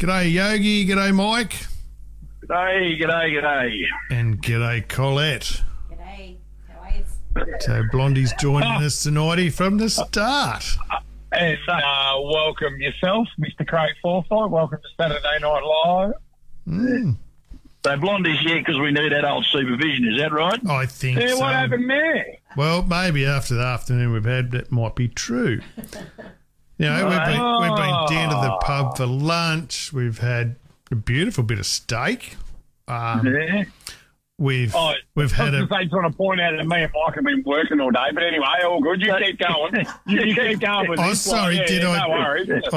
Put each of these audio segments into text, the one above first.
G'day, Yogi. G'day, Mike. G'day, g'day, g'day. And g'day, Colette. G'day. How are you? So Blondie's joining us tonight from the start. Yes, welcome yourself, Mr. Craig Forsyth. Welcome to Saturday Night Live. Mm. So Blondie's here because we need adult supervision. Is that right? I think so. What happened there? Well, maybe after the afternoon we've had, that might be true. You know, we've been down to the pub for lunch. We've had a beautiful bit of steak. Yeah. We've had a... I was trying to point out that me and Mike have been working all day, but anyway, all good. You keep going. You keep going with this. Oh, sorry, I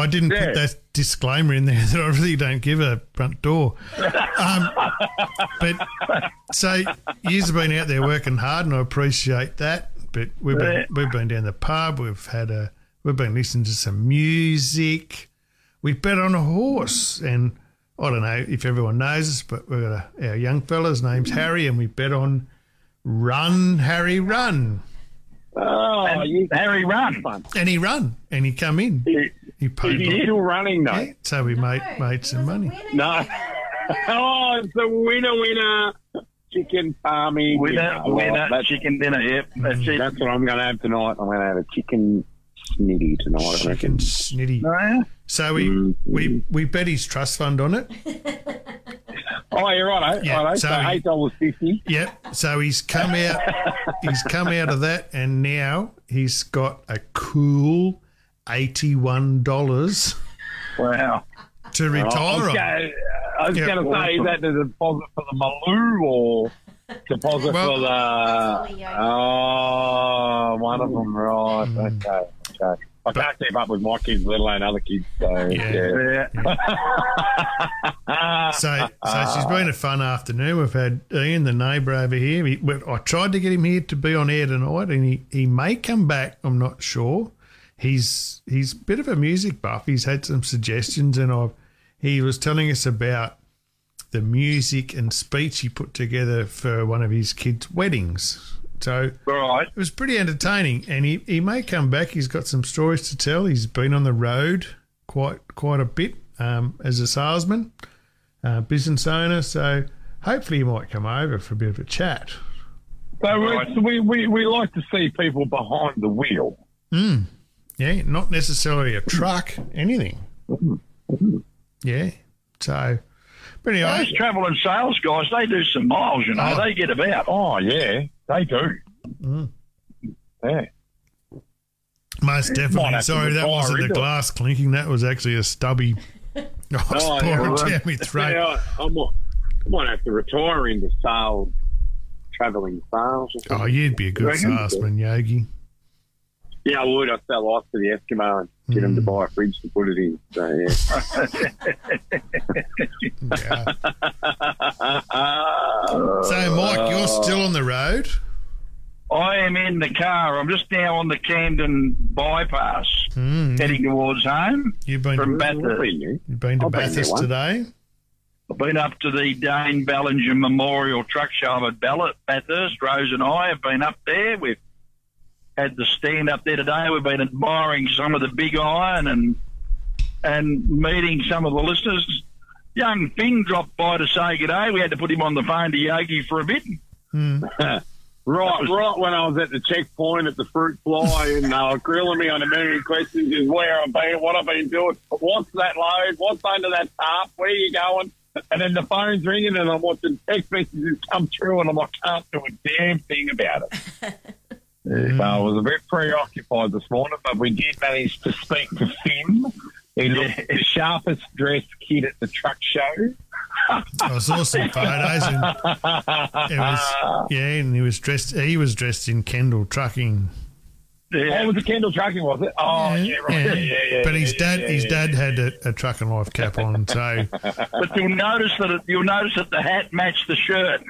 didn't put that disclaimer in there that I really don't give a front door. But so you've been out there working hard, and I appreciate that. But we've been down the pub. We've been listening to some music. We bet on a horse and. I don't know if everyone knows us, but we've got our young fella's name's Harry, and we bet on Run, Harry, Run. Oh, and Harry Run. And he run, and he come in. He paid. He's still running, though. Yeah, so we made some money. No. Oh, it's the winner. Chicken palmy. Winner, chicken dinner, yep. That's what I'm going to have tonight. I'm going to have a chicken snitty tonight. Chicken snitty. No? So we bet his trust fund on it. Oh, you're right, yeah, so $8.50. Yep. So he's come out of that, and now he's got a cool $81. Wow. To retire on. I was going to say, is that the deposit for the Maloo or deposit for the? Oh, one of them, right? Okay. I can't keep up with my kids, let alone other kids. So, yeah. So she's been a fun afternoon. We've had Ian, the neighbour, over here. I tried to get him here to be on air tonight, and he may come back. I'm not sure. He's a bit of a music buff. He's had some suggestions, and he was telling us about the music and speech he put together for one of his kids' weddings. So right. It was pretty entertaining, and he may come back. He's got some stories to tell. He's been on the road quite a bit as a salesman, business owner, so hopefully he might come over for a bit of a chat. So we like to see people behind the wheel. Mm. Yeah, not necessarily a truck, anything. Yeah, so... Anyway, those travel and sales guys, they do some miles, you know. Oh. They get about. Oh, yeah, they do. Mm. Yeah. Most definitely. Sorry, that wasn't the glass clinking. That was actually a stubby. Down my throat. Yeah, I might have to retire into sales, travelling sales. Oh, you'd be a good salesman, Yogi. Yeah, I would. I'd sell ice to the Eskimo and get them to buy a fridge to put it in. So, yeah. So, Mike, you're still on the road? I am in the car. I'm just now on the Camden bypass, heading towards home. You've been to Bathurst today? I've been up to the Dane Ballinger Memorial Truck Show. I'm at Bathurst. Rose and I have been up there. We've had the stand up there today. We've been admiring some of the big iron and meeting some of the listeners. Young Finn dropped by to say good day. We had to put him on the phone to Yogi for a bit. Mm. Right when I was at the checkpoint at the fruit fly and they were grilling me on a million questions is where I've been, what I've been doing, what's that load, what's under that tarp, where are you going? And then the phone's ringing and I'm watching text messages come through and I'm like, I can't do a damn thing about it. So I was a bit preoccupied this morning, but we did manage to speak to Finn. He looked the sharpest dressed kid at the truck show. I saw some photos, and he was dressed in Kendall Trucking. Yeah. Oh, was it Kendall Trucking, was it? Oh, yeah, right. Yeah. Yeah. But his dad had a Truck and Life cap on, so. But you'll notice that the hat matched the shirt.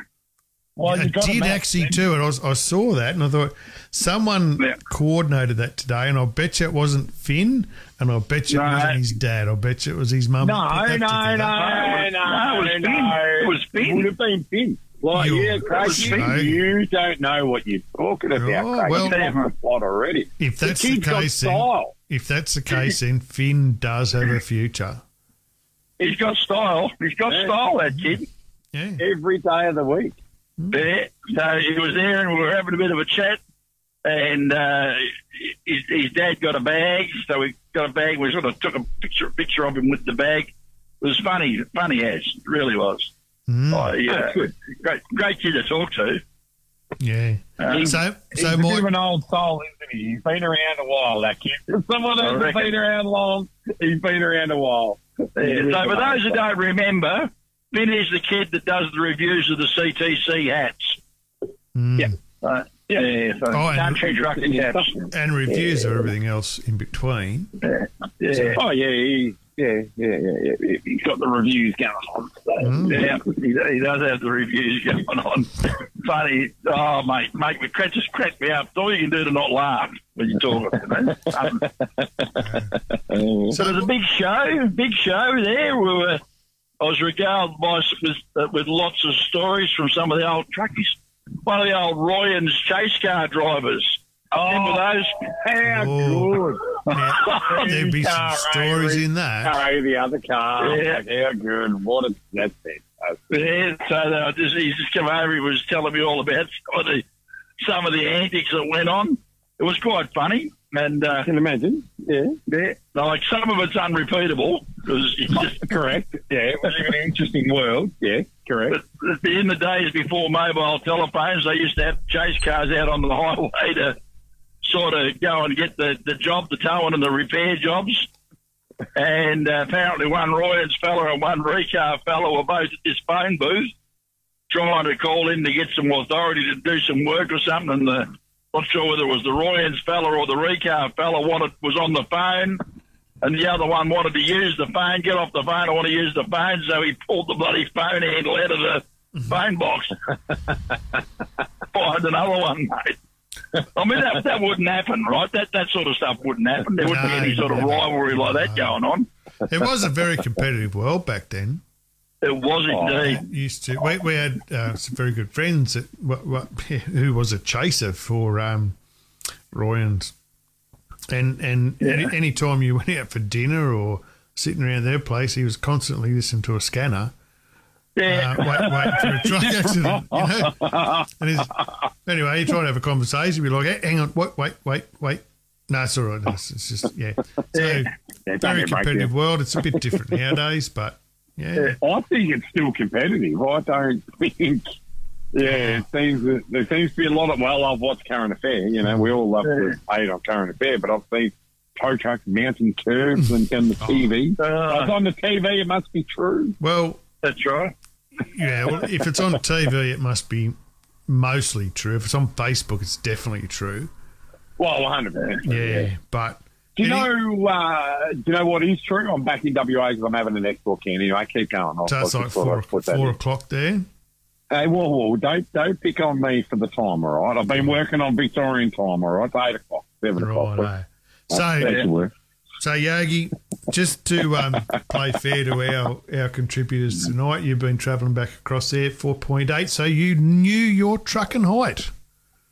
Well, I did actually too, and I saw that, and I thought someone coordinated that today, and I bet you it wasn't Finn, and I bet you it wasn't his dad. I bet you it was his mum. No, it was Finn. It would have been Finn. Like, Craig, you don't know what you're talking about, Craig. Well, you've had a plot already. If that's the case, then Finn does have a future. He's got style. He's got style, that kid. Yeah. Every day of the week. Yeah. So he was there and we were having a bit of a chat. And his dad got a bag, so we got a bag. We sort of took a picture of him with the bag. It was funny as it really was. Mm. Oh, yeah, good. Great kid to talk to. Yeah. He's a bit of an old soul, isn't he? He's been around a while, that kid. If someone hasn't been around long, he's been around a while. Yeah, so for those that don't remember, Vin is the kid that does the reviews of the CTC hats. Mm. Yeah. Yeah, so country trucking hats. And reviews of everything else in between. Yeah. Yeah. So. Oh, yeah, yeah. He's got the reviews going on. So. Mm. Yeah, he does have the reviews going on. Funny. Oh, mate, just crack me up. It's all you can do to not laugh when you talk about it. So it was a big show there. I was regaled with lots of stories from some of the old truckies. One of the old Royan's chase car drivers. Oh, remember those? How good. Yeah, there'd be some stories in that. The other car. Yeah. How good. What a... That's it. Yeah, so he just came over. He was telling me all about some of the antics that went on. It was quite funny. And I can imagine. Yeah. Like, some of it's unrepeatable. Correct. Yeah, it was an interesting world. Yeah, correct. But in the days before mobile telephones, they used to have chase cars out on the highway to sort of go and get the job, the towing and the repair jobs. And apparently one Royans fella and one Recar fella were both at this phone booth trying to call in to get some authority to do some work or something, and not sure whether it was the Royans fella or the Recar fella was on the phone, and the other one wanted to use the phone. Get off the phone, I want to use the phone. So he pulled the bloody phone handle out of the phone box. Find another one, mate. I mean, that wouldn't happen, right? That sort of stuff wouldn't happen. There wouldn't be any sort of rivalry like that going on. It was a very competitive world back then. It was indeed. Used to. We had some very good friends that, who was a chaser for Royan's. And any time you went out for dinner or sitting around their place, he was constantly listening to a scanner, waiting for a truck accident, you know. Anyway, he tried to have a conversation. He'd be like, hang on, wait. No, it's all right. It's just, yeah. So, very competitive world. It's a bit different nowadays, but... Yeah. I think it's still competitive. I don't think. Yeah, there seems to be a lot of. Well, I love What's Current Affair. You know, we all love to hate on Current Affair, but I've seen tow truck mountain curves on the TV. If it's on the TV, it must be true. Well, that's right. Yeah, well, if it's on TV, it must be mostly true. If it's on Facebook, it's definitely true. Well, 100%. Yeah, but. Do you know what is true? I'm back in WA because I'm having an export can. Anyway, I keep going. So it's like 4 o'clock there? Hey, whoa, don't pick on me for the time, all right? I've been working on Victorian time, all right? It's 8 o'clock, 7 o'clock. Right. So, Yogi, just to play fair to our contributors tonight, you've been travelling back across there, 4.8, so you knew your trucking height.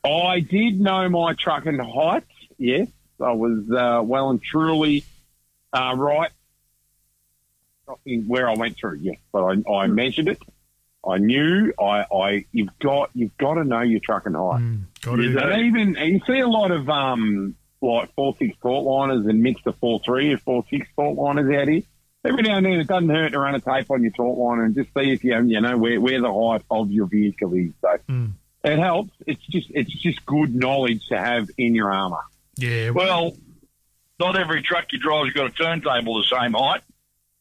I did know my trucking height, yes. I was well and truly right where I went through. Yes, but I measured it. I knew. You've got to know your trucking height. You see a lot of like 4.6 Portliners and mix of 4.3 and 4.6 Portliners out here. Every now and then, it doesn't hurt to run a tape on your Portliner and just see if you know where the height of your vehicle is. So it helps. It's just good knowledge to have in your armour. Yeah. Well, not every truck you drive's got a turntable the same height.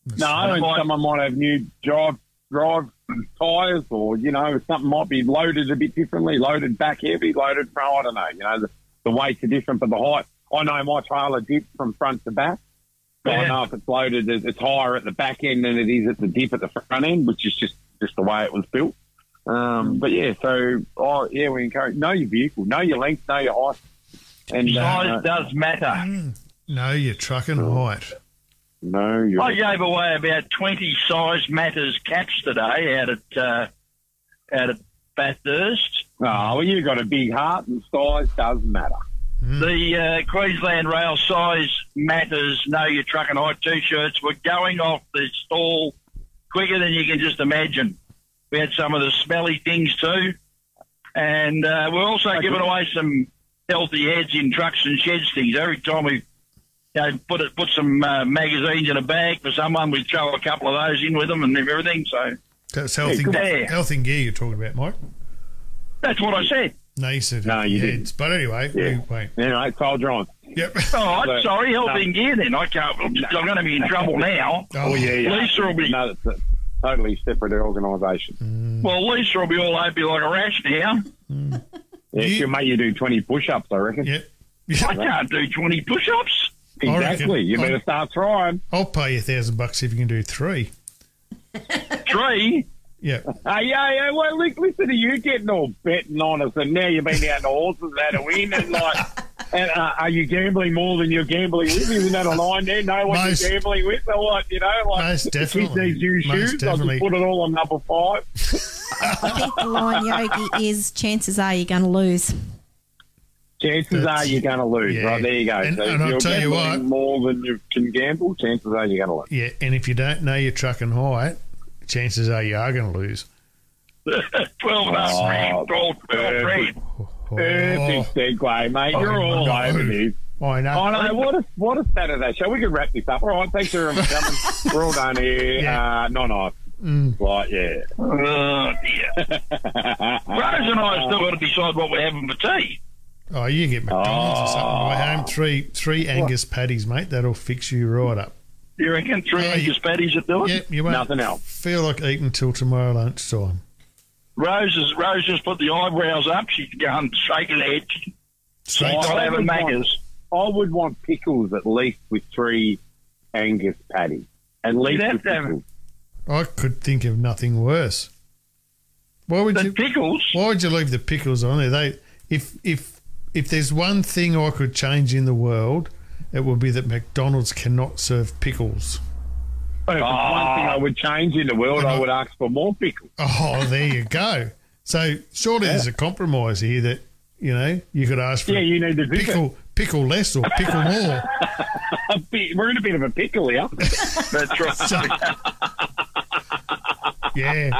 No, and someone might have new drive tyres, or something might be loaded a bit differently, loaded back heavy, loaded front. I don't know. The weights are different, but the height. I know my trailer dips from front to back. So I know if it's loaded, it's higher at the back end than it is at the dip at the front end, which is just the way it was built. We encourage know your vehicle, know your length, know your height. And size does matter. No, your trucking height. No, you're... I gave away about 20 size matters caps today out at Bathurst. Oh, well, you got a big heart, and size does matter. The Queensland Rail Size Matters Know Your Truck and Height T-shirts were going off the stall quicker than you can just imagine. We had some of the smelly things too. And we're also giving away some healthy heads in trucks and sheds things. Every time we put some magazines in a bag for someone, we throw a couple of those in with them and everything. So that's healthy, health and gear you're talking about, Mike. That's what I said. No, you said heads. But anyway, anyway. Anyway, soldier on. Yep. Oh, I'm sorry, helping gear then. I can't. I'm going to be in trouble now. Oh, yeah. Lisa will be... No, that's a totally separate organisation. Mm. Well, Lisa will be all over like a rash now. Mm. Yeah, she'll make you do 20 push-ups, I reckon. Yep. I can't do 20 push-ups. Exactly. You better start trying. I'll pay you $1,000 if you can do 3. 3? Yeah. Hey, well, listen to you getting all betting on us, and now you've been out to horses had a win, and like, and are you gambling more than you're gambling with? Isn't that a line there? No one you're gambling with, or what? You know, like, most definitely. These new shoes, I'll just put it all on number 5. I think the line, Yogi, is chances are you're going to lose. You're going to lose, right? There you go. And, so and if you're gambling more than you can gamble, chances are you're going to lose. Yeah, and if you don't know your truck and height, chances are you are going to lose. 12 and a half, 12 grand. Perfect segue, mate. You're all over this. I know. What a Saturday show. We could wrap this up. All right, thanks everyone for coming. We're all done here. Yeah. Non-ice. Mm. Right, yeah. Oh, dear. Rose and I still got to decide what we're having for tea. Oh, you get McDonald's or something. We're home. Three Angus patties, mate. That'll fix you right up. You reckon 3 Angus patties are doing? Yep, you won't nothing else. Feel like eating till tomorrow lunchtime. Rose just put the eyebrows up. She's going shaking her head. I would want pickles at least with 3 Angus patties. At least with pickles. I could think of nothing worse. Why would you leave the pickles on there? If there's one thing I could change in the world, it would be that McDonald's cannot serve pickles. Oh, one thing I would change in the world, I would ask for more pickles. Oh, there you go. So surely there's a compromise here that, you know, you could ask for you need to pickle less or pickle more. We're in a bit of a pickle here. That's right. So, I'm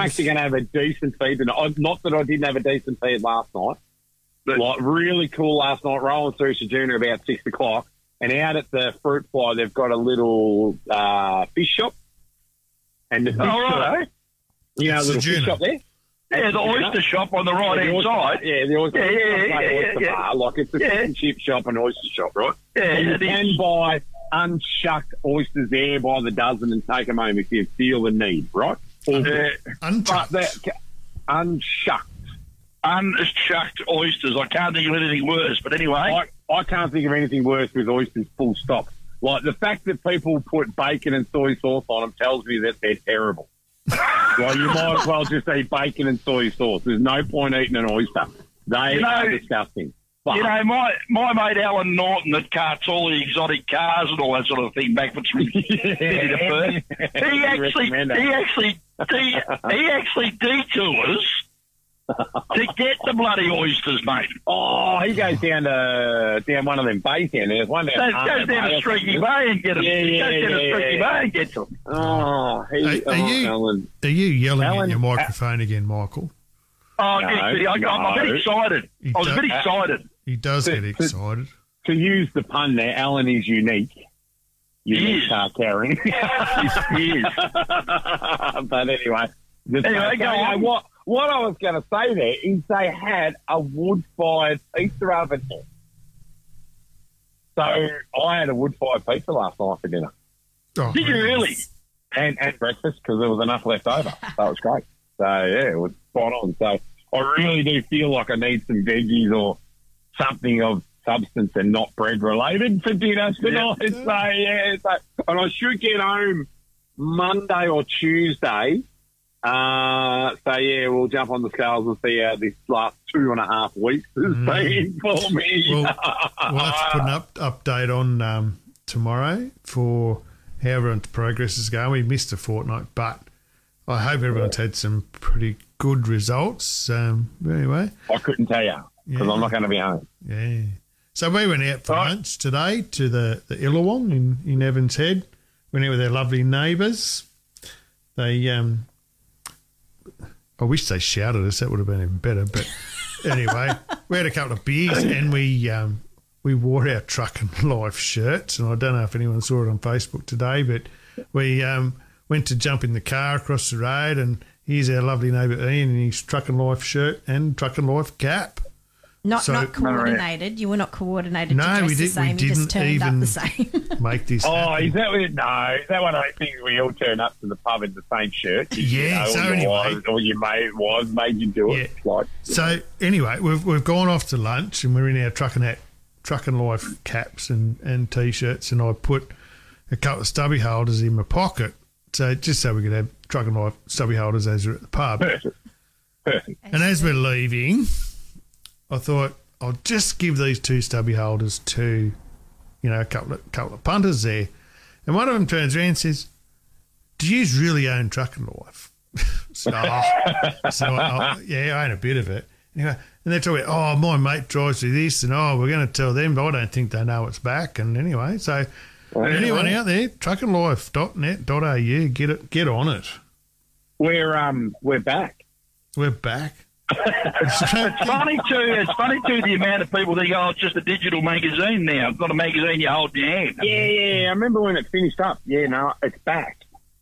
actually going to have a decent feed tonight. Not that I didn't have a decent feed last night. Like, really cool last night, rolling through Sejuna about 6 o'clock, and out at the fruit fly, they've got a little fish shop. And the fish shop, you know, little fish shop there. Yeah, the oyster shop on the right-hand side. Yeah, the oyster bar. Like, it's a fish and chip shop and oyster shop, right? Yeah, and you can buy unshucked oysters there by the dozen and take them home if you feel the need, right? Unshucked oysters. I can't think of anything worse. But anyway, I can't think of anything worse with oysters. Full stop. Like the fact that people put bacon and soy sauce on them tells me that they're terrible. Well, you might as well just eat bacon and soy sauce. There's no point eating an oyster. They are disgusting. But, you know, my mate Alan Norton that carts all the exotic cars and all that sort of thing backwards from city to Perth. He actually detours to get the bloody oysters, mate. Oh, he goes down one of them bays down there. Goes down to Streaky Bay and gets them. Oh, are you yelling at your microphone again, Michael? Oh, no, I'm a bit excited. He does get excited. To use the pun there, Alan is unique. He is. Car carrying. He is. But anyway, go on. What I was going to say there is they had a wood-fired pizza oven there. So I had a wood-fired pizza last night for dinner. Oh, did you really? And breakfast because there was enough left over. That was great. So, yeah, it was spot on. So I really do feel like I need some veggies or something of substance and not bread-related for dinner tonight. Yeah. So, and I should get home Monday or Tuesday. We'll jump on the scales and see how this last 2.5 weeks has been for me. Well, we'll have to put an update on tomorrow for how everyone's progress is going. We missed a fortnight, but I hope everyone's had some pretty good results. Anyway, I couldn't tell you because I'm not going to be home. Yeah. So we went out for lunch today to the Illawong in Evans Head. Went out with our lovely neighbours. They, I wish they shouted us. That would have been even better. But anyway, we had a couple of beers and we wore our Truck and Life shirts. And I don't know if anyone saw it on Facebook today, but we went to jump in the car across the road, and here's our lovely neighbour Ian in his Truck and Life shirt and Truck and Life cap. Not coordinated. You were not coordinated to dress the same. You just turned up the same. Make this happen. Is that what? No, is that one I think we all turn up to the pub in the same shirt. Yeah, so anyway. Or your mate made you do it. Yeah. Like, so anyway, we've gone off to lunch and we're in our Truck and Life caps and T-shirts, and I put a couple of stubby holders in my pocket so we could have Truck and Life stubby holders as we're at the pub. Perfect. And as we're leaving, I thought I'll just give these two stubby holders to, a couple of punters there. And one of them turns around and says, "Do you really own Truck and Life?" I own a bit of it. Anyway, and they're talking, my mate drives you this, and we're going to tell them, but I don't think they know it's back. And anyway, so anyone out there, truckandlife.net.au, get on it. We're back. We're back. It's funny too. The amount of people that go, it's just a digital magazine now. It's not a magazine you hold in your hand. Yeah. I remember when it finished up. Yeah, no, it's back.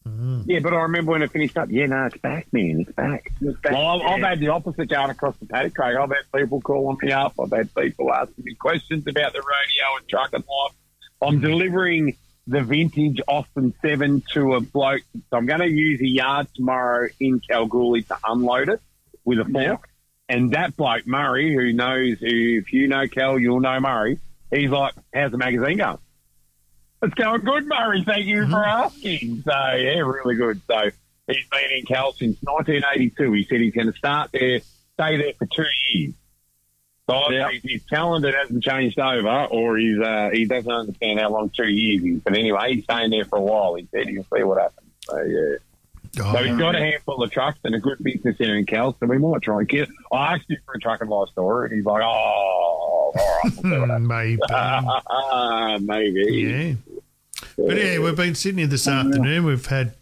Mm. Yeah, but I remember when it finished up. Yeah, no, it's back, man. It's back. Well, I've had the opposite going across the paddock, Craig. I've had people calling me up. I've had people asking me questions about the rodeo and Truck and Life. I'm delivering the vintage Austin 7 to a bloke. So I'm going to use a yard tomorrow in Kalgoorlie to unload it with a fork. Yeah. And that bloke, Murray, if you know Cal, you'll know Murray. He's like, "How's the magazine going?" "It's going good, Murray. Thank you for asking." So, yeah, really good. So he's been in Cal since 1982. He said he's going to stay there for 2 years. So his calendar hasn't changed over, or he doesn't understand how long 2 years is. But anyway, he's staying there for a while. He said he'll see what happens. So, yeah. So he's got a handful of trucks and a good business here in Cal, so we might try and get. I asked him for a Truck and Life story, and he's like, "Oh, all right, we'll maybe, maybe." Yeah, but yeah, we've been sitting here this afternoon. We've had,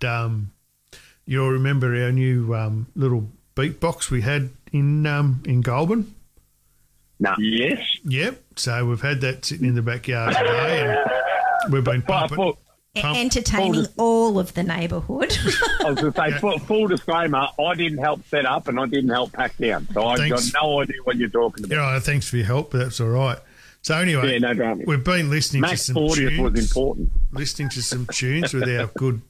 you'll remember our new little beat box we had in Goulburn. No. Yes. Yep. So we've had that sitting in the backyard today, and we've been pumping. Entertaining all of the neighbourhood. I was going to say, full disclaimer, I didn't help set up and I didn't help pack down. So I've got no idea what you're talking about. Yeah, thanks for your help, but that's all right. So anyway, no drama. We've been listening to some tunes. Was important. Listening to some tunes with our good,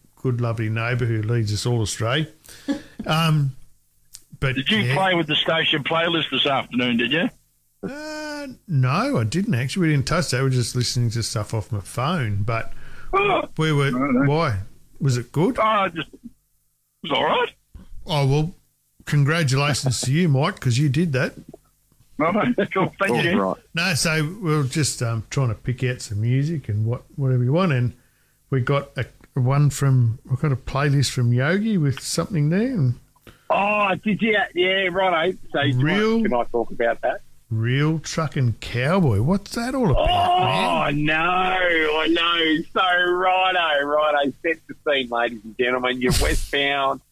lovely neighbour who leads us all astray. But did you play with the station playlist this afternoon, did you? No, I didn't actually. We didn't touch that. We were just listening to stuff off my phone, but... We were. Why was it good? It was all right. Oh well, congratulations to you, Mike, because you did that. Thank you. Right. No, so we were just trying to pick out some music and whatever you want, and we got a playlist from Yogi with something there. And did you? Yeah, righto. So can I talk about that? Real Trucking Cowboy. What's that all about, man? I know. So righto. Set the scene, ladies and gentlemen. You're westbound.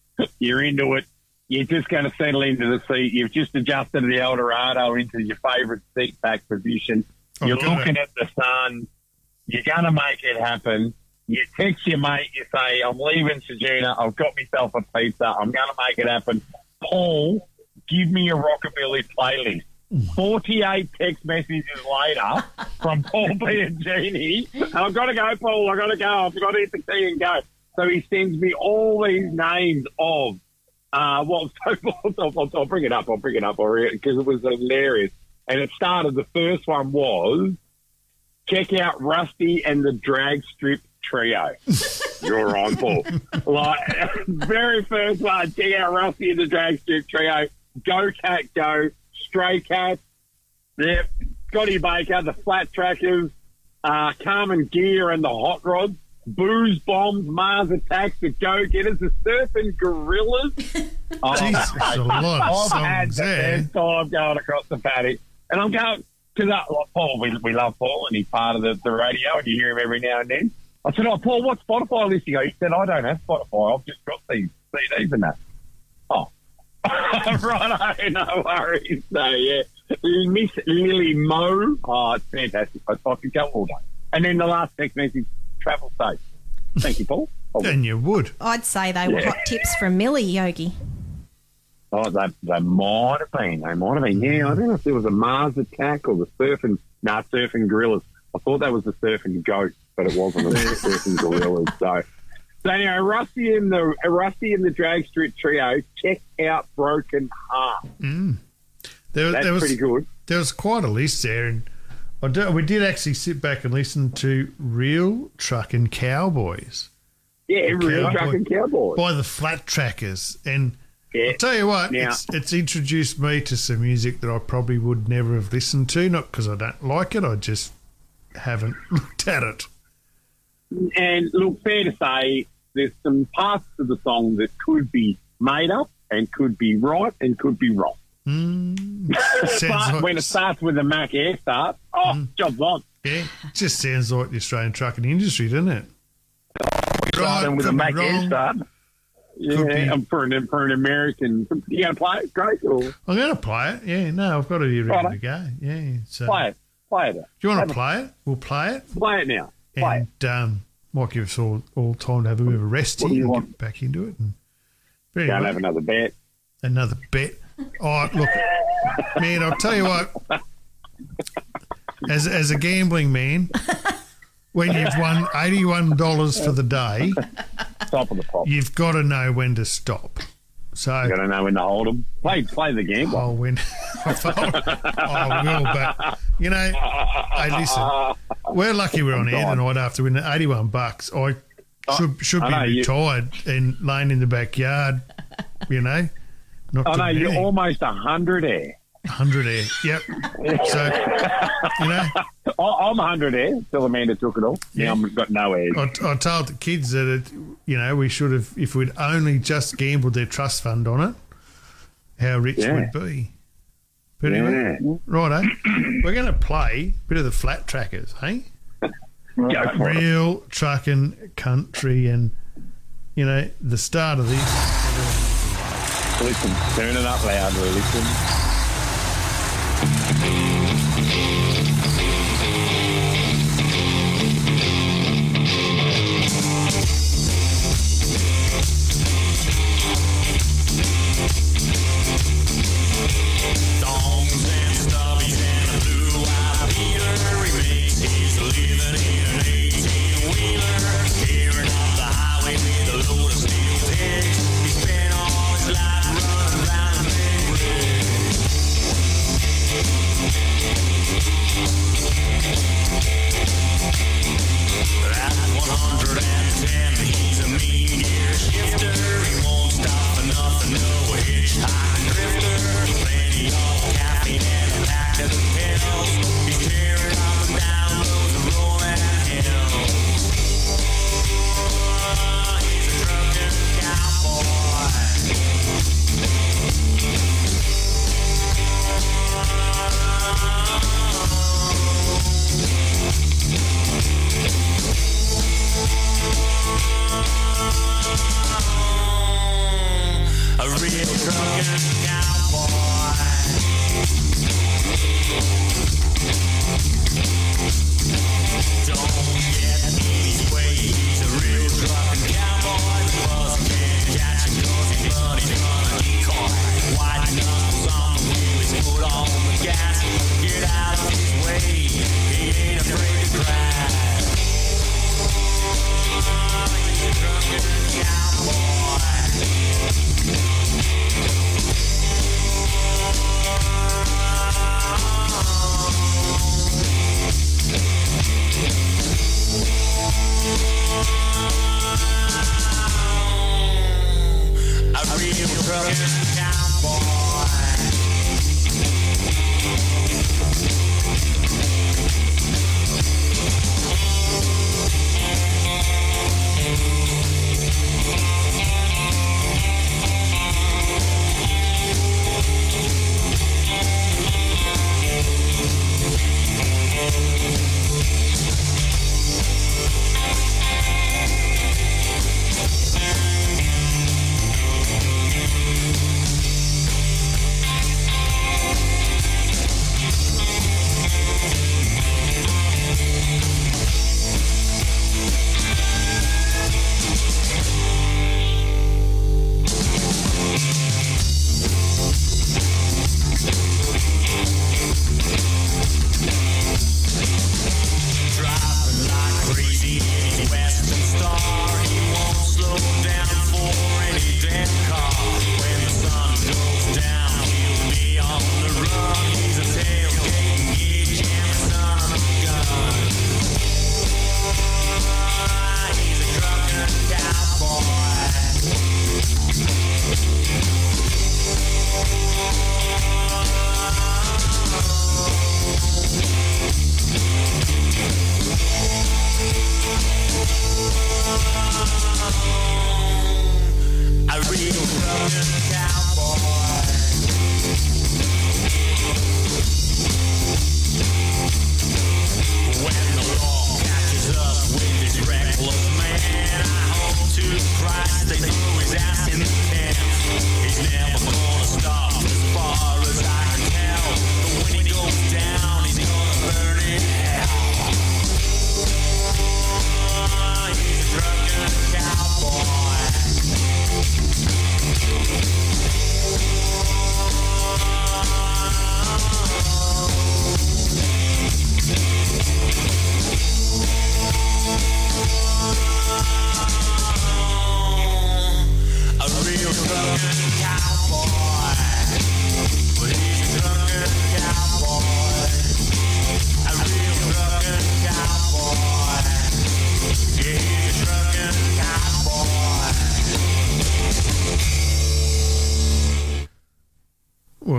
You're into it. You're just going to settle into the seat. You've just adjusted the Eldorado into your favourite seat back position. You're looking at the sun. You're going to make it happen. You text your mate. You say, "I'm leaving Ceduna. I've got myself a pizza. I'm going to make it happen. Paul, give me a rockabilly playlist." 48 text messages later from Paul B and Jeannie, and "I've got to go, Paul. I've got to go. I've got to hit the key and go." So he sends me all these names of I'll bring it up because it was hilarious. And it started, the first one was, "Check out Rusty and the Drag Strip Trio." You're on, Paul. Very first one, "Check out Rusty and the Drag Strip Trio." "Go Cat Go." Stray Cat, Scotty Baker, the Flat Trackers, Carmen Gear and the Hot Rods, booze bombs, Mars attacks, the go-getters, the surfing gorillas. Oh, Jesus, I've had the best time going across the paddock. And I'm going, because Paul, we love Paul, and he's part of the radio, and you hear him every now and then. I said, oh, Paul, what's Spotify listening? He said, I don't have Spotify. I've just got these CDs and that. Oh. Righto, no worries. So, yeah. Miss Lily Moe. Oh, it's fantastic. I could go all day. And then the last text message, travel safe. Thank you, Paul. Then you would. I'd say they were hot tips from Millie, Yogi. Oh, they might have been. They might have been. Yeah, I don't know if there was a Mars attack or the surfing. Nah, surfing gorillas. I thought that was the surfing goat, but it wasn't. It was the surfing gorillas. So anyway, Rusty and the Drag Strip Trio, check out Broken Heart. Mm. That's pretty good. There was quite a list there, and we did actually sit back and listen to Real Truckin' Cowboys. Yeah, Real Truckin' Cowboys. By the Flat Trackers. And yeah. I'll tell you what, it's introduced me to some music that I probably would never have listened to, not because I don't like it, I just haven't looked at it. And look, fair to say, there's some parts of the song that could be made up and could be right and could be wrong. But like, when it starts with a Mac Air start, job's on. Yeah, it just sounds like the Australian trucking industry, doesn't it? Starting with a Mac Air start. Yeah, for an American. You going to play it? Great. Or? I'm going to play it. Yeah, no, I've got it here ready to go. Yeah, so. Play it. Do you want to play it? We'll play it. Play it now. And might give us all time to have a bit of a rest here and get back into it. Can't have another bet. Oh, look, man, I'll tell you what. As a gambling man, when you've won $81 for the day, stop on the pop. You've got to know when to stop. So you got to know when to hold them. Play the game. I'll win. I will, but you know, hey, listen. We're lucky we're on air tonight after winning $81. I should be retired and laying in the backyard. You know. You're almost 100 air. 100 air, yep. So, you know. I'm 100 air till Amanda took it all. Yeah, I've got no air. I told the kids that, we should have, if we'd only just gambled their trust fund on it, how rich we'd be. But anyway, righto. We're going to play a bit of the Flat Trackers, hey? Real trucking country and, the start of this. Listen, turn it up louder, listen. Cowboy.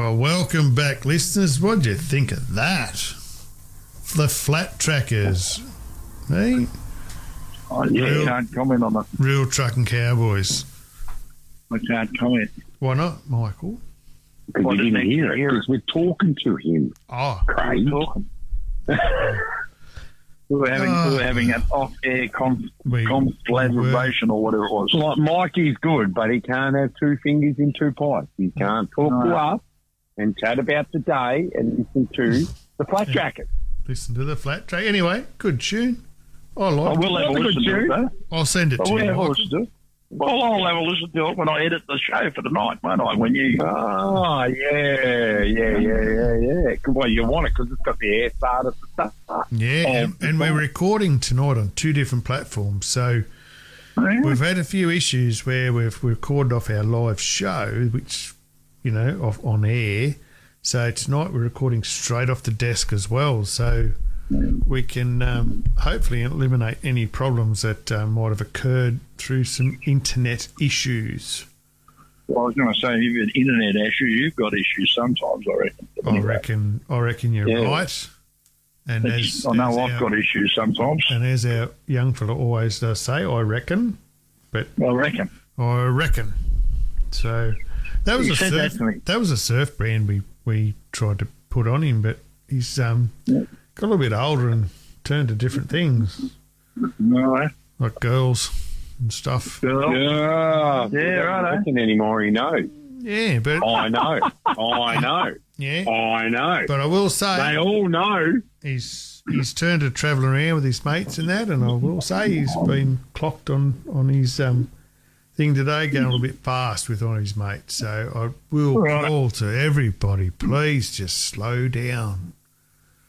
Well, welcome back, listeners. What do you think of that? The Flat Trackers, eh? Oh, yeah, real, can't comment on that. Real trucking cowboys. I can't comment. Why not, Michael? Because you didn't hear it, because we're talking to him. Oh, Craig. We were having an off-air conflagration or whatever it was. Like Mikey's good, but he can't have two fingers in two pies. He can't talk to us and chat about the day and listen to the Flat Trackers. Listen to the Flat Trackers. Anyway, good tune. I'll send it to you. I'll have a listen to it when I edit the show for the night, won't I? When you... Oh, yeah. Well, you want it because it's got the air starters and stuff. Yeah, and we're recording tonight on two different platforms. So we've had a few issues where we've recorded off our live show, which, off on air. So tonight we're recording straight off the desk as well. So we can hopefully eliminate any problems that might have occurred through some internet issues. Well, I was going to say, if you have an internet issue, you've got issues sometimes, I reckon. I reckon you're right. And I've got issues sometimes. And as our young fella always does say, I reckon. But I reckon. So that was a surf brand we tried to put on him, but he's got a little bit older and turned to different things. No. Like girls and stuff. Yeah. Yeah, right. I don't anymore, he knows. Yeah, but... I know. Yeah. I know. But I will say... They all know. He's turned to travelling around with his mates and that, and I will say he's been clocked on his thing today, going a little bit fast with one of his mates. So I will call to everybody, please just slow down.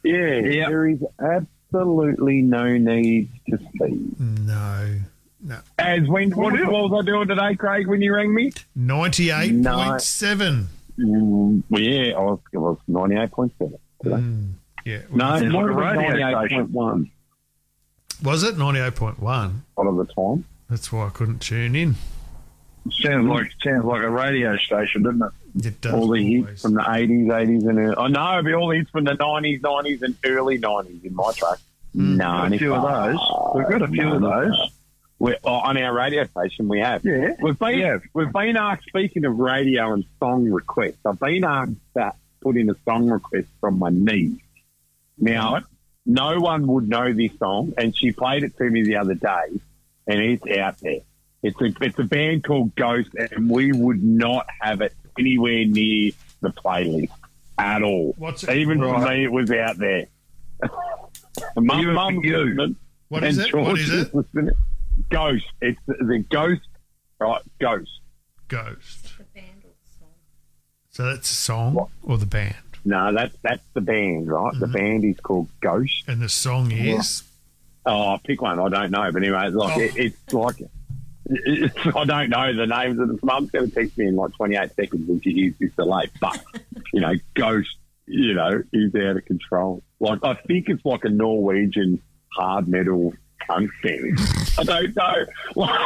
Yeah, yep. There is absolutely no need to speed. No. What was I doing today, Craig, when you rang me? 98.7. Yeah, it was 98.7 today. Yeah. No, it was 98.1. Was it 98.1? Out of the time. That's why I couldn't tune in. Sounds like a radio station, doesn't it? It does. All the hits from the 80s and early. I know, it'll be all the hits from the 90s and early 90s in my truck. We've got a few of those. We're on our radio station. We have. Yeah, we've been asked. Speaking of radio and song requests, I've been asked to put in a song request from my niece. Now, no one would know this song, and she played it to me the other day, and it's out there. It's a band called Ghost, and we would not have it anywhere near the playlist at all. For me, it was out there. Mum, you. What is it? Listening. Ghost. It's the Ghost. Right, Ghost. The band or the song? So that's the song or the band? No, that's the band, right? Mm-hmm. The band is called Ghost, and the song is. Oh, pick one. I don't know, but anyway, it's like I don't know the names of the mum's going to text me in like 28 seconds when she hears this delay, but, Ghost, is out of control. Like, I think it's like a Norwegian hard metal punk band. I don't know. Like,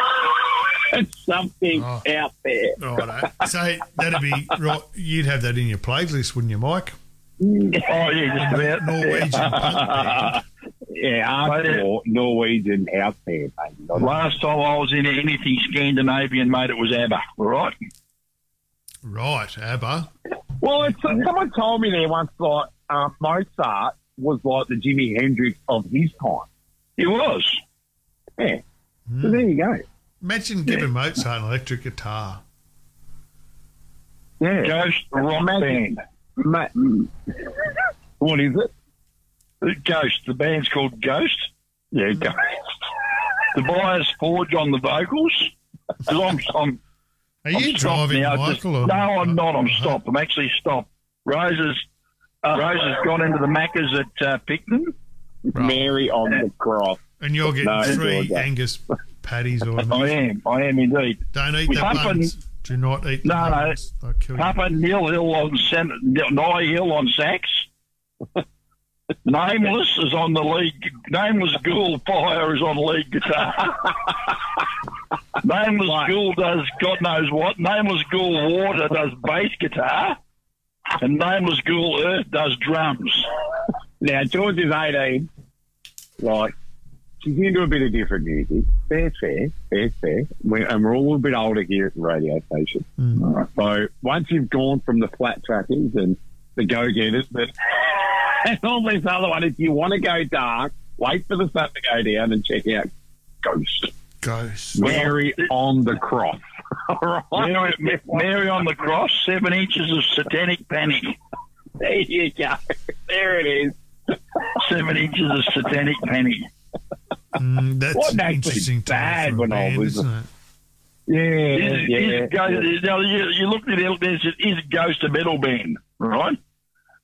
it's something out there. Righto. So that'd be right. You'd have that in your playlist, wouldn't you, Mike? Oh, yeah, just about. Norwegian punk band. Yeah, hardcore Norwegian out there, mate. Last time I was in anything Scandinavian, mate, it was ABBA, all right? Right, ABBA. Well, someone told me there once, like, Mozart was like the Jimi Hendrix of his time. He was. Yeah. Mm. So there you go. Imagine giving Mozart an electric guitar. Yeah. Ghost rock band. What is it? Ghost. The band's called Ghost. Yeah, Ghost. Tobias Forge on the vocals. Are you driving, Michael? I'm not. I'm stopped. I'm actually stopped. Rose has gone into the Macca's at Picton. Right. Mary on the cross. And you're getting three Angus patties or anything. I am indeed. Don't eat the buns. Do not eat the buns. They'll kill you. Papa Nye Hill on sax. Nameless is on the lead. Nameless Ghoul Fire is on lead guitar. Nameless Ghoul does God knows what. Nameless Ghoul Water does bass guitar. and mine was Google Earth does drums. Now, George is 18. Like, she's into a bit of different music. Fair. We're all a bit older here at the radio station. Mm. All right. So once you've gone from the flat trackers and the go-getters, but and all this other one, if you want to go dark, wait for the sun to go down and check out Ghost. Ghost. Mary on the Cross. All right. Mary on the Cross, 7 inches of satanic panic. There you go. There it is. 7 inches of satanic panic. That's what actually bad when I was. You look at it, there's Ghost a metal band, right?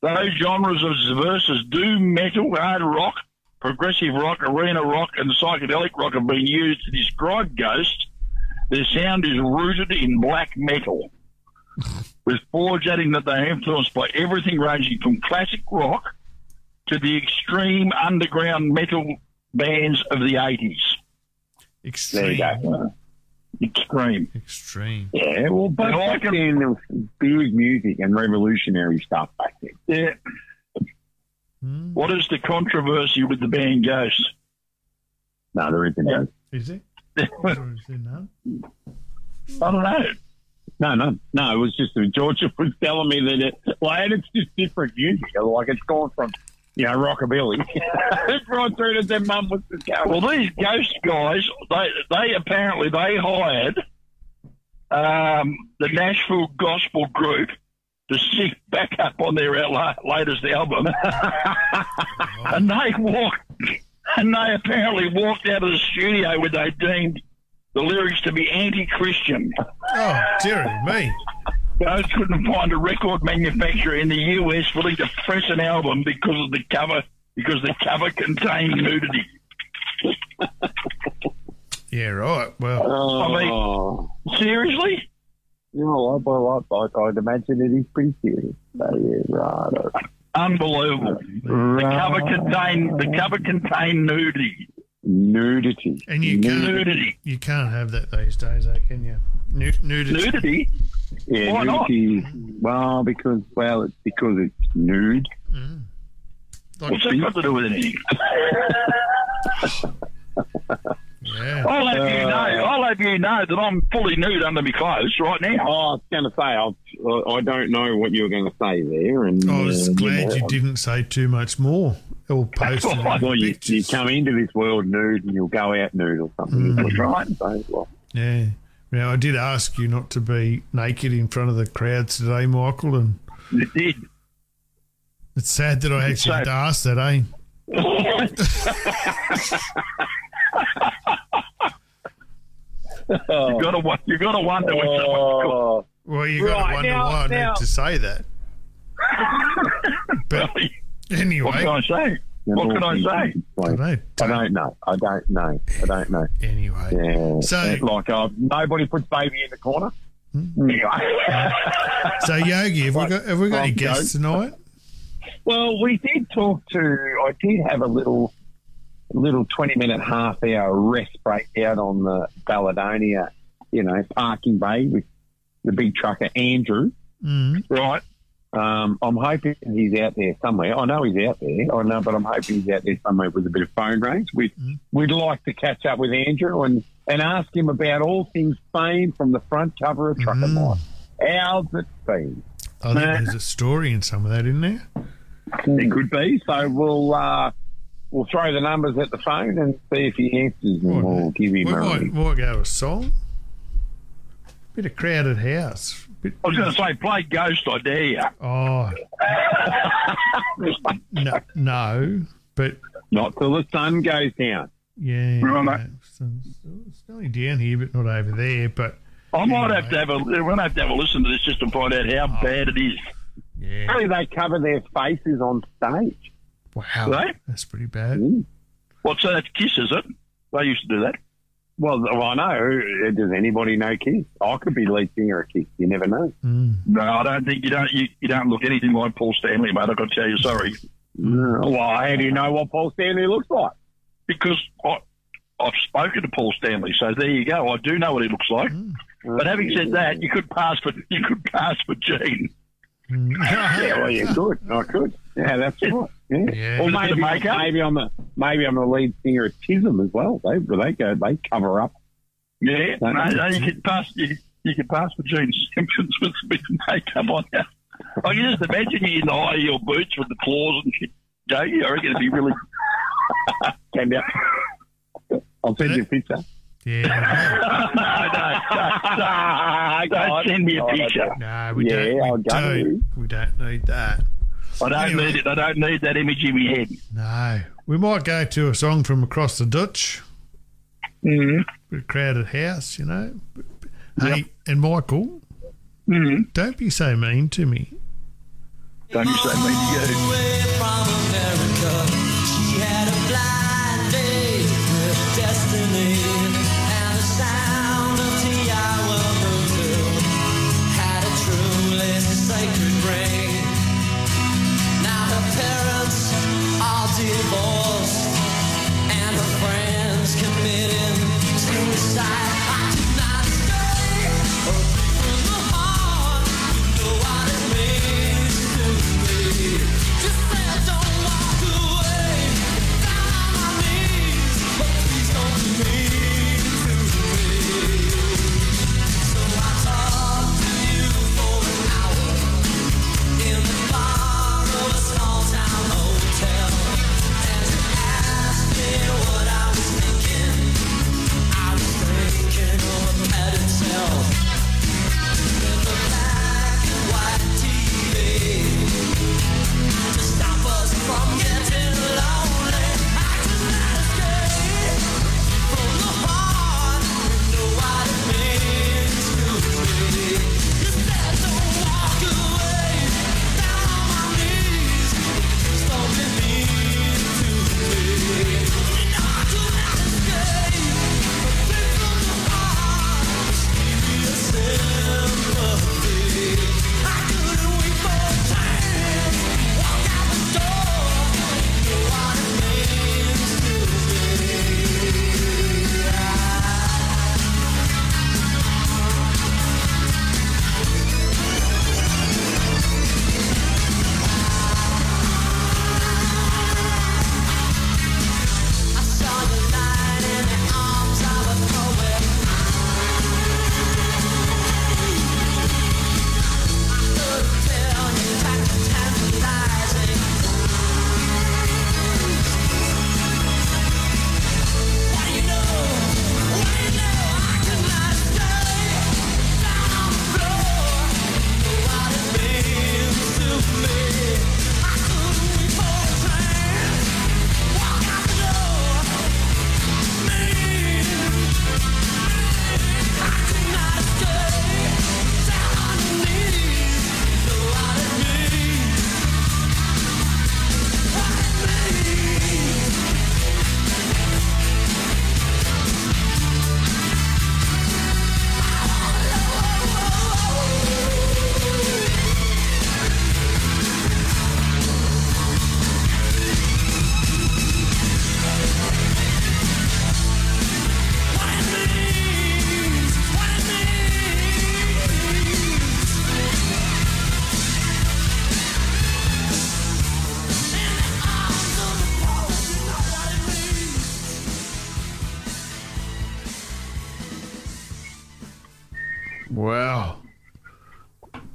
Those genres of versus doom metal, hard rock, progressive rock, arena rock, and psychedelic rock have been used to describe Ghost. Their sound is rooted in black metal, with forge adding that they are influenced by everything ranging from classic rock to the extreme underground metal bands of the 80s. Extreme. There you go. Extreme. Yeah, well, but back then there was big music and revolutionary stuff back then. Yeah. Mm. What is the controversy with the band Ghost? No, there isn't none. Is it? Or is there none? I don't know. No. It was just that Georgia was telling me that it's just different music. Like, it's gone from, rockabilly. It's right through to their mum was the ghost. Well, these Ghost guys, they apparently hired the Nashville Gospel Group to sing back up on their latest album. And they apparently walked out of the studio when they deemed the lyrics to be anti-Christian. Oh, dear me. Ghost couldn't find a record manufacturer in the US willing to press an album because the cover contained nudity. Yeah, right. Well, seriously? I'd imagine it is pretty serious. So, yeah, right. Unbelievable. The cover contained nudity. And you can't have that these days, though, can you? Nudity? Yeah, why nudity not? Is, because it's nude. Mm. Like, what's that got to do with anything? Yeah. I'll have you know that I'm fully nude under my clothes right now. Oh, I was going to say, I don't know what you were going to say there. And I was glad you didn't say too much more. All posted. Well, you come into this world nude and you'll go out nude or something. Mm. That's right. So, well. Yeah. Now, I did ask you not to be naked in front of the crowds today, Michael. And you did. It's sad that I actually had to ask that, eh? You've got to wonder what someone's called. Well, you've got to wonder why I need to say that. But anyway. What can I say? I don't know. Anyway. Yeah. So, nobody puts baby in the corner. Mm-hmm. Anyway. So, Yogi, have we got any guests tonight? Well, we did I did have a little 20-minute, half-hour rest break out on the Balladonia, parking bay with the big trucker, Andrew. Mm-hmm. Right. I'm hoping he's out there somewhere. I know he's out there. I know, but I'm hoping he's out there somewhere with a bit of phone range. We'd like to catch up with Andrew and ask him about all things fame from the front cover of Trucker Life. How's it been? I think there's a story in some of that, isn't there? There could be. So we'll throw the numbers at the phone and see if he answers them. We'll give him we'll go a song. Bit of Crowded House. I was going to say, play Ghost, I dare you. Oh. No, but... Not till the sun goes down. Yeah. Remember? It's going down here, but not over there. But I might have to have a listen to this just to find out how bad it is. Yeah. How do they cover their faces on stage? Wow. Right? That's pretty bad. Mm. What's that? Kiss, is it? They used to do that. Well, I know. Does anybody know Kiss? I could be lead singer of Kiss. You never know. Mm. No, I don't think you don't look anything like Paul Stanley, mate. I've got to tell you, sorry. No. Well, how do you know what Paul Stanley looks like? Because I've spoken to Paul Stanley, so there you go. I do know what he looks like. Mm. But having said that, you could pass for Gene. Yeah, well, you could. I could. Yeah, that's right. Yeah. Yeah. Or maybe I'm the lead singer at Chisholm as well. They cover up. Yeah, you could pass for Gene Simmons with makeup on you. I can just imagine you in the high heel boots with the claws and shit. Don't you? I reckon it'd be really. I'll send you a picture. Yeah. Don't send me a picture. No, we don't need that. I don't need it. I don't need that image in my head. No. We might go to a song from across the ditch. Mm-hmm. A crowded house, you know. Hey, and Michael, don't be so mean to me. Don't be so mean to you. From America, she had a blind date with destiny, and the sound of Tiawa Hotel had a truly sacred ring. Now her parents are divorced, and her friends committed suicide.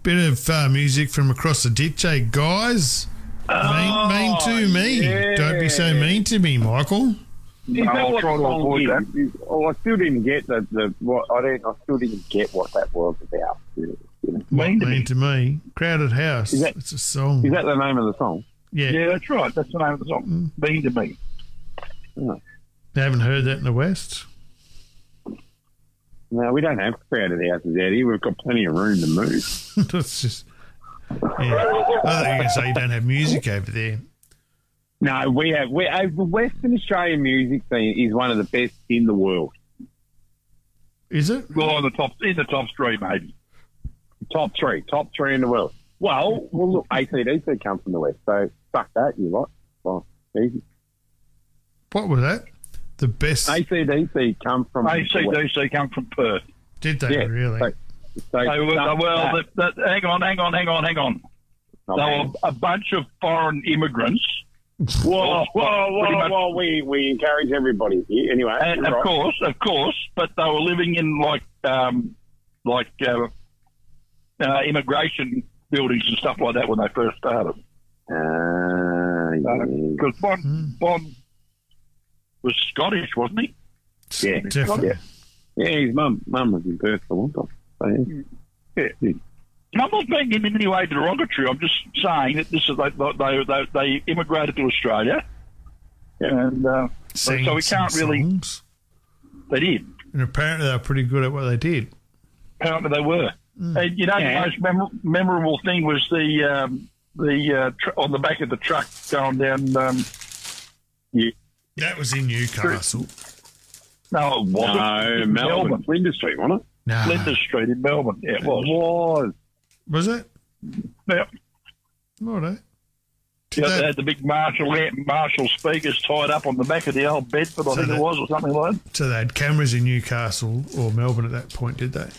Bit of music from across the ditch, eh, guys? Mean to me. Yeah. Don't be so mean to me, Michael. I'll try to avoid that. Oh, I still didn't get what that was about. You know? Mean to me. Crowded House. It's a song. Is that the name of the song? Yeah. Yeah, that's right. That's the name of the song. Mm. Mean to me. Oh. They haven't heard that in the West? No, we don't have crowded houses out here. We've got plenty of room to move. That's just. Yeah. I think you say you don't have music over there. No, we have. The Western Australian music scene is one of the best in the world. Is it? Well, in the top three, maybe. Top three in the world. Well, look, ACDC come from the West, so fuck that, you lot. Well, easy. What was that? The best ACDC come from Perth. Did they really? So, well, hang on. Okay. So a bunch of foreign immigrants. Well, we encourage everybody. Anyway, and of course, but they were living in like immigration buildings and stuff like that when they first started. Because Bond was Scottish, wasn't he? Yeah, definitely. Yeah, his mum was in Perth for a long time. So, yeah. And I'm not being in any way derogatory. I'm just saying that this is they immigrated to Australia, and so we can't really. Songs. They did, and apparently they were pretty good at what they did. Apparently they were. Mm. And, the most memorable thing was the on the back of the truck going down. That was in Newcastle. No, it wasn't. No, Melbourne. Flinders Street, wasn't it? No. Flinders Street in Melbourne. Yeah, it was. Was it? Yeah. All right. Yeah, they had the big Marshall speakers tied up on the back of the old Bedford, I think it was, or something like that. So they had cameras in Newcastle or Melbourne at that point, did they?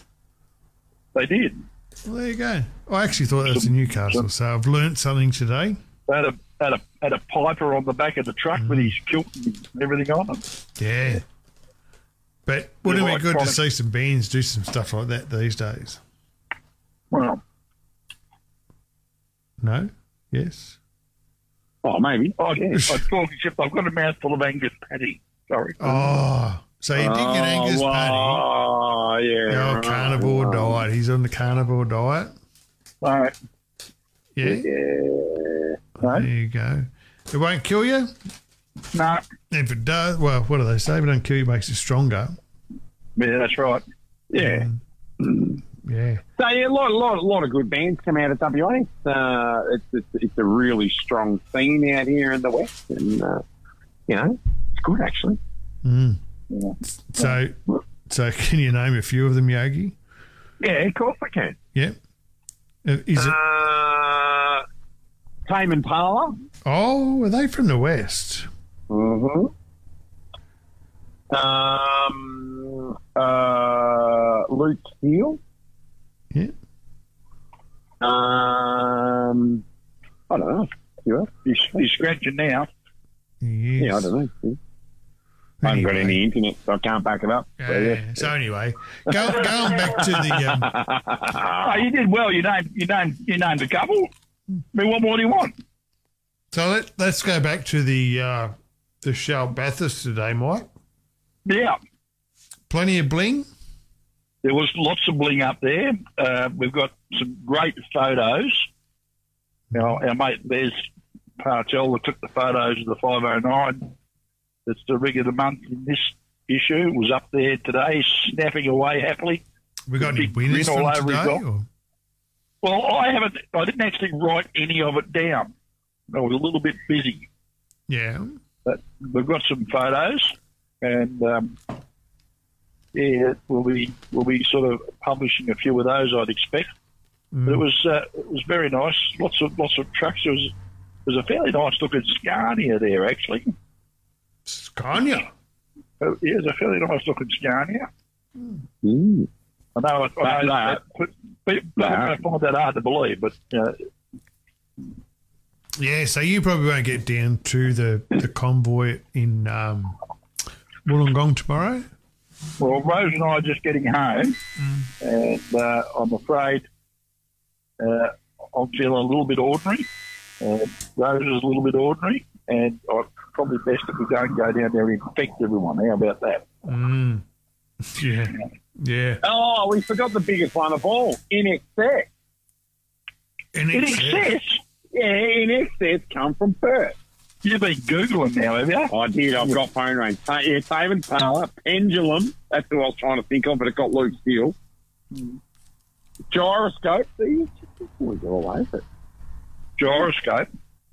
They did. Well, there you go. I actually thought that was in Newcastle, so I've learnt something today. They had a piper on the back of the truck with his kilt and everything on it. Yeah. But wouldn't it be good to see some bands do some stuff like that these days? Well. No? Yes? Oh, maybe. Oh, yeah. I've got a mouthful of Angus Patty. Sorry. Oh. So you did get Angus Patty. Oh, yeah. Oh, carnivore diet. He's on the carnivore diet. All right. Yeah? Yeah. No. There you go. It won't kill you? No. If it does, well, what do they say? If it don't kill you, it makes you stronger. Yeah, that's right. Yeah. Yeah. So, yeah, a lot of good bands come out of WA. It's a really strong scene out here in the West. And, it's good, actually. Mm. Yeah. So can you name a few of them, Yogi? Yeah, of course I can. Yeah. Is it... Tame Impala. Oh, are they from the West? Mm-hmm. Luke Steele. Yeah. I don't know. You're scratching now. Yes. Yeah, I don't know. Yeah. Anyway. I haven't got any internet, so I can't back it up. Yeah. So anyway, going back to the. Oh, you did well. You named a couple. I mean, what more do you want? So let's go back to the Shel Bathurst today, Mike. Yeah. Plenty of bling? There was lots of bling up there. We've got some great photos. Now, our mate, there's Partel, that took the photos of the 509. That's the rig of the month in this issue. It was up there today, snapping away happily. We got any winners from today? Well, I didn't actually write any of it down. I was a little bit busy. Yeah. But we've got some photos and, we'll be sort of publishing a few of those, I'd expect. Mm. But it was very nice. Lots of trucks. There was a fairly nice looking Scania there, actually. Scania? Yeah, it was a fairly nice looking Scania. Mm. I know I find that hard to believe, but yeah. So you probably won't get down to the convoy in Wollongong tomorrow. Well, Rose and I are just getting home, and I'm afraid I'm feeling a little bit ordinary. Rose is a little bit ordinary, and I'm probably best if we don't go down there and infect everyone. How about that? Mm. Yeah. Yeah. Oh, we forgot the biggest one of all, INXS. INXS? Yeah, INXS come from Perth. You've been Googling now, have you? I did. I've got phone range. Yeah, Tame Impala, Pendulum. That's who I was trying to think of, but it got Luke Steele. Mm. Gyroscope. See, we got all over it. Gyroscope.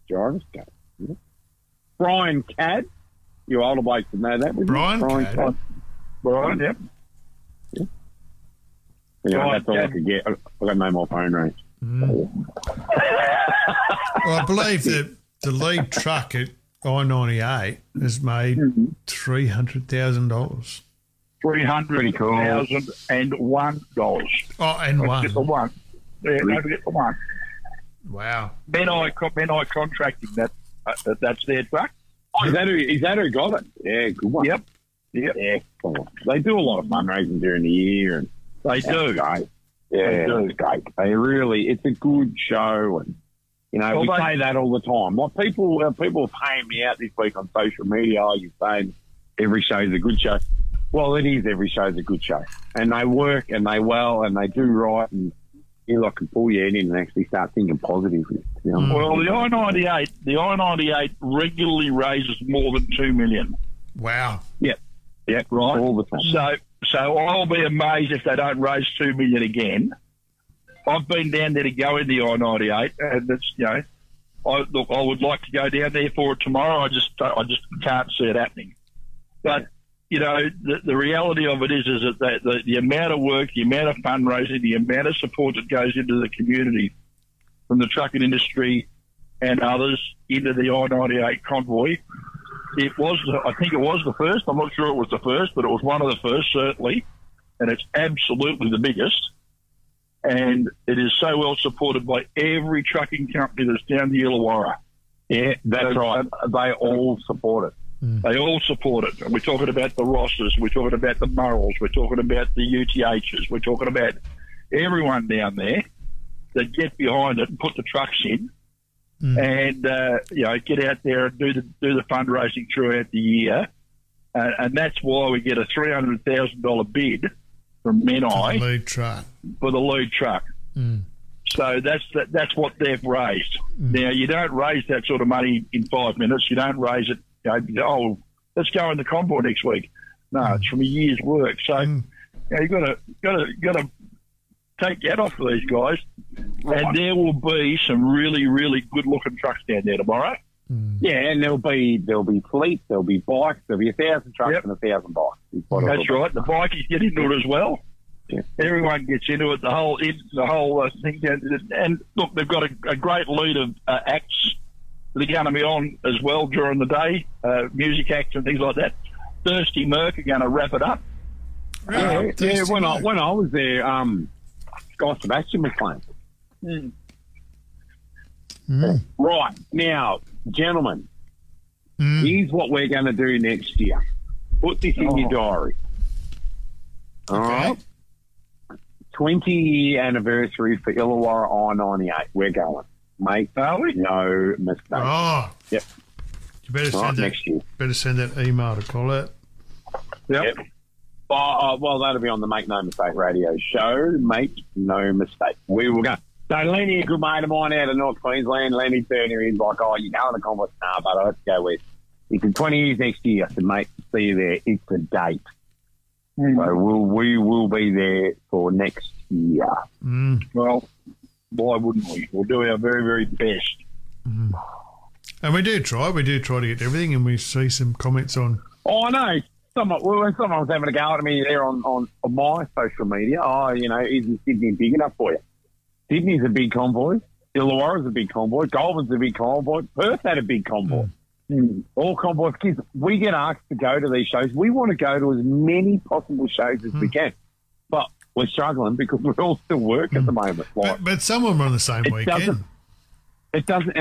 Yeah. Brian Cadd. You older blokes would know that. Brian Cadd. Yep. Anyway, that's all I could get. I've got no more phone range. Mm. Well, I believe that the lead truck at I-98 has made $300,000. $300,001. Oh, and one. Don't forget the one. Yeah, don't forget the one. Wow. Ben I Contracting, that's their truck. Oh, is that who got it? Yeah, good one. Yep. Yeah, cool. They do a lot of fundraising during the year. And they do. Great. Yeah, they do. It's great. They really, it's a good show. And, you know, we say that all the time. Like people are paying me out this week on social media. Oh, you're saying every show's a good show. Well, it is. Every show's a good show. And they work and they well and they do right. And, you know, I can pull you in and actually start thinking positively. You know? Well, the I-98 regularly raises more than $2 million. Wow. Yeah, right. All the time. So I'll be amazed if they don't raise $2 million again. I've been down there to go in the I-98, and it's, you know, I would like to go down there for it tomorrow. I just can't see it happening. But you know, the reality of it is that the amount of work, the amount of fundraising, the amount of support that goes into the community from the trucking industry and others into the I-98 convoy. I think it was the first. I'm not sure it was the first, but it was one of the first, certainly. And it's absolutely the biggest. And it is so well supported by every trucking company that's down the Illawarra. Yeah, that's right. They all support it. Mm. They all support it. And we're talking about the Rosses. We're talking about the Murrells. We're talking about the UTHs. We're talking about everyone down there that get behind it and put the trucks in. Mm. And, you know, get out there and do the fundraising throughout the year. And that's why we get a $300,000 bid from Menai for the lead truck. Mm. So that's what they've raised. Mm. Now, you don't raise that sort of money in 5 minutes. You don't raise it, you know, oh, let's go in the convoy next week. No, it's from a year's work. So you know, you've got to take that off of these guys, and there will be some really, really good-looking trucks down there tomorrow. Mm. Yeah, and there'll be fleets, there'll be bikes, there'll be 1,000 trucks and 1,000 bikes. That's right. The bikies get into it as well. Yeah. Everyone gets into it. The whole thing. And look, they've got a great lead of acts that are going to be on as well during the day, music acts and things like that. Thirsty Merc are going to wrap it up. Right. Yeah. When I was there. Guy Sebastian was playing. Mm. Mm. Right. Now, gentlemen, here's what we're going to do next year. Put this in your diary. All right? 20-year anniversary for Illawarra I-98. We're going. Make no mistake. Oh. Yep. You better send that email to Colette. Yep. Well, that'll be on the Make No Mistake radio show. Make no mistake. We will go. So Lenny, a good mate of mine out of North Queensland, Lenny Turner, he's like, oh, you going to the convoy? Nah, but I have to go with. It's in 20 years next year. I said, mate, see you there. It's a date. Mm. So we will be there for next year. Mm. Well, why wouldn't we? We'll do our very, very best. Mm. And we do try to get everything, and we see some comments on... Oh, I know. When someone was having a go at me there on my social media, oh, you know, isn't Sydney big enough for you? Sydney's a big convoy. Illawarra's a big convoy. Goulburn's a big convoy. Perth had a big convoy. Mm. All convoys. Kids, we get asked to go to these shows. We want to go to as many possible shows as we can. But we're struggling because we're all still working at the moment. Like, but some of them are on the same weekend. It doesn't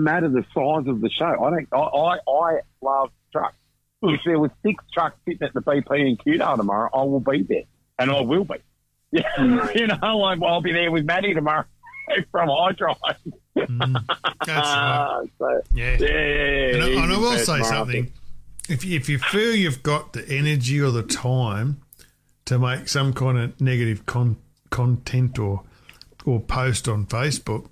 matter the size of the show. I love trucks. If there were 6 trucks sitting at the BP and Qdar tomorrow, I will be there, and I will be. Yeah, you know, I'll be there with Maddie tomorrow from iDrive. That's right. So, and I will say something. If you feel you've got the energy or the time to make some kind of negative content or post on Facebook,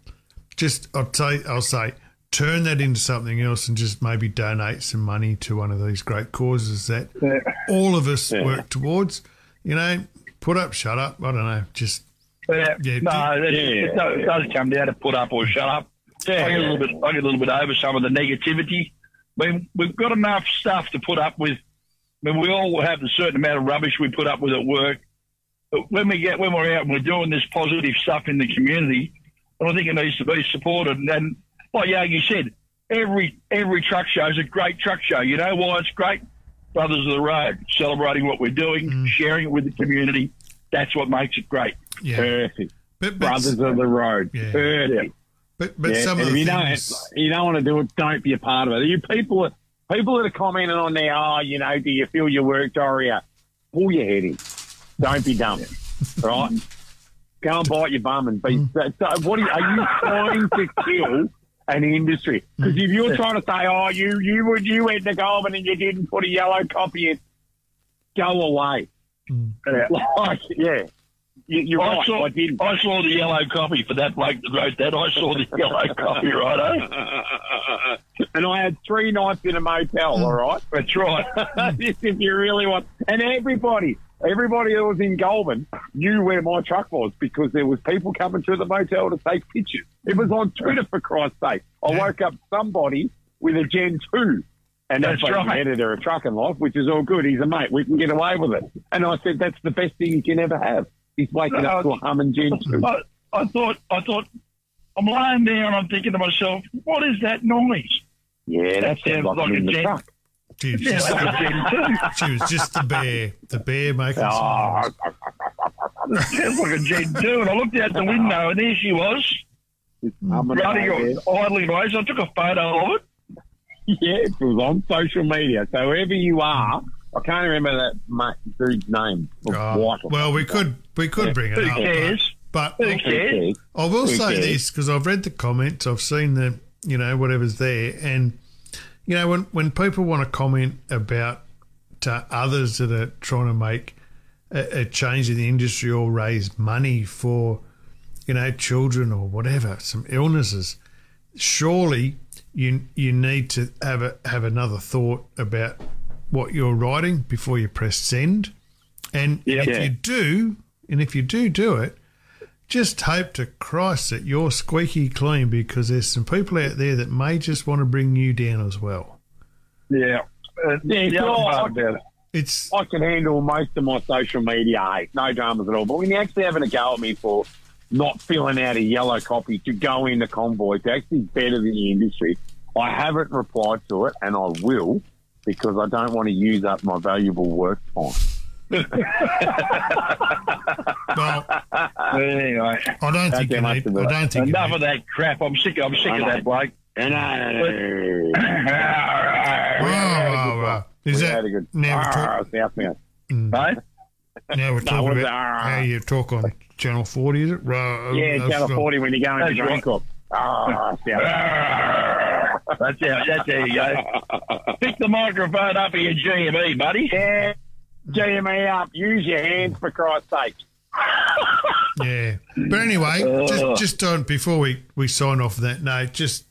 I'll say. Turn that into something else and just maybe donate some money to one of these great causes that all of us work towards. You know, put up, shut up. I don't know. Just it does come down to put up or shut up. Yeah. I get a little bit over some of the negativity. I mean, we've got enough stuff to put up with. I mean, we all have a certain amount of rubbish we put up with at work. But when we're out and we're doing this positive stuff in the community, I think it needs to be supported. And like Yogi said, every truck show is a great truck show. You know why it's great? Brothers of the road, celebrating what we're doing, sharing it with the community. That's what makes it great. Yeah. Perfect. Brothers of the road. Yeah. Perfect. But some of the things... you don't want to do it, don't be a part of it. People that are commenting on there, do you feel your work, Doria? Pull your head in. Don't be dumb, right? Go and bite your bum and be... So what are you trying to kill an industry? Because if you're trying to say, you went to Goulburn and you didn't put a yellow copy in, go away. You're right. I saw the yellow copy for that bloke that wrote that. I saw the yellow copy, right? And I had 3 nights in a motel, all right? That's right. If you really want. And everybody that was in Goulburn knew where my truck was because there was people coming to the motel to take pictures. It was on Twitter, for Christ's sake. I woke up somebody with a Gen 2. And that's right. The editor of Trucking Life, which is all good. He's a mate. We can get away with it. And I said, that's the best thing you can ever have. He's waking up to a hum and gin. I thought, I'm lying there and I'm thinking to myself, what is that noise? Yeah, that sounds like a Gen truck. Dude, she was just the bear making sounds. Sounds like a Gen 2. And I looked out the window and there she was, running idling away. So I took a photo of it. Yeah, it was on social media. So wherever you are, I can't remember that dude's name. Well, we could bring it up. Who cares? But who cares? I will say this because I've read the comments, I've seen the whatever's there, and when people want to comment about others that are trying to make a change in the industry or raise money for children or whatever, some illnesses, surely. You need to have another thought about what you're writing before you press send, and if you do it, just hope to Christ that you're squeaky clean, because there's some people out there that may just want to bring you down as well. Yeah, I can handle most of my social media hate, no dramas at all. But when you actually having a go at me for not filling out a yellow copy to go into convoy, to actually better than the industry. I haven't replied to it, and I will, because I don't want to use up my valuable work time. Anyway, I don't think enough of that crap. I'm sick of that, bloke. Is that now we're talking about how you talk on Channel 40, is it? Channel 40 when you go into Green Corp. That's how you go. Pick the microphone up of your GME, buddy. Yeah, GME up. Use your hands, for Christ's sake. Yeah. But anyway, just before we sign off that note, just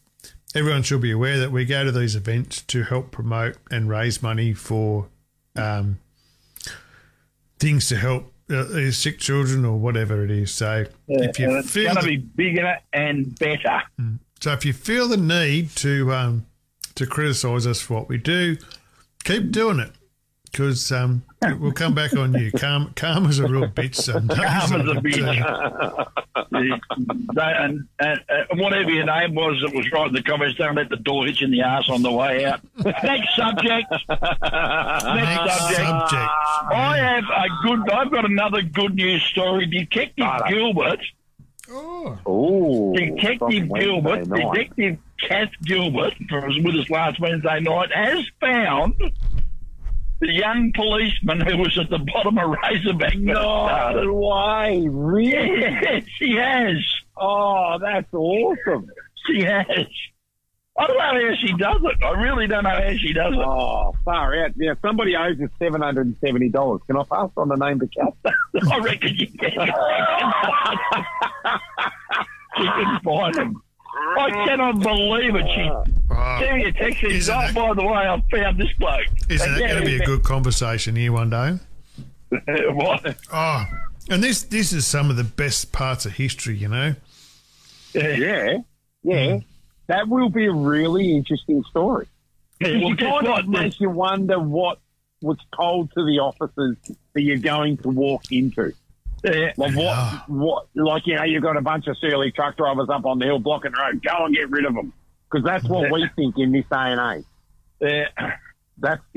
everyone should be aware that we go to these events to help promote and raise money for things to help sick children or whatever it is. So if you feel it's going to be bigger and better. So if you feel the need to criticise us for what we do, keep doing it, because we'll come back on you. Karma's a real bitch sometimes. Karma's a bitch. And whatever your name was that was right in the comments, don't let the door hit you in the arse on the way out. Next subject. I've got another good news story. Detective Kath Gilbert, who was with us last Wednesday night, has found the young policeman who was at the bottom of Razorback. No way, really? Yeah, she has. Oh, that's awesome. She has. I don't know how she does it. I really don't know how she does it. Oh, far out. Yeah, somebody owes us $770. Can I pass on the name to Kat? I reckon you can. She couldn't find him. I cannot believe it. She sent me a text and said, by the way, I found this bloke. Isn't it going to be a good conversation here one day? What? Oh, and this is some of the best parts of history, Yeah. That will be a really interesting story. It kind of makes you wonder what was told to the officers that you're going to walk into. Yeah. Like you've got a bunch of surly truck drivers up on the hill blocking the road. Go and get rid of them, because that's what we think in this day and age. Yeah.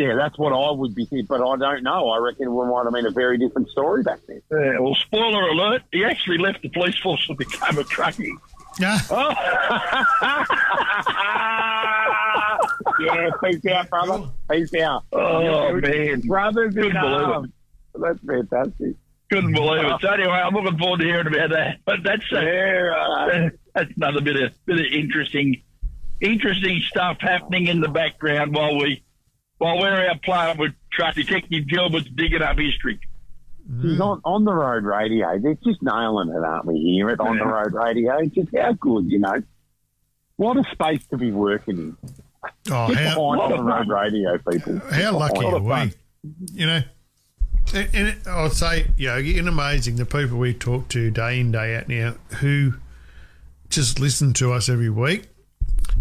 That's what I would be thinking, but I don't know. I reckon we might have been a very different story back then. Yeah. Well, spoiler alert, he actually left the police force and became a truckie. Yeah, peace out, brother. Peace out. Oh, man. Brothers in arms. That's fantastic. Couldn't believe it. So anyway, I'm looking forward to hearing about that. But that's another bit of interesting stuff happening in the background while we're out playing with Truck Detective Gilbert's digging up history. He's on the road radio. They're just nailing it, aren't we? Here at on the road radio, it's just how good, you know. What a space to be working in. Oh, how on the road radio, people. How lucky are we? You know. And I'll say, Yogi, it's amazing the people we talk to day in, day out now who just listen to us every week.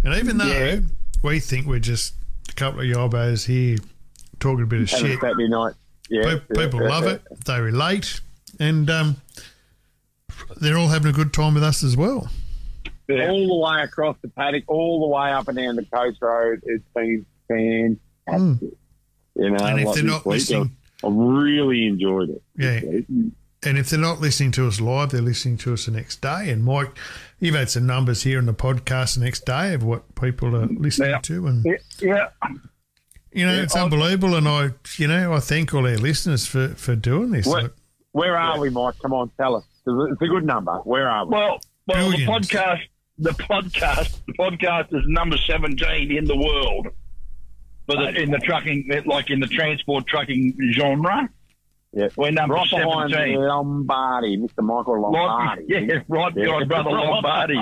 And even though we think we're just a couple of yobbos here talking a bit of shit, Saturday night. Yeah, people love it. They relate. And they're all having a good time with us as well. Yeah. All the way across the paddock, all the way up and down the coast road. It's been fantastic. You know, and if they're not listening... I really enjoyed it. Yeah. And if they're not listening to us live, they're listening to us the next day. And, Mike, you've had some numbers here in the podcast the next day of what people are listening to. And you know, it's unbelievable. And, I thank all our listeners for doing this. Where are we, Mike? Come on, tell us. It's a good number. Where are we? Well, the podcast is number 17 in the world. But in the trucking, like in the transport trucking genre, we're number 17. Behind Lombardi, Mr. Michael Lombardi. Behind brother Lombardi.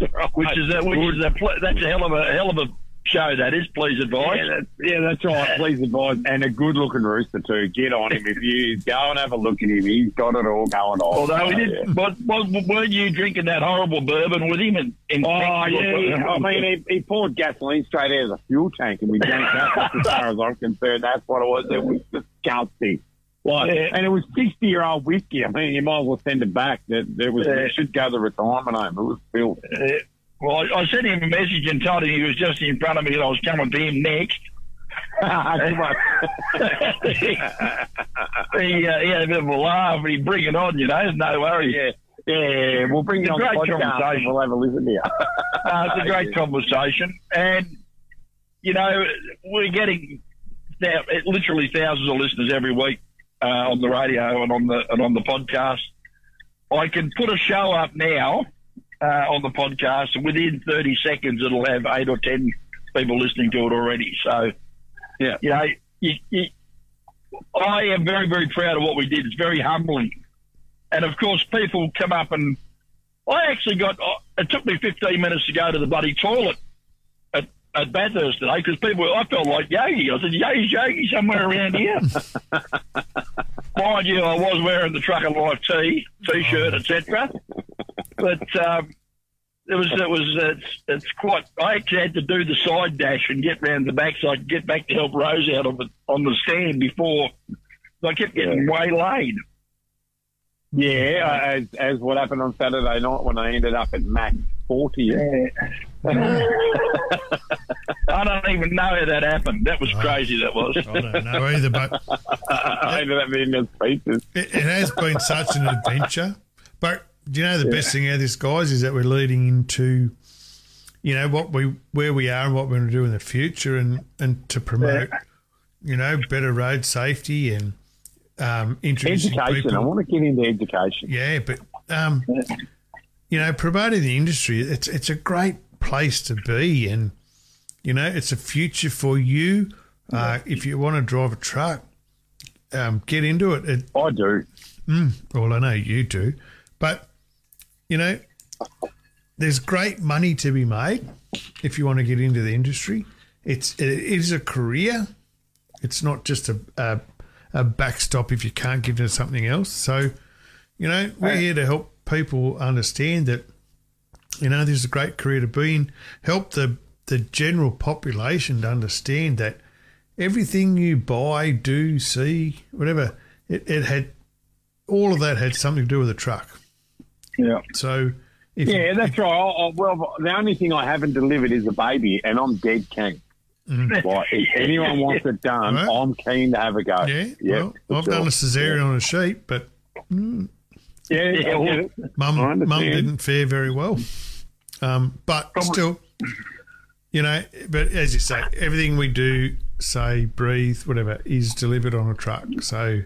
That's a hell of a show. That is. Please advise. Yeah, that's right. Please advise. And a good-looking rooster too. Get on him if you go and have a look at him. He's got it all going on. Although he did, but weren't you drinking that horrible bourbon with him? I mean, he poured gasoline straight out of the fuel tank, and we drank that. As far as I'm concerned, that's what it was. It was disgusting. And it was 60-year-old whiskey. I mean, you might as well send it back. It should go to the retirement home. It was filthy. Well, I sent him a message and told him he was just in front of me and I was coming to him next. He had a bit of a laugh, but he'd bring it on, you know, there's no worry. Yeah, we'll bring it on the podcast. We'll have a listen here. It's a great conversation. And, you know, we're getting literally thousands of listeners every week on the radio and on the podcast. I can put a show up now. On the podcast, and within 30 seconds, it'll have 8 or 10 people listening to it already. So, I am very, very proud of what we did. It's very humbling. And of course, people come up and it took me 15 minutes to go to the bloody toilet at Bathurst today because I felt like Yogi. I said, Yogi somewhere around here. Mind you, I was wearing the Truck of Life T-shirt, etc. But it's quite. I actually had to do the side dash and get round the back so I could get back to help Rose out on the stand before. So I kept getting waylaid. Yeah, as what happened on Saturday night when I ended up at Max 40. I don't even know how that happened. That was crazy, that was. I don't know either, but... I ended up being in pieces. It has been such an adventure. But... Do you know the best thing out of this, guys, is that we're leading into, you know, where we are and what we're going to do in the future and to promote, you know, better road safety and introducing education. People. I want to get into education. Yeah, but, you know, promoting the industry, it's a great place to be and, you know, it's a future for you. If you want to drive a truck, get into it. I do. Well, I know you do. But, you know, there's great money to be made if you want to get into the industry. It is a career. It's not just a backstop if you can't get into something else. So, you know, we're here to help people understand that, you know, this is a great career to be in. Help the general population to understand that everything you buy, do, see, whatever, all of that had something to do with the truck. Yeah. So, that's right. Well, the only thing I haven't delivered is a baby, and I'm dead keen. Mm-hmm. Like, if anyone wants it done, I'm keen to have a go. Yeah. Well, I've done a cesarean on a sheep, but Yeah, well, Mum didn't fare very well. But probably. Still, you know, but as you say, everything we do, say, breathe, whatever, is delivered on a truck. So,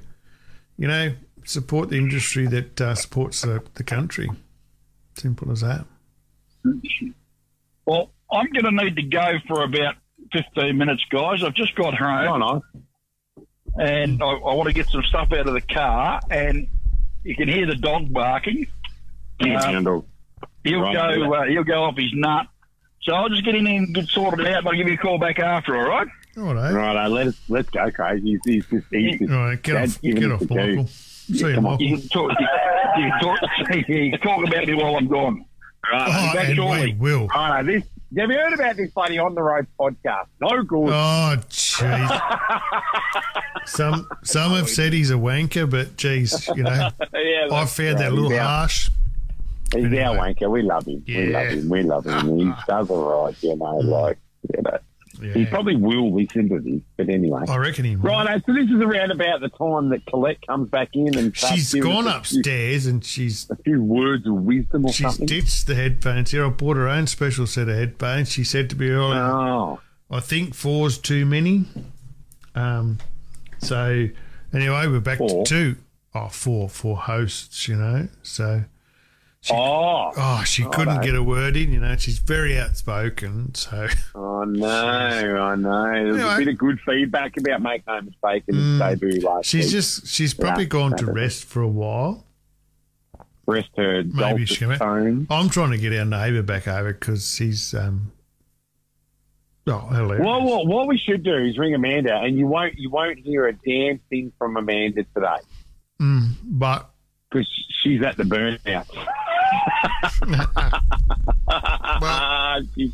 you know, support the industry that supports the country. Simple as that. Well, I'm going to need to go for about 15 minutes, guys. I've just got home. Oh, no. And I want to get some stuff out of the car, and you can hear the dog barking. He'll go off his nut. So I'll just get in there and get sorted out, and I'll give you a call back after, all right? All right. Right, let's go, crazy. Get off, Michael. See you, Michael. You can talk about me while I'm gone. Right, we will. I know this. Have you heard about this bloody On the Road podcast? No good. Oh, jeez. Some have said he's a wanker, but, geez, you know, yeah, I found that a little harsh. He's our wanker. We love him. Yeah. We love him. He does all right, you know, like, you know. Yeah. He probably will listen to this, but anyway. I reckon he will. Right, so this is around about the time that Colette comes back in and she's gone upstairs and she's... A few words of wisdom or something. She's ditched the headphones here. I bought her own special set of headphones. She said to me earlier, I think 4's too many. So, anyway, we're back to 2. Oh, 4 hosts, you know, so... She couldn't get a word in, you know. She's very outspoken, so. I know. There was a bit of good feedback about Make No Mistake in the debut last week. She's probably gone to rest for a while. Rest her dulcet tone. I'm trying to get our neighbour back over because he's hilarious. Well, what we should do is ring Amanda, and you won't hear a damn thing from Amanda today. But. Because she's at the burnout. She's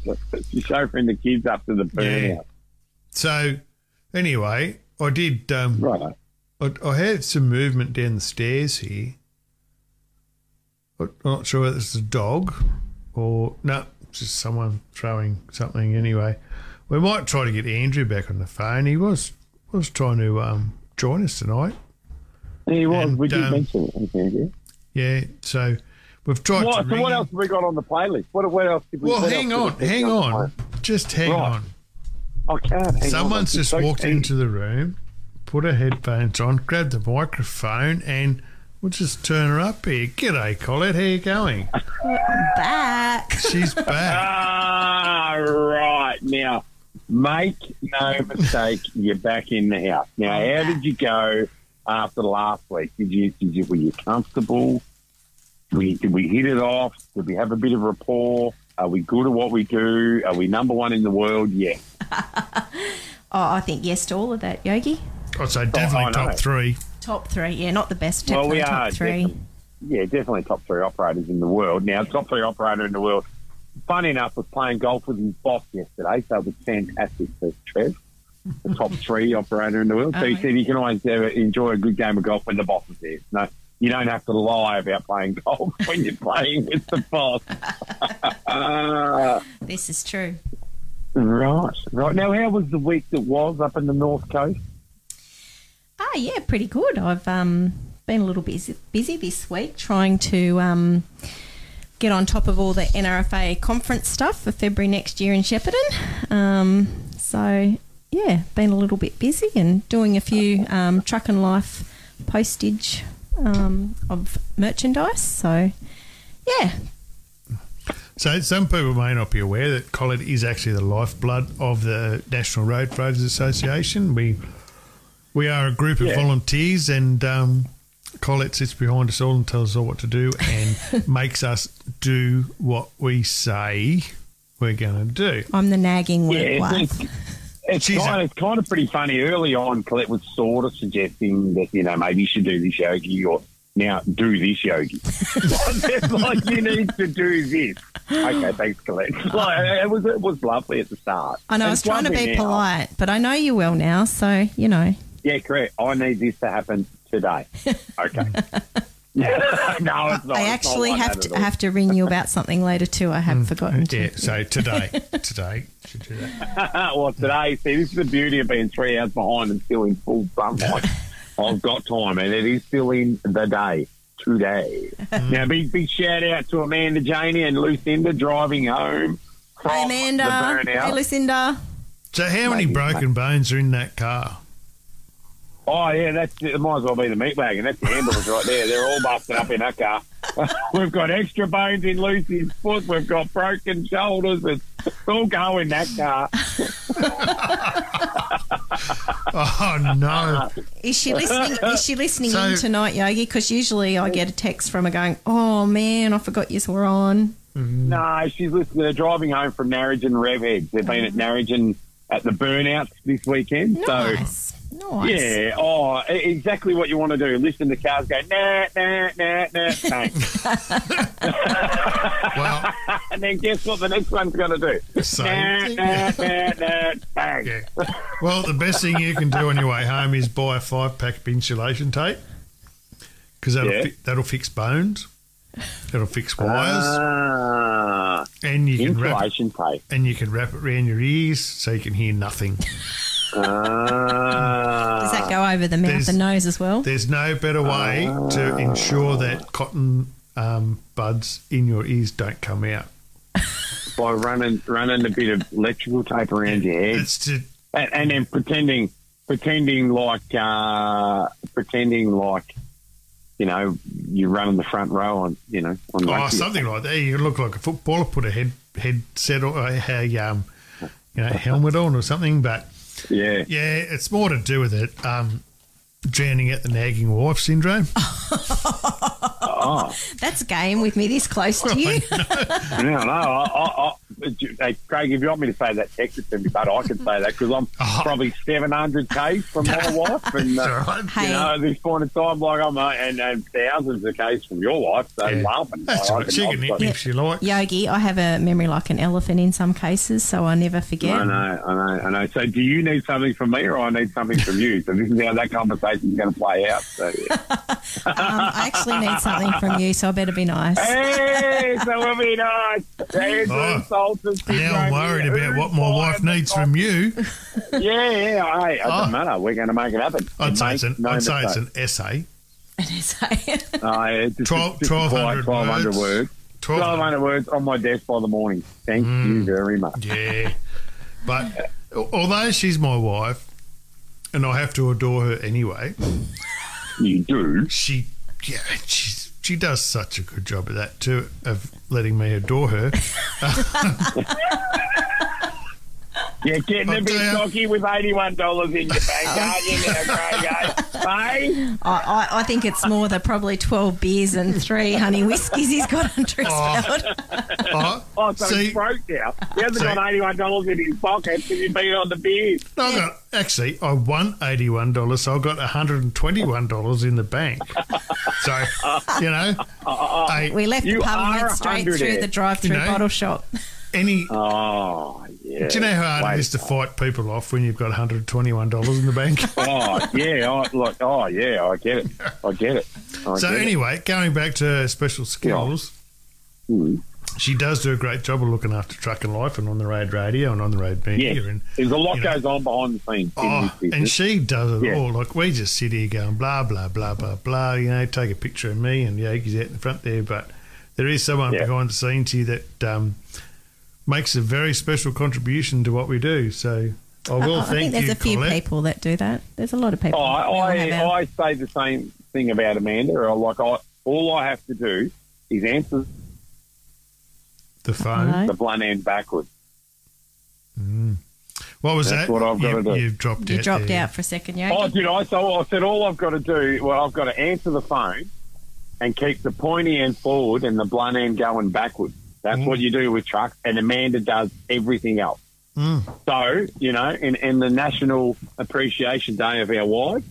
chauffeuring the kids up to the burnout. Yeah. So, anyway, I did. Right. I had some movement down the stairs here. I'm not sure whether it's a dog or no, it's just someone throwing something. Anyway, we might try to get Andrew back on the phone. He was trying to join us tonight. He was. And, we did mention it. Okay, yeah. So we've tried. What? So what else have we got on the playlist? What else did we? Well, hang on. Just hang on. I can't. Someone's just walked into the room, put her headphones on, grabbed the microphone, and we'll just turn her up here. G'day, Colette. How you going? I'm back. She's back. Right now, make no mistake, you're back in the house. Now, how did you go? After last week, were you comfortable? Did we hit it off? Did we have a bit of rapport? Are we good at what we do? Are we number one in the world? Yeah. I think yes to all of that, Yogi. I'd say definitely top three. Top three, yeah, not the best. Definitely well, we top are three. Definitely top three operators in the world. Now, top three operator in the world. Funny enough, was playing golf with his boss yesterday, so it was fantastic for Trev. The top three operator in the world. So he said you can always enjoy a good game of golf when the boss is there. No, you don't have to lie about playing golf when you're playing with the boss. This is true. Right. Now, how was the week that was up in the North Coast? Yeah, pretty good. I've been a little busy this week trying to get on top of all the NRFA conference stuff for February next year in Shepparton. So... Yeah, been a little bit busy and doing a few Truck and Life postage of merchandise. So, yeah. So some people may not be aware that Colette is actually the lifeblood of the National Road Freights Association. We are a group of volunteers and Colette sits behind us all and tells us all what to do and makes us do what we say we're going to do. I'm the nagging work wife. It's kind of pretty funny. Early on, Colette was sort of suggesting that, you know, maybe you should do this, Yogi, or now do this, Yogi. like you need to do this. Okay, thanks, Colette. Like, it was lovely at the start. I know, I was trying to be polite, but I know you will now, so, you know. Yeah, correct. I need this to happen today. Okay. No, it's not. I actually have to ring you about something later too. I have forgotten. Yeah, so today should do that. Well, today, see, this is the beauty of being 3 hours behind and still in full sunlight. I've got time, and it is still in the day. today. Now, big shout out to Amanda, Janie, and Lucinda driving home. Hey, Amanda. Hey, Lucinda. So, how many broken bones are in that car? Oh, yeah, it might as well be the meat wagon. That's the ambulance right there. They're all busted up in that car. We've got extra bones in Lucy's foot. We've got broken shoulders. It's all going in that car. Oh, no. Is she listening? Is she listening in tonight, Yogi? Because usually I get a text from her going, oh, man, I forgot you were on. Mm-hmm. No, she's listening. They're driving home from Narragin Rev Eggs. They've been at Narragin at the Burnouts this weekend. Nice. Nice. Yeah, exactly what you want to do. Listen to cars go, nah. Well, and then guess what the next one's going to do? Same. Nah. Yeah. Well, the best thing you can do on your way home is buy a 5-pack of insulation tape, because that'll fix bones. It'll fix wires, and you can wrap it around your ears so you can hear nothing. Does that go over the mouth and nose as well? There's no better way to ensure that cotton buds in your ears don't come out by running a bit of electrical tape around your head, and then pretending like. You know, you run in the front row something like that. You look like a footballer, put a headset or a helmet on or something. But yeah, it's more to do with it. Drowning out the nagging wife syndrome. That's game with me this close to you. Craig, if you want me to say that, text it to me, but I can say that because I'm probably 700K from my wife, and at this point in time, like I'm, and thousands of Ks from your wife. So laughing, that's right. She can hit me if she likes. Yogi, I have a memory like an elephant in some cases, so I never forget. I know. So, do you need something from me, or I need something from you? So this is how that conversation is going to play out. So, yeah. I actually need something from you, so I better be nice. Hey, so we'll be nice. Now I'm worried about what my wife needs from you. It doesn't matter. We're going to make it happen. I'd say it's an essay. An essay. 1,200 words. 1,200 words on my desk by the morning. Thank you very much. Yeah. But although she's my wife, and I have to adore her anyway. You do. She does such a good job at that too, of letting me adore her. Getting a bit cocky with $81 in your bank, aren't you now, Craig? I think it's more than probably 12 beers and 3 honey whiskies he's got under his belt. So he's broke now. He hasn't got $81 in his pocket because he's been on the beers. Actually, I won $81, so I've got $121 in the bank. So, you know. We left the pub and went straight through the drive-through bottle shop. Do you know how hard it is to fight people off when you've got $121 in the bank? I get it. Going back to her special skills, she does do a great job of looking after Truck and Life and On the Road Radio and On the Road Media. Yes. And there's a lot goes on behind the scenes. And she does it all. Like, we just sit here going blah blah blah blah blah. You know, take a picture of me and Yogi's out in the front there, but there is someone behind the scenes here that. Makes a very special contribution to what we do. So I will thank you, I think there's a few people that do that. There's a lot of people. I say the same thing about Amanda. All I have to do is answer the phone, the blunt end backwards. What was that? That's what I've got to do. You dropped out for a second, Yogi. Oh, did I? So I said all I've got to do, I've got to answer the phone and keep the pointy end forward and the blunt end going backwards. That's what you do with trucks, and Amanda does everything else. So, you know, in the National Appreciation Day of our wives,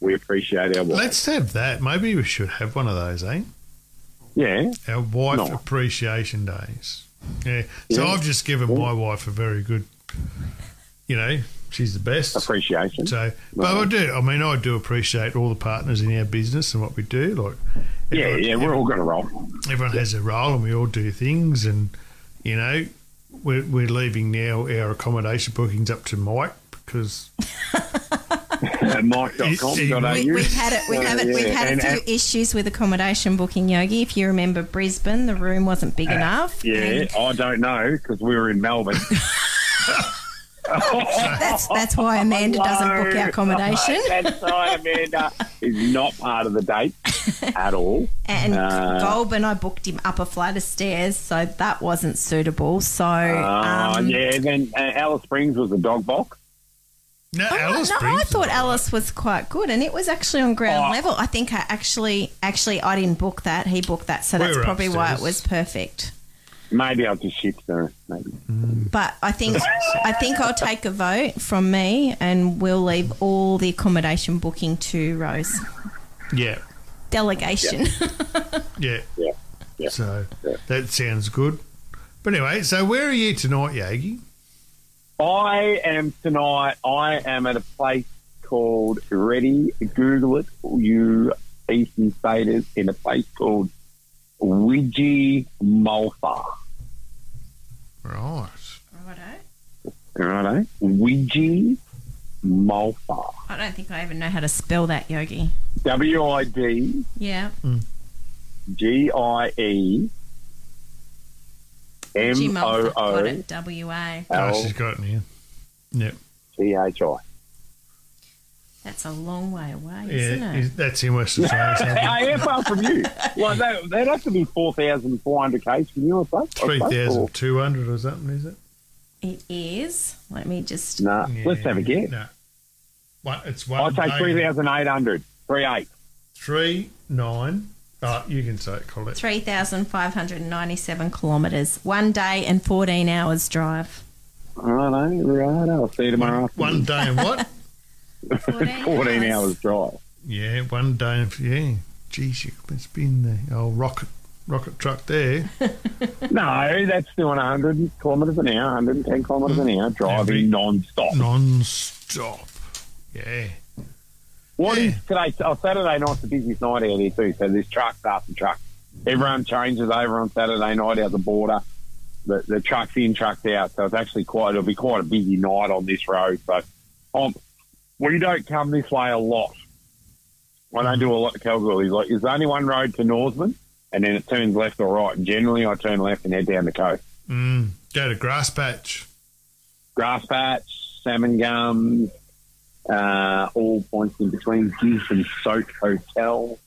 we appreciate our wives. Let's have that. Maybe we should have one of those, eh? Yeah. Our wife appreciation days. Yeah. So I've just given my wife a very good, you know, she's the best. Appreciation. So, but I do appreciate all the partners in our business and what we do, like. We're all got a role. Everyone has a role and we all do things, and, you know, we're leaving now our accommodation bookings up to Mike because mike.com.au. We've had a few issues with accommodation booking, Yogi. If you remember Brisbane, the room wasn't big enough. Yeah, I don't know because we were in Melbourne. That's why Amanda doesn't book our accommodation. That's why Amanda is not part of the date at all. And Goulburn, I booked him up a flight of stairs, so that wasn't suitable. So then Alice Springs was a dog box. I thought Alice was quite good, and it was actually on ground level. I think I didn't book that. He booked that, so that's probably why it was perfect. Maybe I'll just shit there. Maybe. But I think I'll take a vote from me, and we'll leave all the accommodation booking to Rose. Yeah. Delegation. Yeah. So that sounds good. But anyway, so where are you tonight, Yogi? I am at a place called Ready. Google it, you Eastern Staters, in a place called Widgie Mulfa. Right. Righto. Widgie Mulfa. I don't think I even know how to spell that, Yogi. W-I-D. Yeah. G-I-E. M-O-O. W-A. Oh, she's got it here. Yep. T-H-I. That's a long way away, isn't it? Yeah, that's in Western Australia. Hey, how far from you? Well, that'd have to be 4,400 k's from you, I think. 3,200 or something, is it? It is. Let me just... No, let's have a guess. No. Well, it's one. I'd say 3,800. 3,800. 3,900. Oh, you can say it, Colette. 3,597 kilometres. 1 day and 14 hours drive. Right. I'll see you tomorrow afternoon. 1 day and what? 14 hours drive. Yeah, 1 day. Yeah, geez, it's been the old rocket truck there. No, that's doing 100 kilometres an hour, 110 kilometres an hour, driving non-stop. Non-stop, yeah. What is today? Oh, Saturday night's the busiest night out here too, so there's trucks after trucks. Everyone changes over on Saturday night out the border. The trucks in, trucks out, so it's actually it'll be quite a busy night on this road. So we don't come this way a lot. I don't do a lot of Kalgoorlie. Like, there's only one road to Norseman, and then it turns left or right. And generally, I turn left and head down the coast. Go to Grass Patch, Salmon Gums, all points in between, Gisborne Soak Hotel.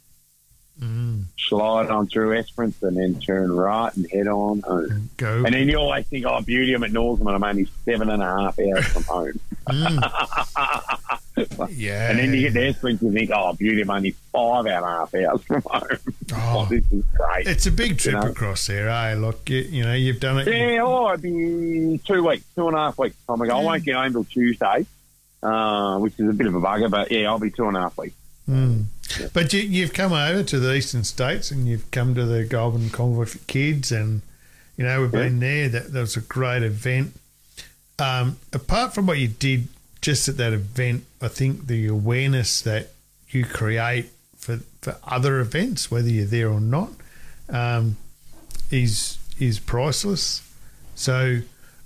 Slide on through Esperance and then turn right and head on home. Go. And then you always think, beauty, I'm at Norseman. I'm only 7.5 hours from home. Yeah. And then you get there, and you think, beauty, I'm only 5.5 hours from home. This is great. It's a big trip across there, eh? Look, you've done it. Yeah, it'd be 2.5 weeks. I won't get home till Tuesday, which is a bit of a bugger, but, yeah, I'll be 2.5 weeks. But you've come over to the Eastern States, and you've come to the Goulburn Convoy for Kids, and, we've been there. That was a great event. Apart from what you did just at that event, I think the awareness that you create for other events, whether you're there or not, is priceless. So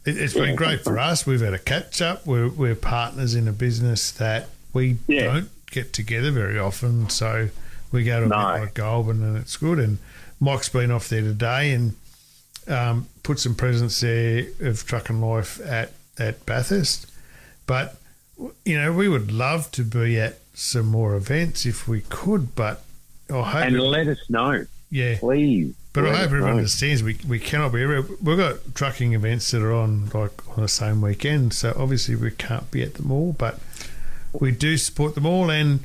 it's been great for us. We've had a catch-up. We're partners in a business that we don't get together very often, so we go to a bit like Goulburn, and it's good. And Mike's been off there today and put some presence there of Truck and Life at Bathurst. But we would love to be at some more events if we could. But I hope let us know, please. But I hope everyone understands we cannot be everywhere. We've got trucking events that are on on the same weekend, so obviously we can't be at them all, but we do support them all. And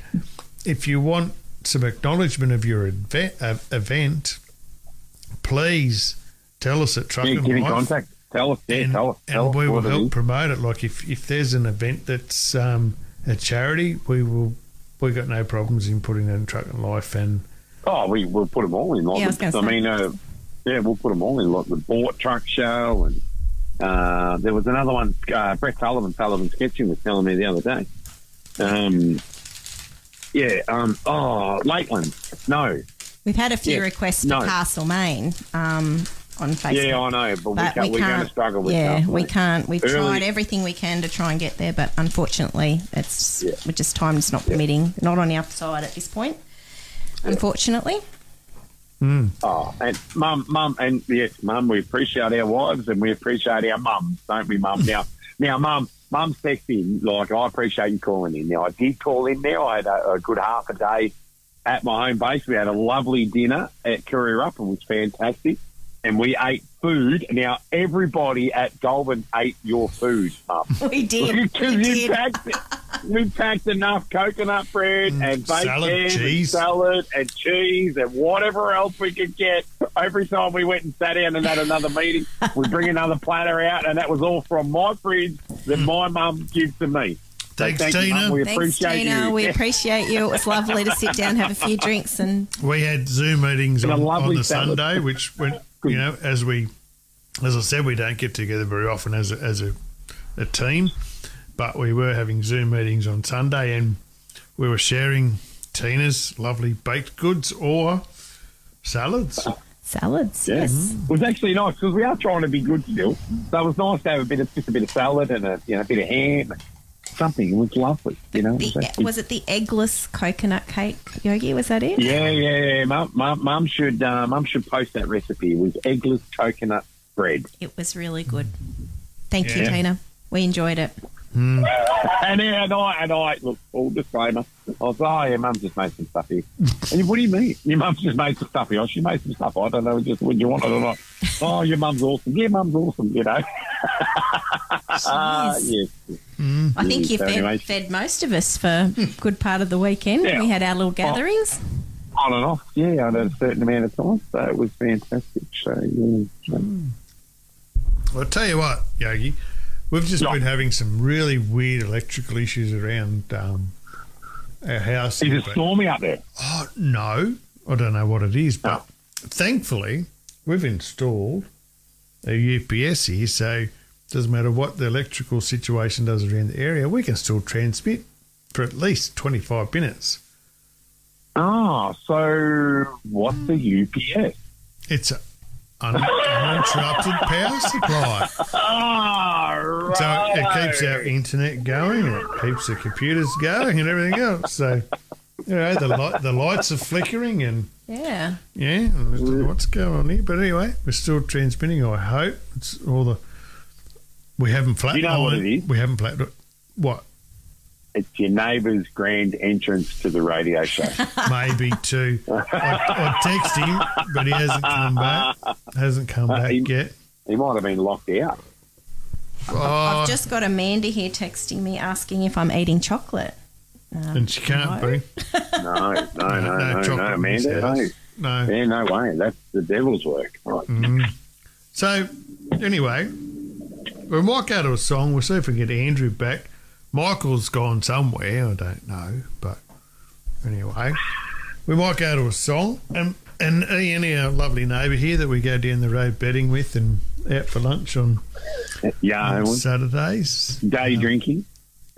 if you want some acknowledgement of your event, please tell us at Truck and Life. Contact. Tell us. And we will help promote it. Like if there's an event that's a charity, we've got no problems in putting it in Truck and Life. And we'll put them all in. We'll put them all in. Like the Bort Truck Show, and there was another one. Brett Sullivan's Sketching was telling me the other day. Lakeland. No. We've had a few requests for Castlemaine on Facebook. Yeah, I know, but we're going to struggle with that. Yeah, we can't. We've tried everything we can to try and get there, but unfortunately, it's just time's not permitting, not on our side at this point, unfortunately. Mm. Oh, and mum, and yes, mum, we appreciate our wives and we appreciate our mums, don't we, mum? Now, mum's texting, like, I appreciate you calling in. Now, I did call in there. I had a good half a day at my home base. We had a lovely dinner at Currierup. It was fantastic. And we ate food. Now, everybody at Goulburn ate your food, mum. We did. We packed enough coconut bread and baked hams and salad and cheese and whatever else we could get. Every time we went and sat down and had another meeting, we'd bring another platter out, and that was all from my fridge that my mum gives to me. Thanks, Tina. Mum. We appreciate you. It was lovely to sit down, have a few drinks. And we had Zoom meetings on the salad Sunday, which went, you know, as I said, we don't get together very often as a team. But we were having Zoom meetings on Sunday and we were sharing Tina's lovely baked goods or salads. Salads, yes. Mm-hmm. It was actually nice because we are trying to be good still. So it was nice to have a bit of salad and a bit of ham. Something. It was lovely, you know. Was it the eggless coconut cake, Yogi? Was that it? Yeah. Mum should post that recipe. It was eggless coconut bread. It was really good. Thank you, Tina. We enjoyed it. Mm. And I look, full disclaimer, I was your mum just made some stuff here. And what do you mean? Your mum's just made some stuff here. She made some stuff. I don't know just would you want it or not. Oh, your mum's awesome. Yeah, mum's awesome, you know. Yes. Mm. I think you fed most of us for a good part of the weekend. Yeah. We had our little gatherings. On and off, yeah, at a certain amount of time. So it was fantastic. So, yeah. I'll tell you what, Yogi. We've just been having some really weird electrical issues around our house. Is it stormy up there? Oh, no. I don't know what it is, but thankfully we've installed a UPS here, so it doesn't matter what the electrical situation does around the area, we can still transmit for at least 25 minutes. Ah, so what's the UPS? It's a uninterrupted power supply. Right. So it keeps our internet going and it keeps the computers going and everything else. So, you know, the lights are flickering and... Yeah. Yeah, I don't know what's going on here. But anyway, we're still transmitting, I hope. It's all the... We haven't flattened it. You know what it is? We haven't flattened it. What? It's your neighbour's grand entrance to the radio show. Maybe too. I text him, but he hasn't come back. Hasn't come back yet. He might have been locked out. I've just got Amanda here texting me asking if I'm eating chocolate. And she can't be. No, Amanda. No. Yeah, no way. That's the devil's work. Right. Mm. So, anyway, we might go to a song. We'll see if we can get Andrew back. Michael's gone somewhere, I don't know, but anyway, we might go to a song. And Ian, our lovely neighbour here that we go down the road bedding with and out for lunch on Saturdays. Day drinking.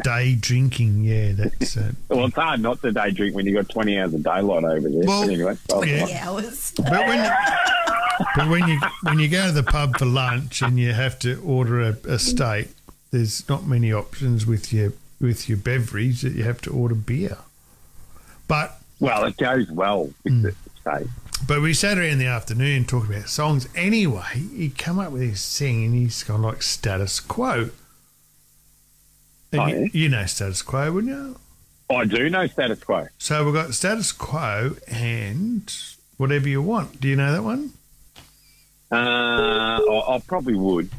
Day drinking, yeah. That's well, it's hard not to day drink when you've got 20 hours of daylight over there. Well, anyway, 20 hours. But when you go to the pub for lunch and you have to order a steak, there's not many options with your beverage that you have to order beer. But it goes well with the steak. But we sat around in the afternoon talking about songs. Anyway, he come up with this thing and he's gone like Status Quo. And you know Status Quo, wouldn't you? I do know Status Quo. So we've got Status Quo and Whatever You Want. Do you know that one? I probably would.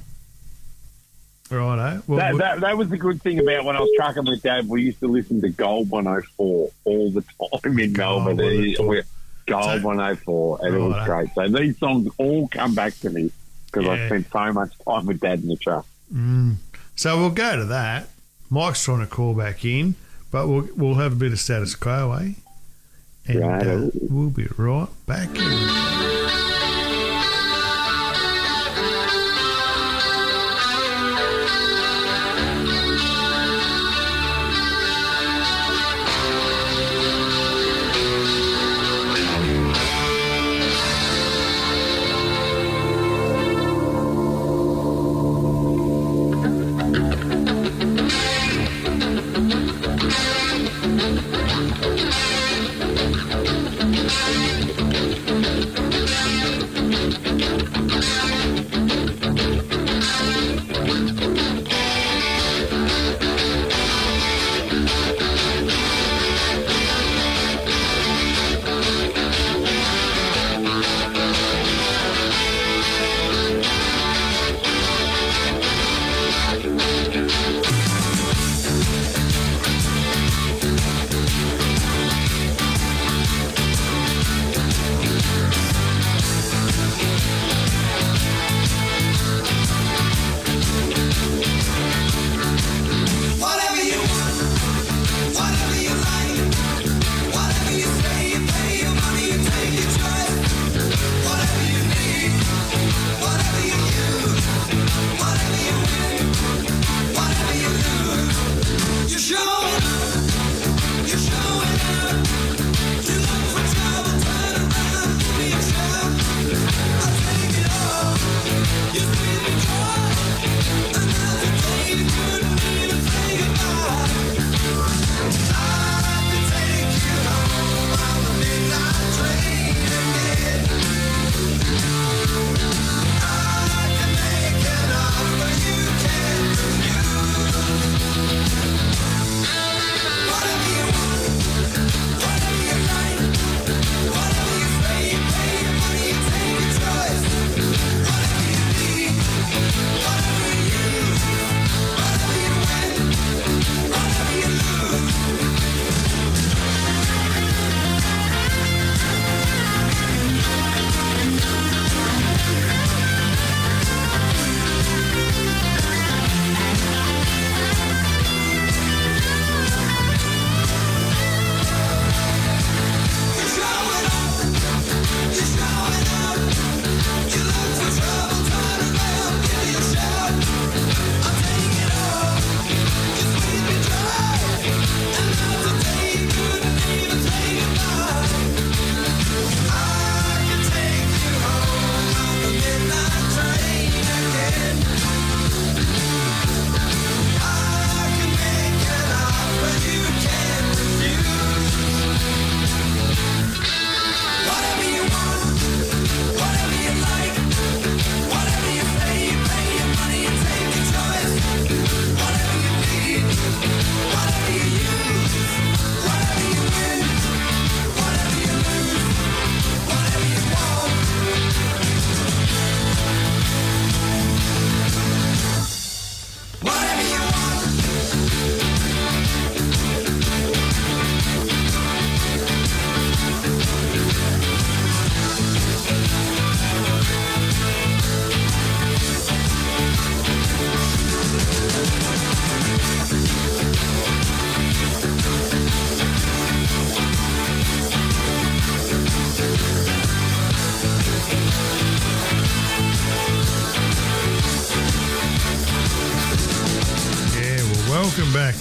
Righto. Well, that was the good thing about when I was trucking with Dad. We used to listen to Gold 104 all the time in Melbourne. Gold 104, and it was great. So these songs all come back to me because I spent so much time with Dad in the truck. Mm. So we'll go to that. Mike's trying to call back in, but we'll have a bit of Status Quo, eh? And we'll be right back.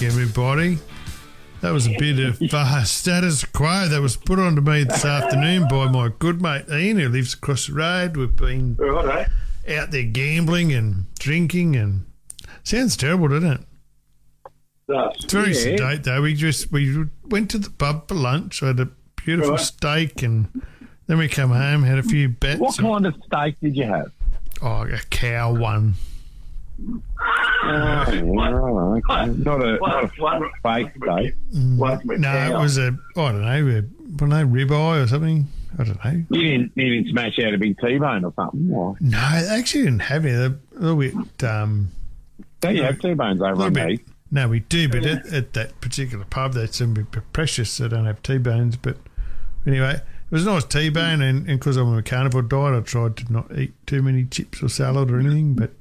Everybody, that was a bit of Status Quo that was put on to me this afternoon by my good mate Ian, who lives across the road. We've been out there gambling and drinking, and sounds terrible, doesn't it? It's very sedate though. We went to the pub for lunch. I had a beautiful steak, and then we come home, had a few bets. What kind of steak did you have? Oh, a cow one. Oh, okay. Not a fake steak. No, it was a, I don't know, ribeye or something. I don't know. You didn't smash out a big T-bone or something? Or? No, they actually didn't have any. A little bit. Don't you have T-bones over on these? No, we do, but at that particular pub, that's a bit precious. They don't have T-bones. But anyway, it was a nice T-bone, and because I'm a carnivore diet, I tried to not eat too many chips or salad or anything, but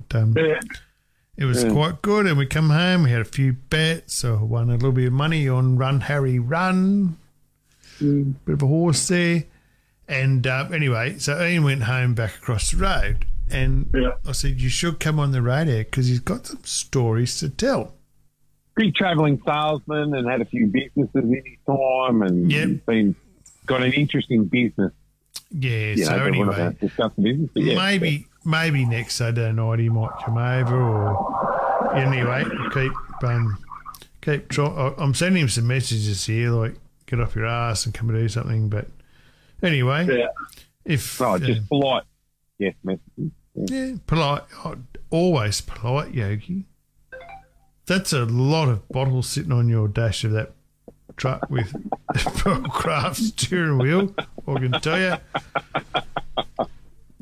it was quite good. And we come home, we had a few bets, so I won a little bit of money on Run Harry Run, bit of a horse there. And anyway, so Ian went home back across the road, and I said, you should come on the radio because he's got some stories to tell. Big travelling salesman and had a few businesses in his time, and got an interesting business. Yeah, you so know, anyway, business, maybe next Saturday night he might come over, or anyway, keep trying. I'm sending him some messages here, like get off your ass and come and do something. But anyway, if just polite, Yeah, messaging. Yeah, polite. Always polite, Yogi. That's a lot of bottles sitting on your dash of that truck with Pearl Craft steering wheel, I can tell you.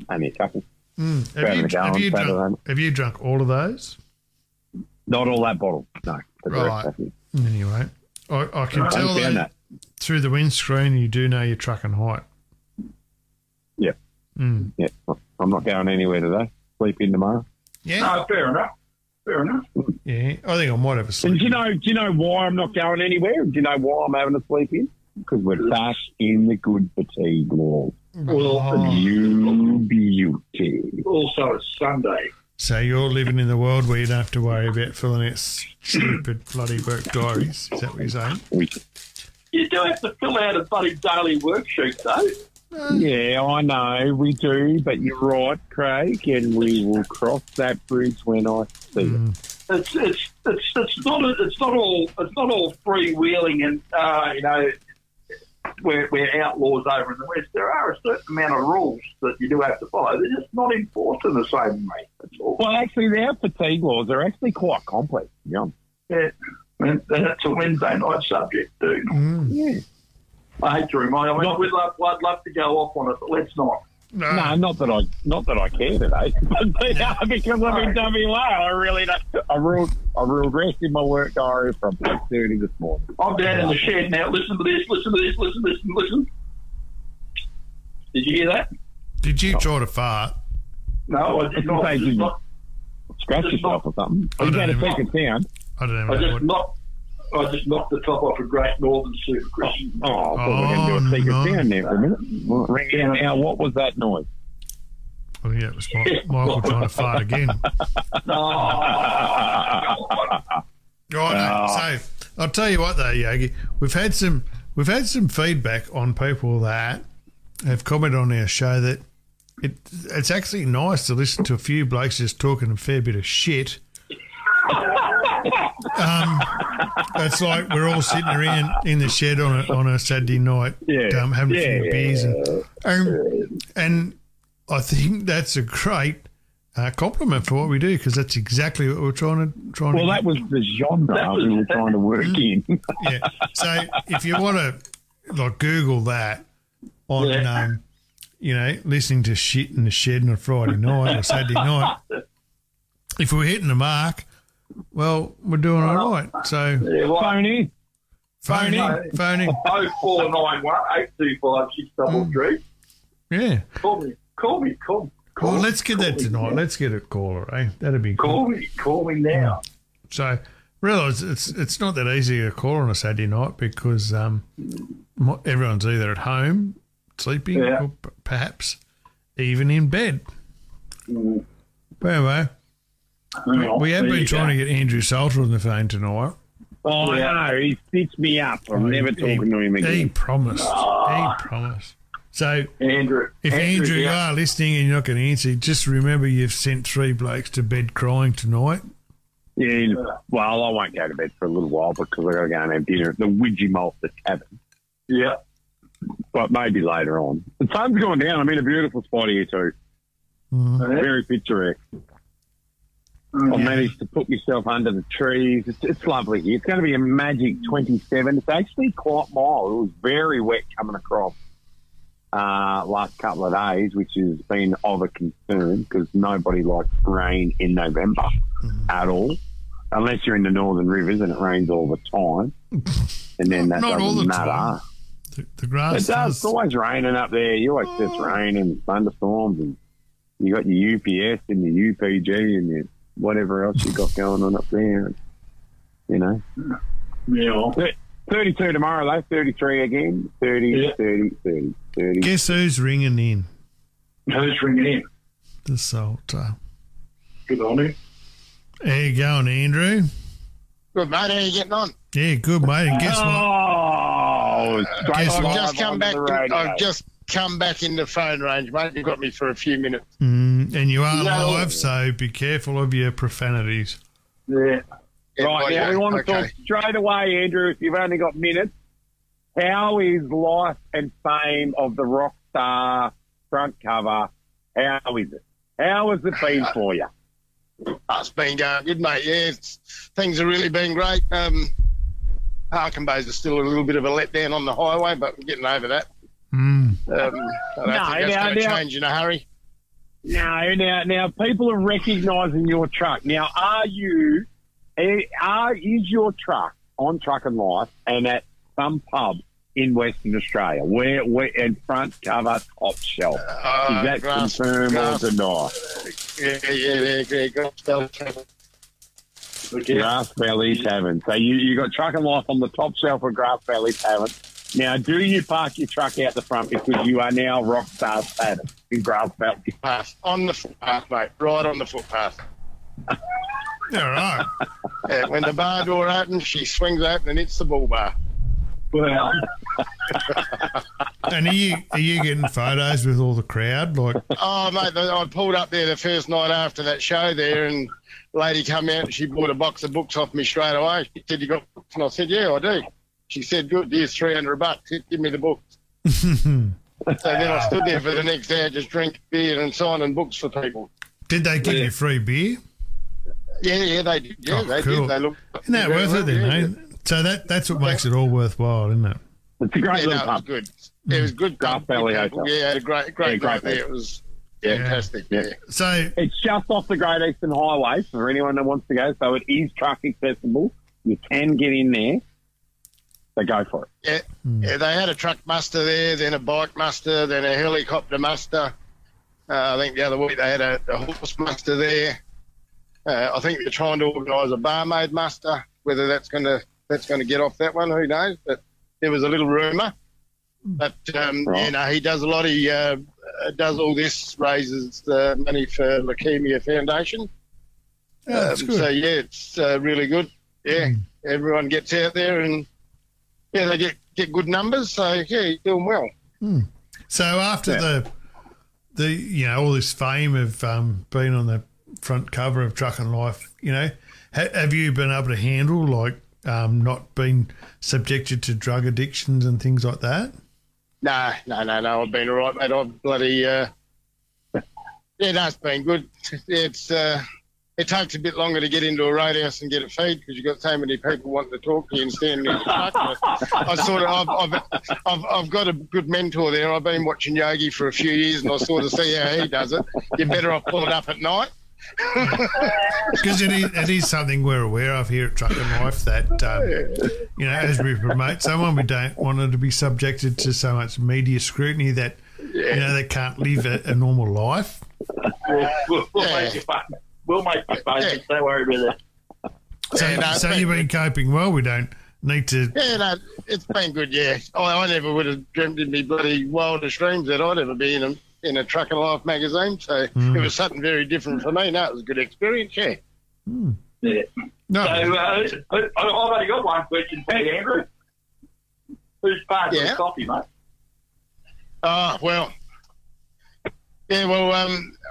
Only a couple. Mm. Have you drunk all of those? Not all that bottle, no. Right. Anyway, I can tell that through the windscreen you do know your trucking height. Yeah. Mm. Yeah. I'm not going anywhere today. Sleep in tomorrow. Yeah. No, fair enough. Fair enough. Yeah, I think I might have a sleep in. Do you know why I'm not going anywhere? Do you know why I'm having a sleep in? Because we're back in the good fatigue law. Well, you beauty. Also, it's Sunday. So you're living in the world where you don't have to worry about filling out stupid bloody work diaries. Is that what you're saying? You do have to fill out a bloody daily worksheet, though. Yeah, I know, we do, but you're right, Craig, and we will cross that bridge when I see it. It's not all freewheeling and we're outlaws over in the West. There are a certain amount of rules that you do have to follow. They're just not enforced in the same way. That's all. Well, actually, our fatigue laws are actually quite complex. Yeah, yeah, and that's a Wednesday night subject, dude. Mm. Yeah. I hate to remind you. I'd love to go off on it, but let's not. No, not that I care today. But yeah, because I'm in WA, I really don't. I ruled rest in my work diary from 6:30 this morning. I'm down in the shed now. Listen to this. Did you hear that? Did you try to fart? No, I did not. Scratch yourself or something? I you had to take it down. I don't know. I just knocked the top off a Great Northern Super Christian. Oh, I thought we were going to do a secret sound there for a minute. Ring out now, what was that noise? I think that was Michael trying to fart again. Right, so I'll tell you what though, Yogi, we've had some feedback on people that have commented on our show that it's actually nice to listen to a few blokes just talking a fair bit of shit. It's like we're all sitting around in the shed on a Saturday night, having a few beers, and I think that's a great compliment for what we do, because that's exactly what we're trying. Well, that was the genre we were trying to work in. Yeah. So if you want to Google that on, listening to shit in the shed on a Friday night or Saturday night, if we're hitting the mark. Well, we're doing all right. So phone in. 0491 825 633. Yeah. Call me. Well, let's get that tonight. Now. Let's get a caller, eh? That'd be cool. Call me now. So realise it's not that easy to call on a Saturday night, because everyone's either at home sleeping or perhaps even in bed. Mm. But anyway. We have been trying to get Andrew Salter on the phone tonight. Oh, no, he stitched me up. I'm never talking to him again. He promised. So, if Andrew, you are listening and you're not going to answer, just remember you've sent three blokes to bed crying tonight. Yeah, well, I won't go to bed for a little while because I've got to go and have dinner at the Widgie Malta Tavern. Yeah. But maybe later on. The sun's going down. I'm in a beautiful spot here too. Mm-hmm. Very picturesque. I managed to put myself under the trees. It's lovely here. It's going to be a magic 27. It's actually quite mild. It was very wet coming across last couple of days, which has been of a concern because nobody likes rain in November at all, unless you're in the Northern Rivers and it rains all the time. And then that doesn't matter. The grass. It's always raining up there. You always just rain and thunderstorms, and you got your UPS and your UPG and your whatever else you got going on up there, you know. Yeah. 32 tomorrow, though. 33 again. 30. Guess who's ringing in? The Salter. Good on you. How you going, Andrew? Good, mate. How you getting on? Yeah, good, mate. And guess what? I've just come back into phone range, mate. You've got me for a few minutes. And you are live, so be careful of your profanities. Yeah. Right, now we want to talk straight away, Andrew, if you've only got minutes. How is life and fame of the rock star front cover How is it? How has it been for you? It's been going good, mate. Yeah, things have really been great. Parking bays are still a little bit of a letdown on the highway, but we're getting over that. I don't think that's going to change in a hurry. Now, people are recognising your truck. Now, is your truck on Truck and Life and at some pub in Western Australia, where we're in front cover top shelf? Is that confirmed or denied? Yeah. Grass Valley Tavern. So you got Truck and Life on the top shelf of Grass Valley Tavern. Now, do you park your truck out the front because you are now Rockstar Status in Grass Valley? On the footpath, mate. Right on the footpath. Yeah, right. Yeah, when the bar door opens, she swings open and it's the bull bar. Well, and are you getting photos with all the crowd? Like, oh mate, I pulled up there the first night after that show there, and a lady come out and she bought a box of books off me straight away. She said, "You got books?" And I said, "Yeah, I do." She said, "Good, here's $300. Give me the books." So then I stood there for the next hour, just drinking beer and signing books for people. Did they give you free beer? Yeah, they did. Yeah, they did. They looked. Isn't that worth it then, mate? Yeah. So that's what makes it all worthwhile, isn't it? It's a great little pub. It was good. It was good. Grass Valley Hotel. Yeah, great there. It was fantastic. Yeah. So it's just off the Great Eastern Highway for anyone that wants to go. So it is truck accessible. You can get in there. So go for it. Yeah, they had a truck muster there, then a bike muster, then a helicopter muster. I think the other week they had a horse muster there. I think they're trying to organise a barmaid muster. Whether that's going to get off that one, who knows? But there was a little rumour. But he does a lot. He does all this, raises money for Leukaemia Foundation. Oh, that's good. So it's really good. Yeah, everyone gets out there and they get good numbers. So he's doing well. Mm. So after the all this fame of being on the front cover of Truck and Life, have you been able to handle not being subjected to drug addictions and things like that? No. I've been all right, mate. I've bloody it's been good. It's it takes a bit longer to get into a roadhouse and get a feed because you've got so many people wanting to talk to you and standing in the truck. I've got a good mentor there. I've been watching Yogi for a few years and I sort of see how he does it. You're better off pulling up at night. Because it is something we're aware of here at Truck and Life that as we promote someone, we don't want them to be subjected to so much media scrutiny that they can't live a normal life. We'll make you fun. We'll make you fun. Don't worry about that. So you've been coping well. We don't need to. It's been good. Yeah, I never would have dreamt in my bloody wildest dreams that I'd ever be in them. In a Truck and Life magazine, so it was something very different for me. No, it was a good experience, yeah. Mm. Yeah. No. So I've only got one question for you, Andrew. Who's paying for the coffee, mate?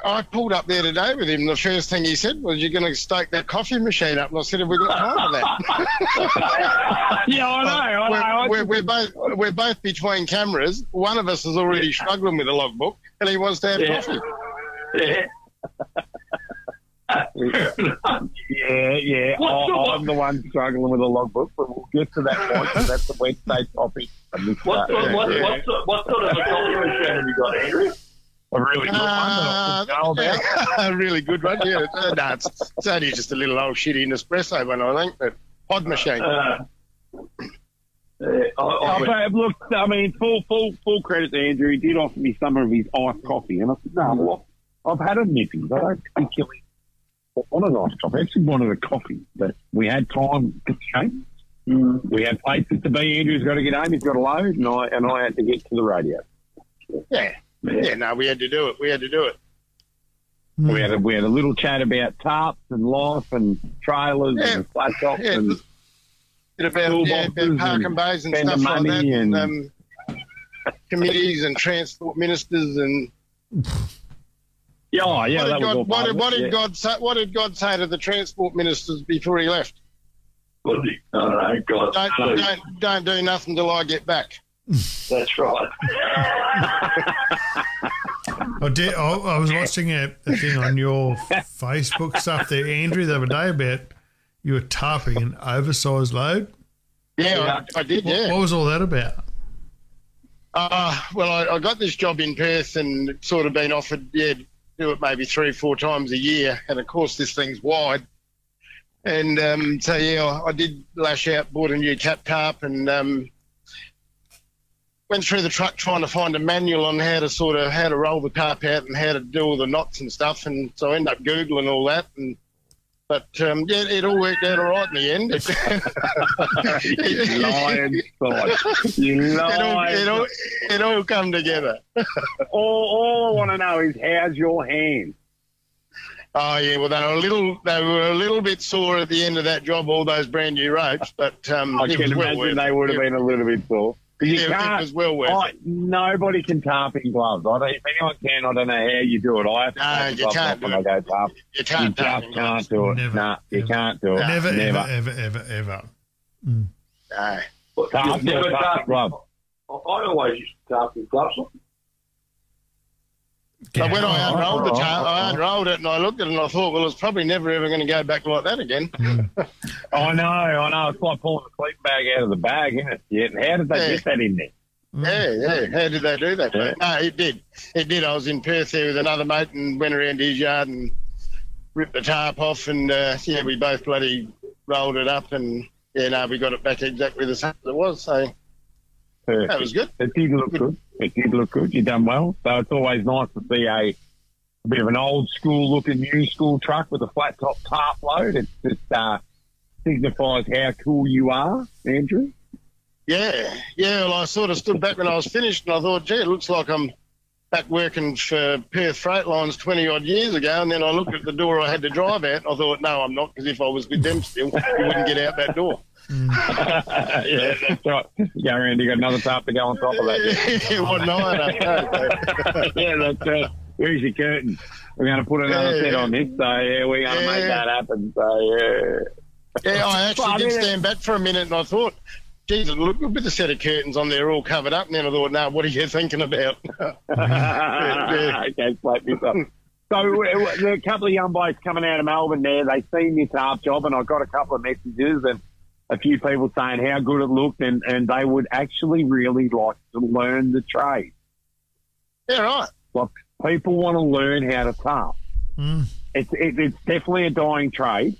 I pulled up there today with him. The first thing he said was, "You're going to stoke that coffee machine up." And I said, "Have we got time for that?" Yeah, I know. We're both between cameras. One of us is already struggling with a logbook, and he wants to have coffee. Yeah. I'm the one struggling with a logbook, but we'll get to that point because that's the Wednesday topic. What sort of a coffee machine have you got, Andrew? A really good one. A really good one, yeah. It's only just a little old shitty Nespresso one, I think, but pod machine. Look, I mean, full credit to Andrew. He did offer me some of his iced coffee, and I said, no, I've had a nippy. I don't particularly want an iced coffee. I actually wanted a coffee, but we had time constraints. Mm. We had places to be. Andrew's got to get home. He's got a load, and I had to get to the radio. Yeah. We had to do it. Mm. We had a little chat about tarps and life and trailers and flat tops and about parking bays and stuff like that and committees and transport ministers and what did God say to the transport ministers before he left? What did he? Oh, no, God. Don't do nothing till I get back. That's right. Oh, I was watching a thing on your Facebook stuff there, Andrew, the other day about you were tarping an oversized load. Yeah, I did, yeah. What was all that about? Well, I got this job in Perth and sort of been offered, do it maybe 3 or 4 times a year. And, of course, this thing's wide. And I did lash out, bought a new tap tarp and went through the truck trying to find a manual on how to roll the tarp out and how to do all the knots and stuff. And so I ended up Googling all that. But it all worked out all right in the end. You lied. It all come together. all I want to know is how's your hand? Oh yeah, well they were a little bit sore at the end of that job, all those brand new ropes, but I can imagine they would have been a little bit sore. Yeah, it was well worth it. Nobody can tarp in gloves. If anyone can, I don't know how you do it. You can't do it. You can't do it. Never, ever. Mm. No. Tarp gloves. I always used to tarp in gloves. But when I unrolled the tarp, I unrolled it and I looked at it and I thought, well, it's probably never ever going to go back like that again. Mm. I know. It's like pulling a sleep bag out of the bag, isn't it? Yeah. And how did they get that in there? Yeah. How did they do that? Yeah. No, it did. I was in Perth there with another mate and went around his yard and ripped the tarp off and, we both bloody rolled it up and, we got it back exactly the same as it was, so... Perfect. That was good. It did look good. You done well. So it's always nice to see a bit of an old school looking new school truck with a flat top tarp load. It just signifies how cool you are, Andrew. Yeah. Well, I sort of stood back when I was finished and I thought, gee, it looks like I'm back working for Perth Freight Lines 20 odd years ago. And then I looked at the door I had to drive out. And I thought, no, I'm not, because if I was with them still, you wouldn't get out that door. Yeah, that's right. Go around, you got another tarp to go on top of that. Yeah, that's right. Where's your curtain? We're going to put another set on this, so we're going to make that happen. So I actually did stand back for a minute and I thought, Jesus, look, with a set of curtains on there all covered up, and then I thought, no, what are you thinking about? Okay, slap this up. So there are a couple of young blokes coming out of Melbourne there. They've seen this tarp job, and I got a couple of messages and a few people saying how good it looked and they would actually really like to learn the trade. Yeah, right. Like, people want to learn how to tarp. Mm. It's definitely a dying trade,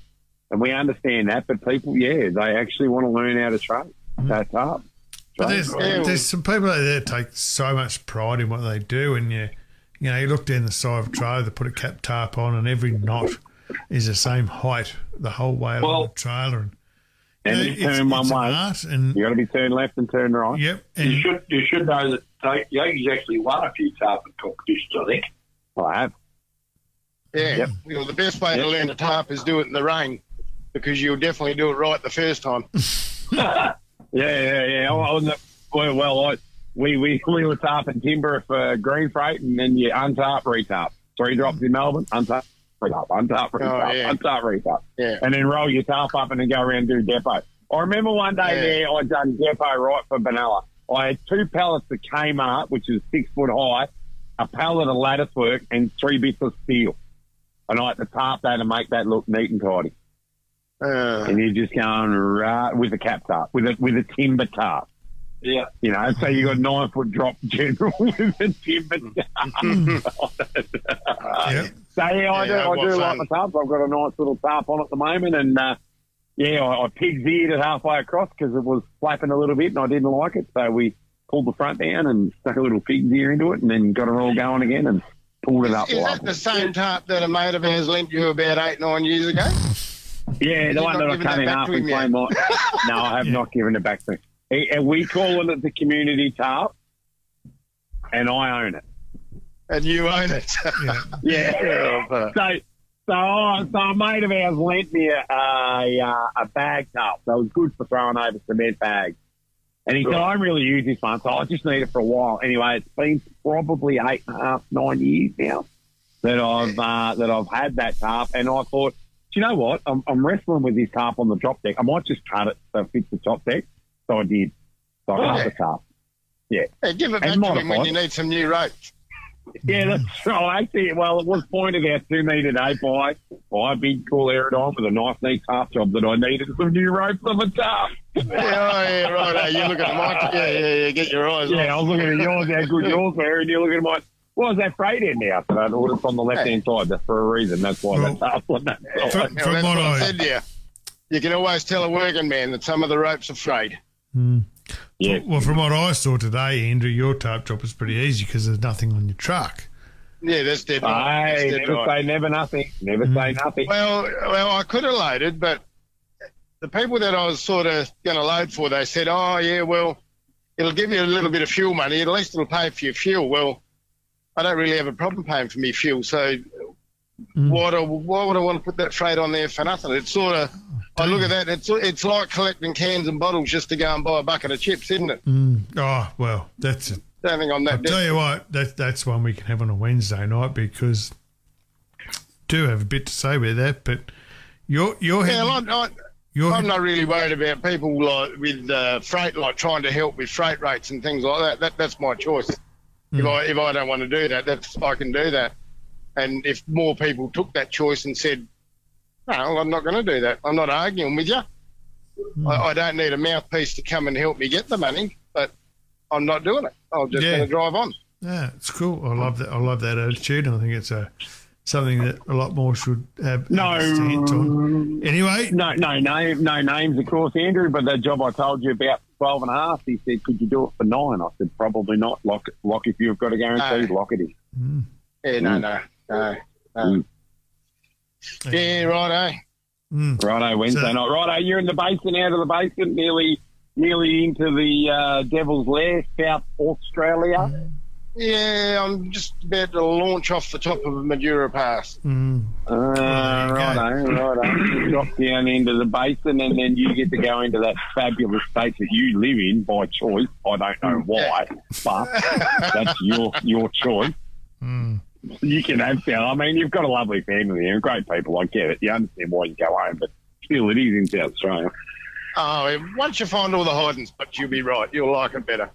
and we understand that, but people, they actually want to learn how to trade. That's tarp. But there's some people out there that take so much pride in what they do, and you look down the side of a trailer, they put a cap tarp on, and every knot is the same height the whole way along the trailer. And you turn one way, and you got to be turned left and turned right. Yep. And you should know that Yogi's actually won a few tarping competitions, I think. I have. Yeah. Yep. Well, the best way to learn to tarp is do it in the rain, because you'll definitely do it right the first time. Yeah. We were tarping timber for Green Freight, and then you untarp, retarp. 3 drops in Melbourne, untarp. Untap, retap. Yeah. And then roll your tarp up and then go around and do depot. I remember one day I'd done depot right for Benalla. I had 2 pallets of Kmart, which is 6 foot high, a pallet of lattice work, and 3 bits of steel. And I had to tarp that and make that look neat and tidy. And you're just going right with a cap tarp, with a timber tarp. Yeah. So you got 9 foot drop general with a timber tarp. Yep. So, I do like my tarp. I've got a nice little tarp on at the moment. And, I pig's eared it halfway across because it was flapping a little bit and I didn't like it. So we pulled the front down and stuck a little pig's ear into it and then got it all going again and pulled it up. Is that the same tarp that a mate of ours lent you about 8, 9 years ago? Yeah, the one that I cut in half and claimed my... No, I have not given it back to him. And we call it the community tarp, and I own it. And you own it. Yeah. So a mate of ours lent me a bag tarp that was good for throwing over cement bags. And he said, I don't really use this one, so I just need it for a while. Anyway, it's been probably 8.5, 9 years now that I've had that tarp. And I thought, do you know what? I'm wrestling with this tarp on the drop deck. I might just cut it so it fits the top deck. So I did. So I cut the tarp. Yeah. Hey, give it back to him when you need some new ropes. Yeah, that's right. Actually, well, it was pointed out to me today by Big Cool Aerodon with a nice, neat half job that I needed some new ropes on the top. Yeah, right. You look at mine. Yeah. Get your eyes on. Yeah, I was looking at yours, how good yours were, and you're looking at mine. Why is that freight in now? So I thought it's on the left-hand side. That's for a reason. That's why that's half on that side. That's what I said to you. You can always tell a working man that some of the ropes are frayed. Mm. Yeah. Well, from what I saw today, Andrew, your tarp drop was pretty easy because there's nothing on your truck. Yeah, that's dead right. Hey, never right. Say never nothing. Never say nothing. Well, I could have loaded, but the people that I was sort of going to load for, they said, oh, yeah, well, it'll give you a little bit of fuel money. At least it'll pay for your fuel. Well, I don't really have a problem paying for me fuel, so why would I want to put that freight on there for nothing? It's sort of... I look at that. It's like collecting cans and bottles just to go and buy a bucket of chips, isn't it? Mm. Oh, well, that's it. Don't think I'm that I'll tell you what, that's one we can have on a Wednesday night because I do have a bit to say about that, but you're having... I'm not really worried about people like with freight, like trying to help with freight rates and things like that. That's my choice. Mm. If I don't want to do that, I can do that. And if more people took that choice and said, no, I'm not going to do that. I'm not arguing with you. I don't need a mouthpiece to come and help me get the money, but I'm not doing it. I'm just going to drive on. Yeah, it's cool. I love that. I love that attitude. I think it's something that a lot more should have. No. On. Anyway. No names, of course, Andrew, but that job I told you about, 12 and a half, he said, could you do it for 9? I said, probably not. Lock if you've got a guarantee, lock it in. Mm. Yeah, no. Yeah, righto. Righto, Wednesday night. Righto, you're in the basin, out of the basin, nearly into the Devil's Lair, South Australia. Yeah, I'm just about to launch off the top of Madura Pass. Righto. Drop down into the basin, and then you get to go into that fabulous state that you live in by choice. I don't know why, but that's your choice. Mm. You can have South. I mean, you've got a lovely family and great people. I get it. You understand why you go home, but still, it is in South Australia. Oh, once you find all the hiding spots, you'll be right. You'll like it better.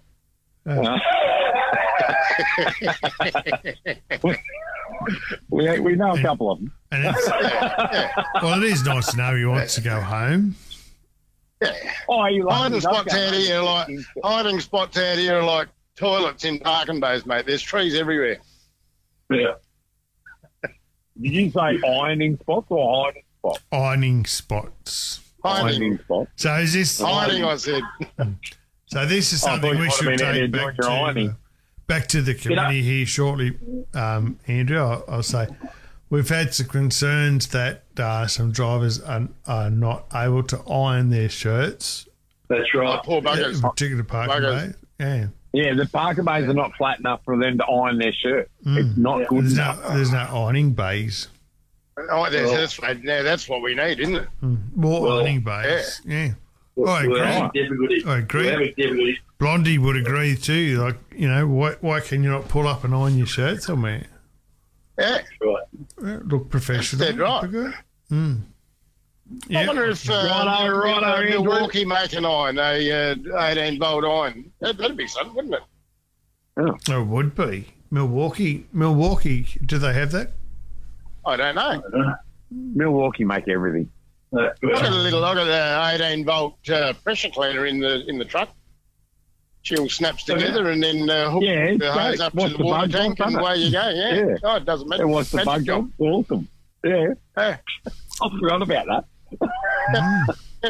we know a couple of them. And it's, well, it is nice to know he wants to go home. Yeah. Oh, you like hiding spots out here are like toilets in parking bays, mate. There's trees everywhere. Yeah. Did you say ironing spots or hiding spots? Ironing spots. Ironing spots. So is this ironing? I said. So this is something we should take back to the committee here shortly, Andrew. I'll say we've had some concerns that some drivers are not able to iron their shirts. That's right. Poor buggers. Particular parking bay. Yeah. Yeah, the parker bays are not flat enough for them to iron their shirt. Mm. It's not good enough. There's no ironing bays. Oh, that's what we need, isn't it? Mm. More ironing bays. Yeah. I agree. Blondie would agree too. Like, you know, why can you not pull up and iron your shirt somewhere? Yeah, right. Look professional. That's right. Mm. Yep. I wonder if Milwaukee make an iron, a 18-volt iron. That'd be something, wouldn't it? Oh, it would be. Milwaukee, do they have that? I don't know. Milwaukee make everything. I got an 18-volt pressure cleaner in the truck. She'll snaps together and then hook the hose up to the water tank and away you go. Yeah. Oh, it doesn't matter. What's the bug job? Awesome. Yeah. I forgot about that.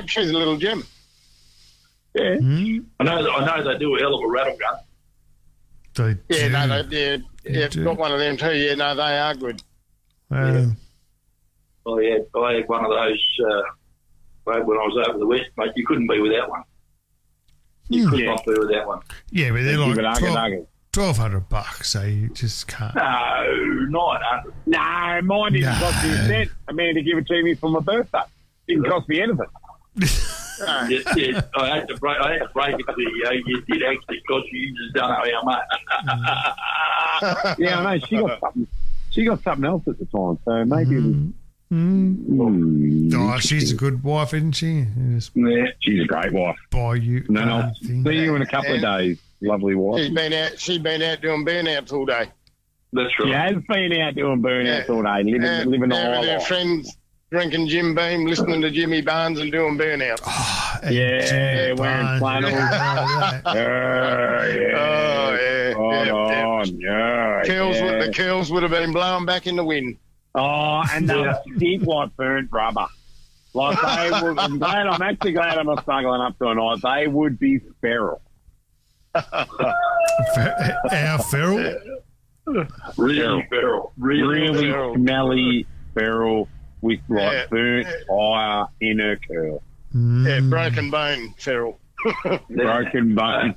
She's a little gem. Yeah. Mm. I know they do a hell of a rattle gun. They do. Got one of them too. Yeah, no, they are good. I had one of those when I was over the west, mate. You couldn't be without one. You could not be without one. Yeah, but they're like 1,200 bucks, so you just can't. No, 900. No, mine didn't cost me a cent. A man to give it to me for my birthday. Didn't cost me anything. I had to break it to you. It did actually cost you. You just don't know how much. Yeah, I know. She got something else at the time, so maybe it was... Oh, she's a good wife, isn't she? Yeah, she's a great wife. Buy you. No. See you in a couple of days. Lovely wife. She's been out doing burnouts all day. That's right. Yeah, has been out doing burnouts all day, living all life. Their friends drinking Jim Beam, listening to Jimmy Barnes and doing burnouts. Oh, yeah, wearing flannels. The curls would have been blown back in the wind. Oh, and they stink like burnt rubber. Like they would, I'm actually glad I'm not snuggling up to a night. They would be feral. Our feral? Really feral. Smelly feral with like burnt fire in her curl. Yeah, broken bone feral. Broken bone.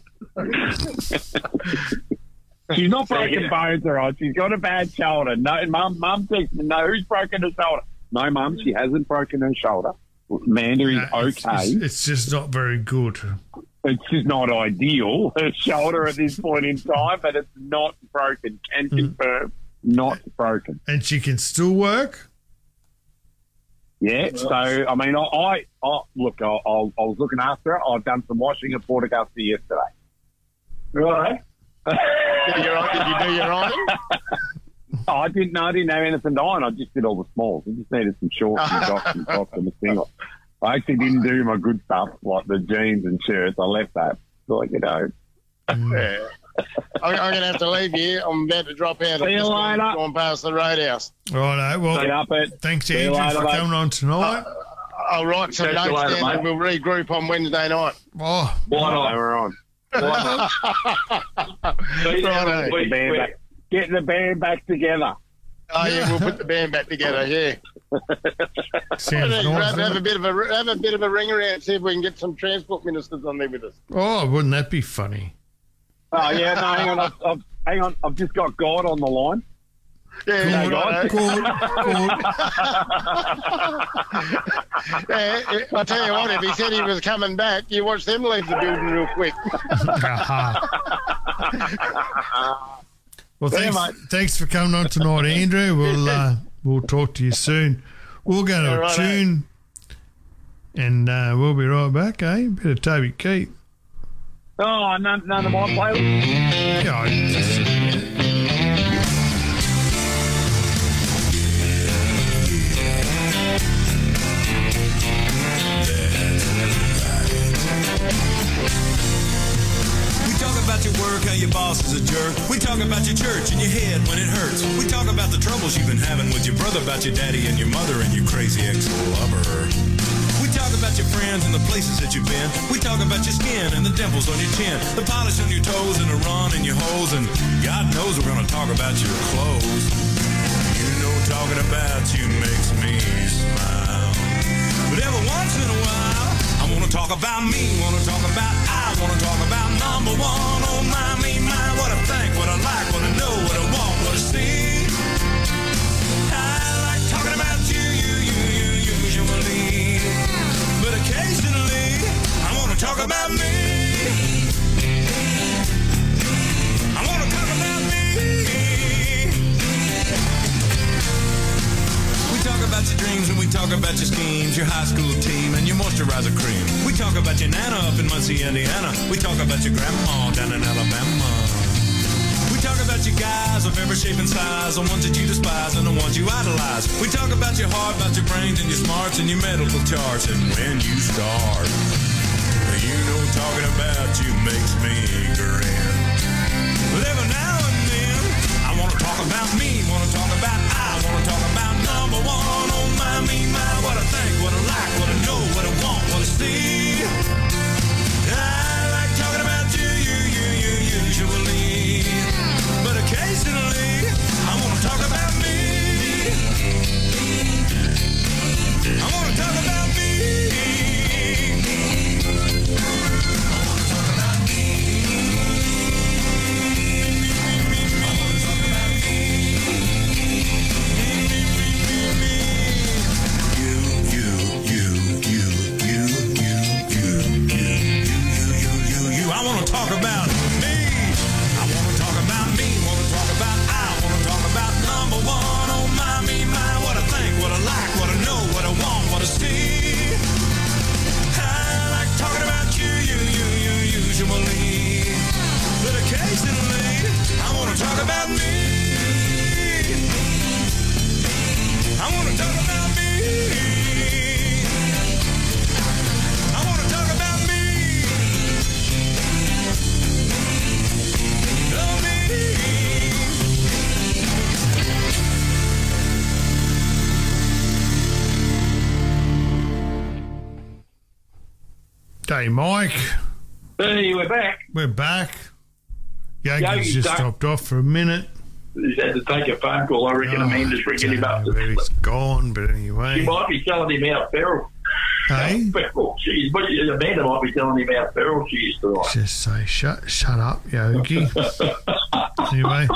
She's not broken bones, all right. She's got a bad shoulder. No, mum thinks, no, who's broken her shoulder? No, mum, she hasn't broken her shoulder. Amanda is okay. It's just not very good. It's just not ideal, her shoulder at this point in time, but it's not broken. Can confirm, not broken. And she can still work? Yeah, so, I mean, I was looking after her. I've done some washing at Port Augusta yesterday. Right. Did you do your ironing? Oh, I didn't have anything to iron. I just did all the smalls. I just needed some shorts and socks and tops and a singlet. I actually didn't do my good stuff, like the jeans and shirts. I left that. Like, you know. Yeah. I'm going to have to leave you. I'm about to drop out. See you later. Going past the roadhouse. Right, well, thanks, Andrew, for coming on tonight. I'll write some notes down and we'll regroup on Wednesday night. Oh, why not? We're on. Why not? Get the band back together. Oh, yeah, we'll put the band back together, yeah. Have a bit of a ring around and see if we can get some transport ministers on there with us. Oh, wouldn't that be funny? Oh, yeah, no, hang on. I've just got God on the line. Yeah, God. Yeah, I tell you what, if he said he was coming back, you watch them leave the building real quick. Well, thanks for coming on tonight, Andrew. We'll talk to you soon. We'll go to a tune, and we'll be right back, eh? Bit of Toby Keith. Oh, none of my playlist. Yeah, we talk about your work, how your boss is a jerk. We talk about your church and your head when it hurts. We talk about the troubles you've been having with your brother, about your daddy and your mother and your crazy ex-lover. We talk about your friends and the places that you've been. We talk about your skin and the dimples on your chin, the polish on your toes and the run in your holes. And God knows we're going to talk about your clothes. You know talking about you makes me smile. But every once in a while, I want to talk about me, want to talk about I, want to talk about number one. Oh, my, me, my, what I think, what I like, what I know, what I want, what I see. I like talking about you, usually. But occasionally, I want to talk about me. I want to talk about me. We talk about your dreams and we talk about your schemes, your high school team and your moisturizer cream. We talk about your nana up in Muncie, Indiana. We talk about your grandma down in Alabama. We talk about your guys of every shape and size, the ones that you despise and the ones you idolize. We talk about your heart, about your brains and your smarts and your medical charts and when you start. You know talking about you makes me grin. But every now and then, I want to talk about me, want to talk about I, want to talk about number one. Oh my, me, my, what I think, what I like, what I know, what I want, what I see. I like talking about you, usually. But occasionally, I want to talk about me. I want to talk about me. I want to talk about me. I want to talk about me. G'day, Mike. Hey, we're back. We're back. Yogi's just stopped off for a minute. He's had to take a phone call, I reckon. Amanda's ringing him up. He's gone, but anyway. She might be telling him how feral. Hey? Feral. Amanda might be telling him how feral she is tonight. Just say, shut up, Yogi. Anyway.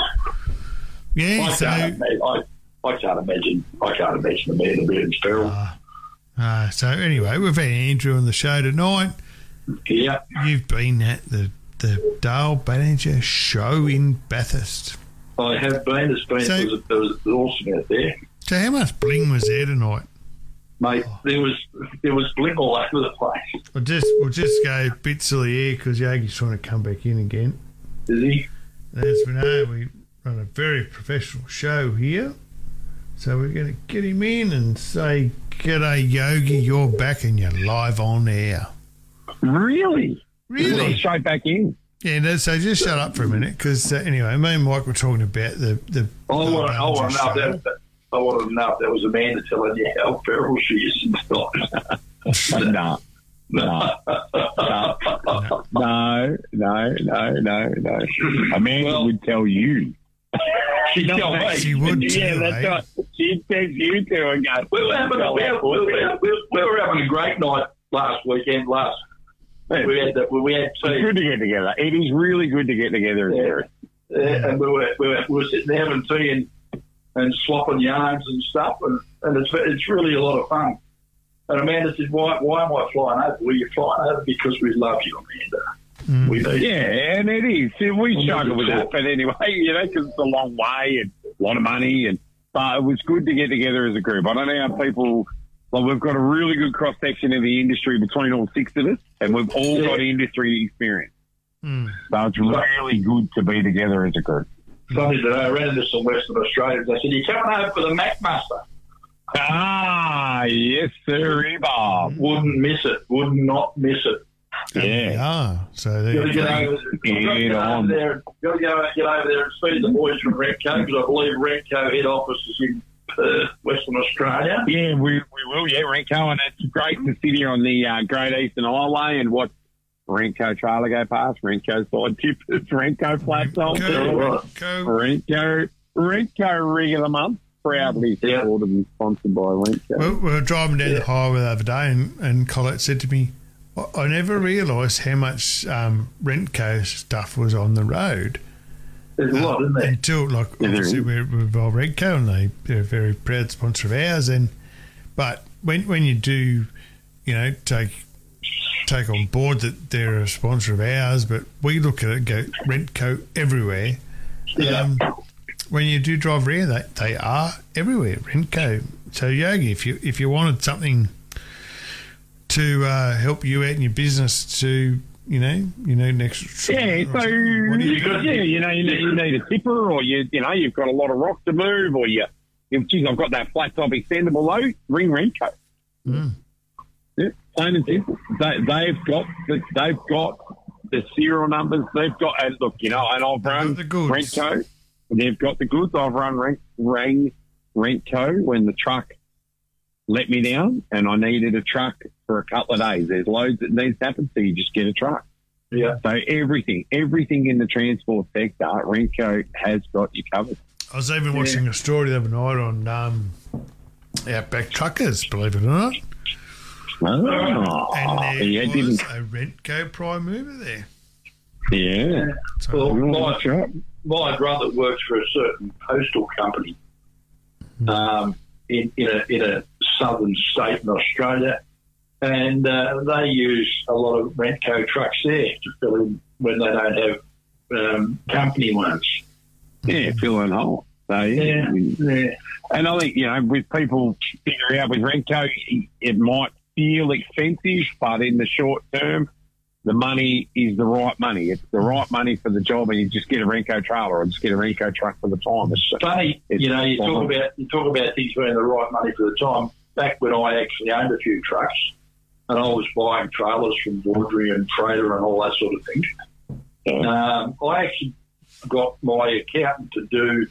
Yeah, I can't imagine Amanda being feral. So anyway, we've had Andrew on the show tonight. Yeah. You've been at the Dale Ballinger show in Bathurst. I have been. It was awesome out there. So how much bling was there tonight? Mate, there was bling all over the place. We'll just go bits of the air because Yogi's trying to come back in again. Is he? And as we know, we run a very professional show here. So we're going to get him in and say, "G'day, Yogi, you're back and you're live on air." Really? Straight back in. Yeah, no, so just shut up for a minute because, anyway, me and Mike were talking about the I want to know if that was Amanda telling you how feral she is. No. Amanda would tell you. She'd tell me. She would. Yeah, that's right. She'd text you two and go. We were having a great night last weekend. We had tea. It's good to get together. It is really good to get together. Yeah. And we were sitting there having tea and swapping yarns and stuff, and it's really a lot of fun. And Amanda said, why am I flying over? Well, you're flying over because we love you, Amanda. Mm. And it is. We struggle with that, but anyway, because it's a long way and a lot of money, but it was good to get together as a group. I don't know how people... Well, we've got a really good cross-section of the industry between all six of us, and we've all got industry experience. Mm. So it's really good to be together as a group. Somebody that I ran into some Western Australians, they said, "You're coming over for the MacMaster." Ah, yes, sir, Bob. Wouldn't miss it. Yeah. So there you go. Got to get over there and see the boys from Redco, because I believe Redco head office is in Western Australia. Yeah, we will, Renko, and it's great to sit here on the Great Eastern Highway and watch Renko trailer go past, Renko side tippers, Renko flaps on. Renko rig of the month, proudly supported and sponsored by Renko. We were driving down the highway the other day and Colette said to me, I never realised how much Renko stuff was on the road. There's a lot, isn't there? Until, obviously, we're Redco, and they're a very proud sponsor of ours. But when you do, take on board that they're a sponsor of ours, but we look at it and go Redco everywhere. Yeah. When you do drive around, they are everywhere, Redco. So, Yogi, if you wanted something to help you out in your business to... You know, next. Yeah, so you need a tipper, or you've got a lot of rock to move, or I've got that flat top extendable load. Ring Renko. Mm. Yeah, plain and simple. They've got the serial numbers. They've got and I've run Renko. They've got the goods. I've run Renko when the truck let me down, and I needed a truck for a couple of days. There's loads that needs to happen, so you just get a truck. Yeah. So everything in the transport sector, Renko has got you covered. I was even watching a story the other night on Outback Truckers, believe it or not. Oh. And there was a Renko prime mover there. Yeah. So my brother works for a certain postal company. Mm. In a southern state in Australia, and they use a lot of Renko trucks there to fill in when they don't have company ones. Yeah, fill in hole. So, yeah. And I think, with people figuring out with Renko, it might feel expensive, but in the short term, the money is the right money. It's the right money for the job, and you just get a Renko trailer or just get a Renko truck for the time. It's funny, you talk about things being the right money for the time. Back when I actually owned a few trucks, and I was buying trailers from Watery and Freighter and all that sort of thing, I actually got my accountant to do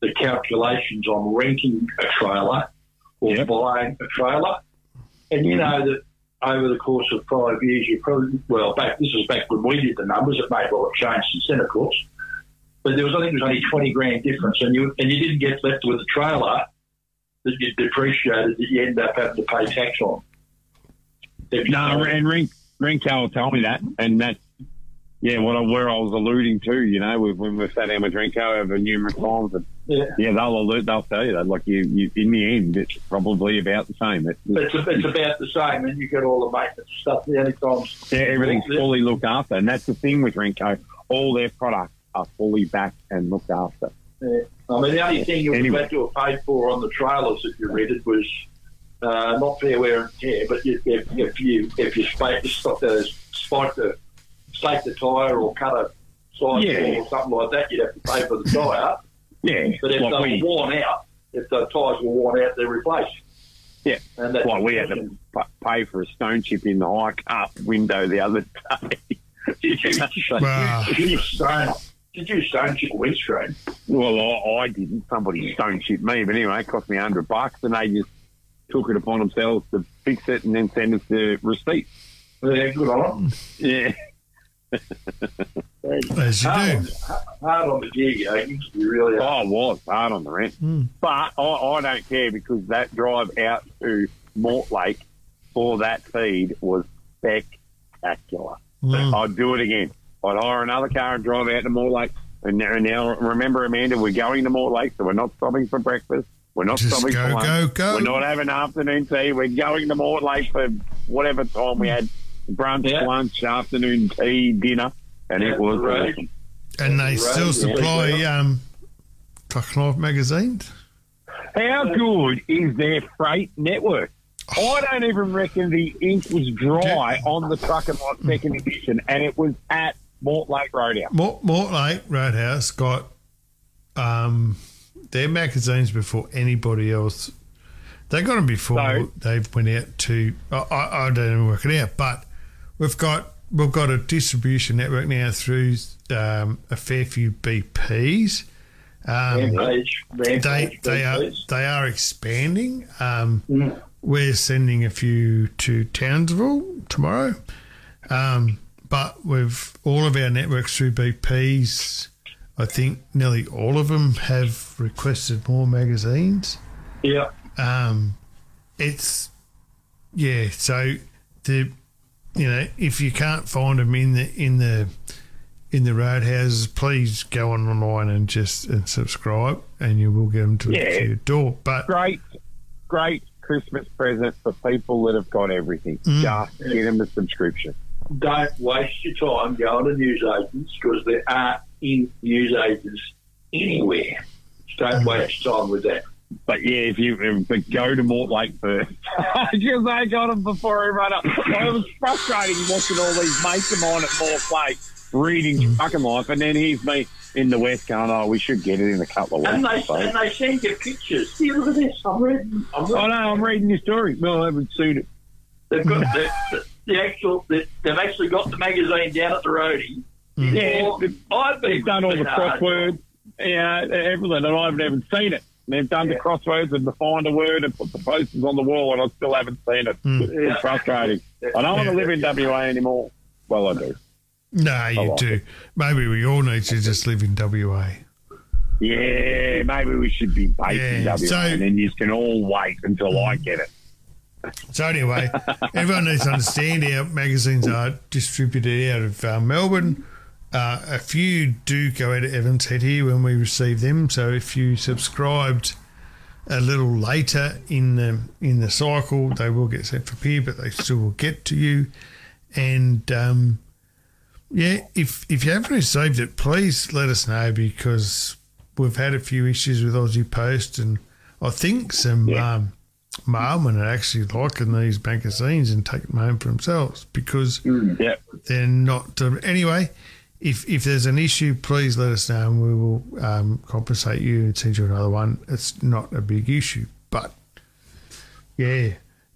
the calculations on renting a trailer or buying a trailer, and you know that. over the course of 5 years, you probably, well, back, this was back when we did the numbers. It may well have changed since then, of course. But there was, I think, it was only $20,000 difference, and you didn't get left with a trailer that you depreciated that you end up having to pay tax on. No, and Rinko will tell me that, and that's where I was alluding to. You know, when we've sat down with Rinko over numerous times, and they'll tell you that. Like you, in the end, it's probably about the same. It's about the same, and you get all the maintenance stuff. The only times, everything's fully looked after, and that's the thing with Rinko. All their products are fully backed and looked after. Yeah. I mean, the only thing you had to have paid for on the trailers that you rented was not fair wear and tear, but if you stake the tyre or cut a side or something like that, you'd have to pay for the tyre. Yeah. But if the tyres were worn out, they're replaced. Yeah. And that's we had to pay for a stone chip in the high car window the other day. Did you stone chip a windscreen? Well, I didn't. Somebody stone chipped me, but anyway, it cost me $100, and they just took it upon themselves to fix it and then send us the receipt. Yeah, good on them. Yeah. As you do. Hard on the gig, you really are. I was hard on the rent. Mm. But I don't care, because that drive out to Mortlake for that feed was spectacular. Mm. I'd do it again. I'd hire another car and drive out to Mortlake. And now, remember, Amanda, we're going to Mortlake, so we're not stopping for breakfast. We're not stopping for lunch. Go. We're not having afternoon tea. We're going to Mortlake for whatever time we had, brunch, lunch, afternoon tea, dinner, and it was amazing. And they still supply Truck Life magazines. How good is their freight network? I don't even reckon the ink was dry on the Truck and Life second edition, and it was at Mortlake Roadhouse. Mortlake Roadhouse got their magazines before anybody else. They got them before they went out to. I don't even work it out, but we've got a distribution network now through a fair few BPs. They are expanding. We're sending a few to Townsville tomorrow, but with all of our networks through BPs, I think nearly all of them have requested more magazines. Yeah. So if you can't find them in the roadhouses, please go online and just subscribe, and you will get them to your door. But great Christmas present for people that have got everything. Just get them a subscription. Don't waste your time going to newsagents, because there aren't newsagents anywhere. Don't waste your time with that. But yeah, if you go to Mortlake first, because they got them before everyone else. Well, it was frustrating watching all these mates of mine at Mortlake reading Truck and Life, and then here's me in the West going, we should get it in a couple of weeks. And they send you pictures. See, look at this. I'm reading your story. Well, I haven't seen it. They've got they've actually got the magazine down at the roadie. They've done all the crosswords, everything, and I haven't even seen it. They've done the crossroads and the find a word and put the posters on the wall, and I still haven't seen it. It's frustrating. I don't want to live in WA anymore. Well, I do. No, you do. Maybe we all need to just live in WA. Yeah, maybe we should be based in WA, and then you can all wait until I get it. So anyway, everyone needs to understand our magazines are distributed out of Melbourne. A few do go out of Evans Head here when we receive them. So if you subscribed a little later in the cycle, they will get sent for peer, but they still will get to you. And if you haven't received it, please let us know, because we've had a few issues with Aussie Post, and I think some mailmen are actually liking these magazines and taking them home for themselves, because they're not. Anyway. If there's an issue, please let us know, and we will compensate you and send you another one. It's not a big issue, but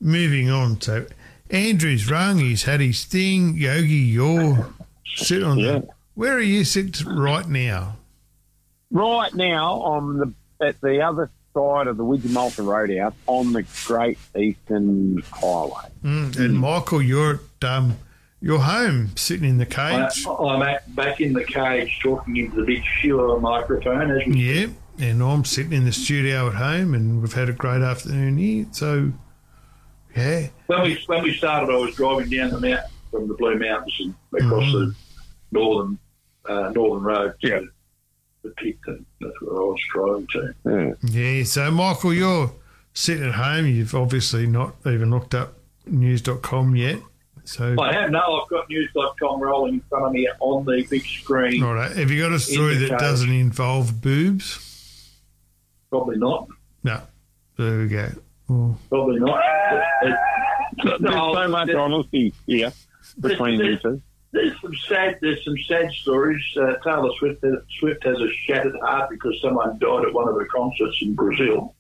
moving on. So Andrew's rung. He's had his thing. Yogi, you're sitting on there. Where are you sitting right now? Right now, I'm at the other side of the Widgiemalta Roadhouse on the Great Eastern Highway. And Michael, you're home, sitting in the cage. I'm back in the cage talking into the big Sheila microphone. And I'm sitting in the studio at home, and we've had a great afternoon here. So, yeah. When we started, I was driving down the mountain from the Blue Mountains and across the northern road to the pit, and that's where I was driving to. Yeah. So, Michael, you're sitting at home. You've obviously not even looked up news.com yet. So I have no. I've got news.com rolling in front of me on the big screen. All right. Have you got a story that doesn't involve boobs? Probably not. No. There we go. Oh. Probably not. There's so much honesty here between you two. There's some sad stories. Taylor Swift has a shattered heart because someone died at one of her concerts in Brazil.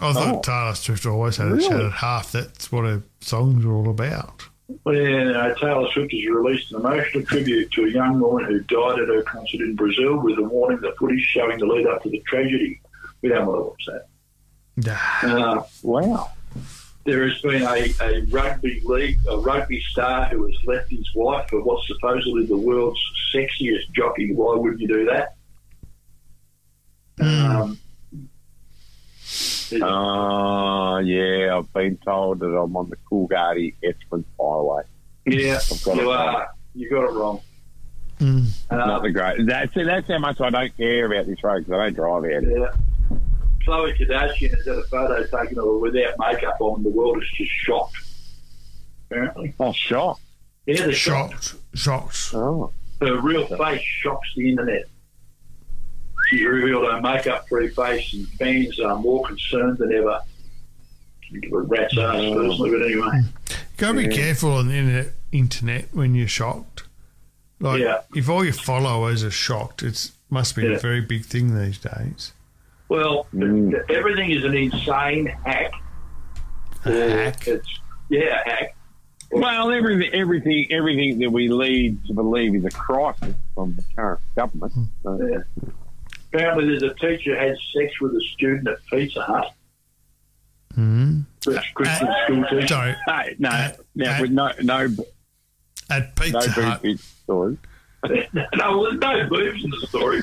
I thought Taylor Swift always had a shattered heart. That's what her songs were all about. Well, Taylor Swift has released an emotional tribute to a young woman who died at her concert in Brazil with a warning that footage showing the lead up to the tragedy. We don't want to watch that. Wow. There has been a rugby star who has left his wife for what's supposedly the world's sexiest jockey. Why would you do that? Yeah, I've been told that I'm on the Coolgardie-Esperance Highway. Yeah, you got it wrong. Not the great. That's how much I don't care about this road, because I don't drive out it. Khloe Kardashian has had a photo taken of her without makeup on. The world is just shocked, apparently. Oh, shocked? Yeah, they're shocked. Oh. Her real face shocks the internet. She's revealed her makeup-free face, and fans are more concerned than ever. I give a rat's ass personally, but anyway. Go be careful on the internet when you're shocked. Like, if all your followers are shocked, it must be a very big thing these days. Well, everything is an insane hack. A hack. Well, everything that we lead to believe is a crisis from the current government. Apparently, there's a teacher who had sex with a student at Pizza Hut. Which Christian school teacher? Sorry, at Pizza Hut. No boobs in the story.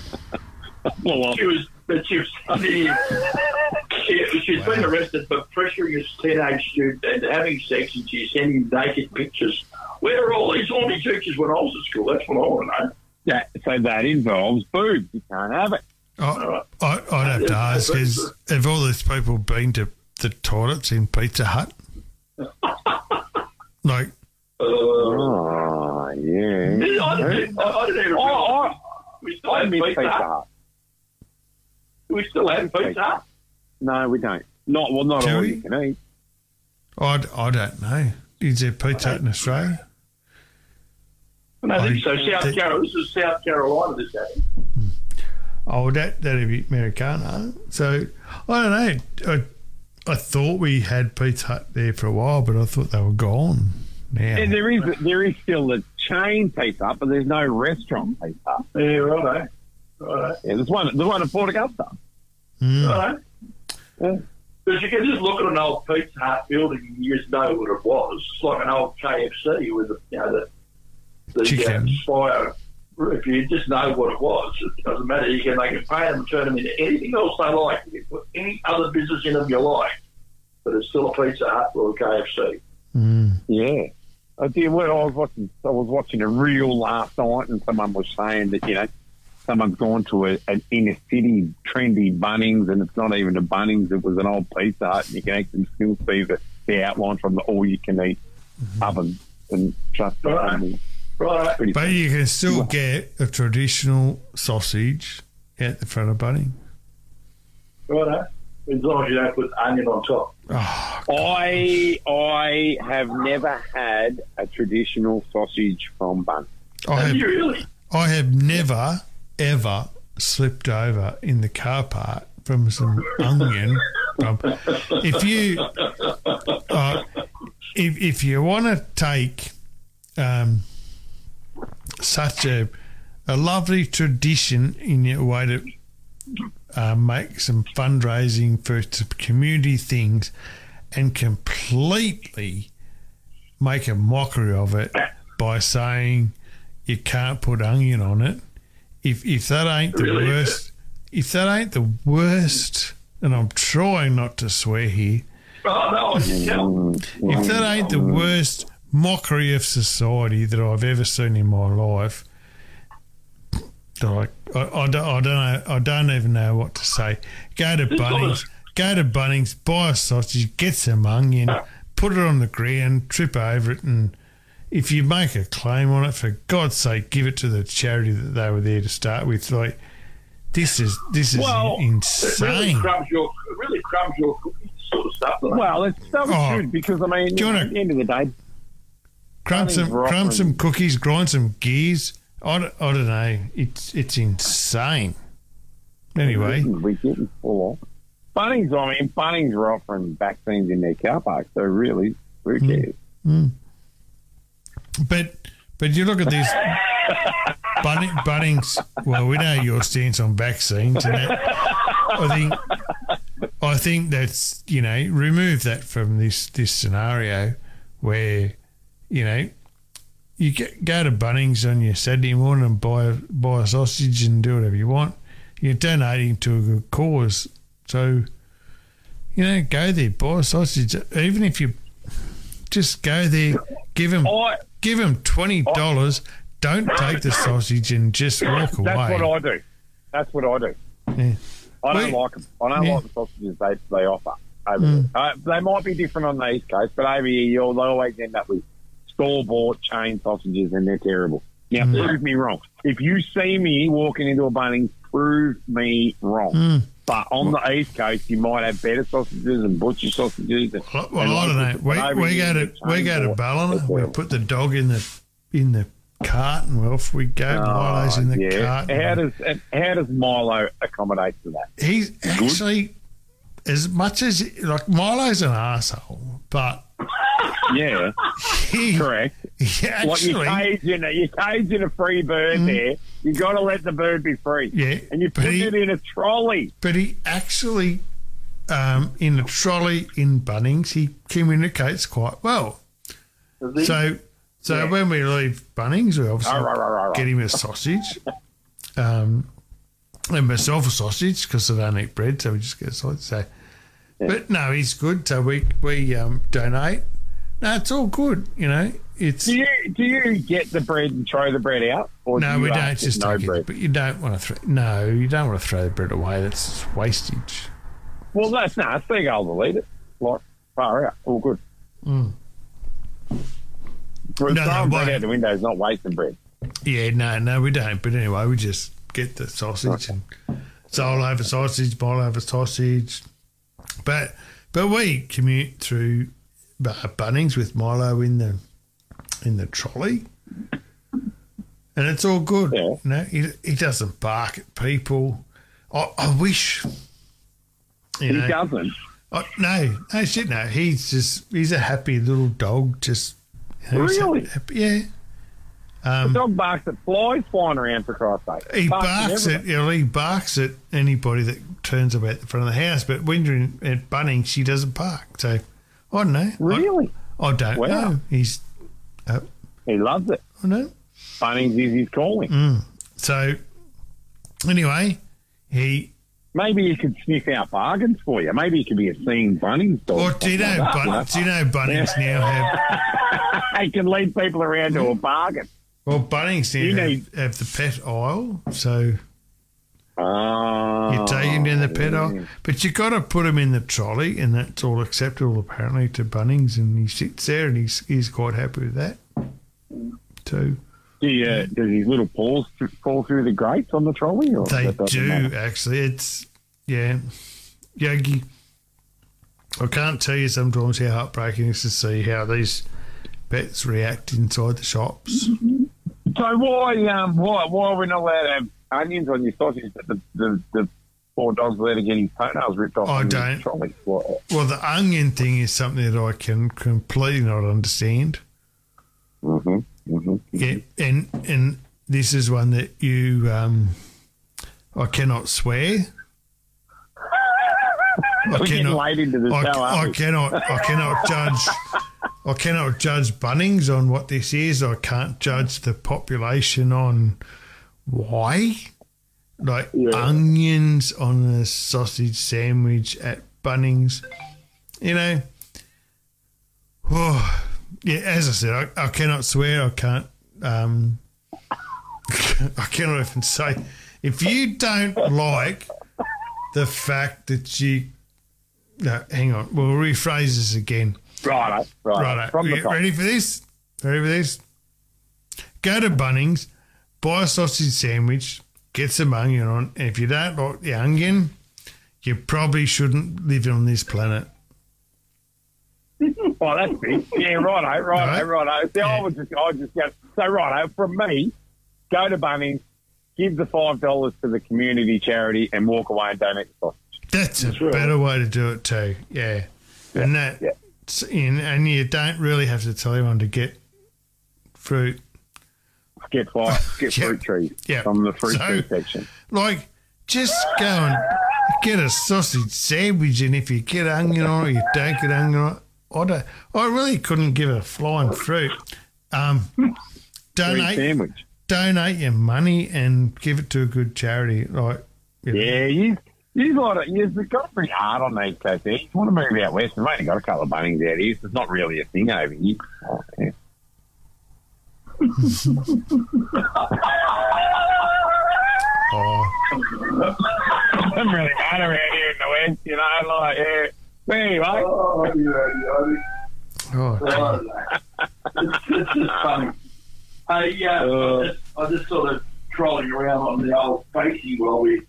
She's been arrested for pressuring a teenage student and having sex, and she's sending naked pictures. Where are all these horny teachers when I was at school? That's what I want to know. Yeah, so that involves boobs. You can't have it. I'd have to ask, have all these people been to the toilets in Pizza Hut? Like, I miss Pizza Hut. Do we still have pizza? No, we don't. Not all you can eat. I don't know. Is there pizza in Australia? No, I think so. This is South Carolina this happened. Oh, that'd be Americana. So, I don't know. I thought we had Pizza Hut there for a while, but I thought they were gone now. Yeah, there is still the chain Pizza Hut, but there's no restaurant Pizza Hut. Yeah, righto. Right. Yeah, there's one at Port Augusta. Right. Yeah. Because you can just look at an old Pizza Hut building and you just know what it was. It's like an old KFC with the fire roof. You just know what it was. It doesn't matter. You can make it pay them and turn them into anything else they like. You can put any other business in them you like, but it's still a Pizza Hut or a KFC. Yeah. I was watching a reel last night, and someone was saying that, someone's gone to an inner-city trendy Bunnings, and it's not even a Bunnings. It was an old Pizza Hut, and you can actually still see the outline from the all-you-can-eat oven. And trust me, right. But you can still get a traditional sausage at the front of Bunnings. Right, as long as you don't put onion on top. Oh, I have never had a traditional sausage from Bunnings. Have you really? I have never... ever slipped over in the car park from some onion. If you want to take such a lovely tradition in your way to make some fundraising for some community things and completely make a mockery of it by saying you can't put onion on it. If that ain't the really? Worst, if that ain't the worst, and I'm trying not to swear here, if that ain't the worst mockery of society that I've ever seen in my life, like I don't even know what to say. Go to Bunnings, buy a sausage, get some onion, put it on the ground, trip over it, and if you make a claim on it, for God's sake, give it to the charity that they were there to start with. Like this is insane. It really crumbs your sort of stuff. Like. Well, it's so true because I mean, at the end of the day, crumb some cookies, grind some gears. I don't know. It's insane. Anyway, we're getting full off. Bunnings are offering vaccines in their car park, so really, who cares? Mm. But you look at this, Bunnings. Well, we know your stance on vaccines, and that, I think that's, you know, remove that from this scenario where, you know, you go to Bunnings on your Saturday morning and buy a sausage and do whatever you want. You're donating to a good cause. So, you know, go there, buy a sausage. Even if you just go there, give them $20. Don't take the sausage and just walk away. That's what I do. Yeah. I don't like the sausages they offer over there. They might be different on the East Coast, but over here, they always end up with store-bought chain sausages, and they're terrible. Now, prove me wrong. If you see me walking into a Bunnings, prove me wrong. Mm. But on the East Coast, you might have better sausages and butcher sausages. I don't know. We go to Ballina. We put the dog in the cart, and off we go. Milo's in the cart. How does Milo accommodate to that? He's actually as much as Milo's an arsehole, but. Yeah, correct. Yeah, like you're caging a free bird there. You got to let the bird be free. Yeah, and you put it in a trolley. But he actually, in a trolley in Bunnings, he communicates quite well. So when we leave Bunnings, we obviously get him a sausage, and myself a sausage because I don't eat bread, so we just get a sausage. So, yeah. But no, he's good. So we donate. No, it's all good, you know. It's do you get the bread and throw the bread out? Or no, we don't. Just no bread. But you don't want to throw. No, you don't want to throw the bread away. That's wastage. Well, that's no. I think I'll delete it. Like far out. All good. Mm. Throwing bread out the window is not wasting bread. Yeah, no, we don't. But anyway, we just get the sausage and I'll have a sausage, Bowl over sausage, but we commute through. Bunnings with Milo in the trolley, and it's all good. Yeah. You know, he doesn't bark at people. I wish he doesn't. No shit. No, he's a happy little dog. Just you know, really, happy, yeah. The dog barks at flies flying around for Christ's sake. He barks at anybody that turns about the front of the house. But when you're at Bunnings, she doesn't bark. So. I don't know. Really? I don't know. He's he loves it. I know. Bunnings is his calling. Mm. So, anyway, maybe he could sniff out bargains for you. Maybe he could be a seeing Bunnings dog. Or do you know Bunnings now have... he can lead people around to a bargain. Well, Bunnings now have the pet aisle, so... you take him down the pet aisle, but you got to put him in the trolley, and that's all acceptable apparently to Bunnings. And he sits there, and he's quite happy with that. Too. Does his little paws fall through the grates on the trolley? Or they do matter? Actually. It's Yogi. I can't tell you sometimes how heartbreaking it is to see how these pets react inside the shops. So why are we not allowed to have onions on your sausage, but the poor dog's allowed to get his toenails ripped off. I don't. Well, the onion thing is something that I can completely not understand. Mm-hmm. Yeah, and this is one that I cannot swear, We're getting late into this hour. I cannot judge Bunnings on what this is. I can't judge the population on why. Like onions on a sausage sandwich at Bunnings, you know. Oh, yeah, as I said, I cannot swear. I can't. I cannot even say. If you don't like the fact that you, no, hang on, we'll rephrase this again. Righto. Ready for this? Go to Bunnings, buy a sausage sandwich, get some onion on, and if you don't like the onion, you probably shouldn't live on this planet. Oh, that's big. Yeah, righto. See, yeah. I would just go, so righto, from me, go to Bunnings, give the $5 to the community charity and walk away and donate the sausage. That's a better way to do it too, yeah. And you don't really have to tell anyone to get fruit. Get fruit trees from the fruit section. Like, just go and get a sausage sandwich, and if you get onion on it, you don't get onion on it. I really couldn't give a flying fruit. Donate your money and give it to a good charity. Like, you've got to be hard on these cats there. You want to move out west, we've only got a couple of Bunnings out here, so it's not really a thing over here. Oh, yeah. I'm really hard around here in the west, you know, like, yeah. Anyway. Oh, yeah. Oh, it's just funny. I just sort of trolling around on the old facey while we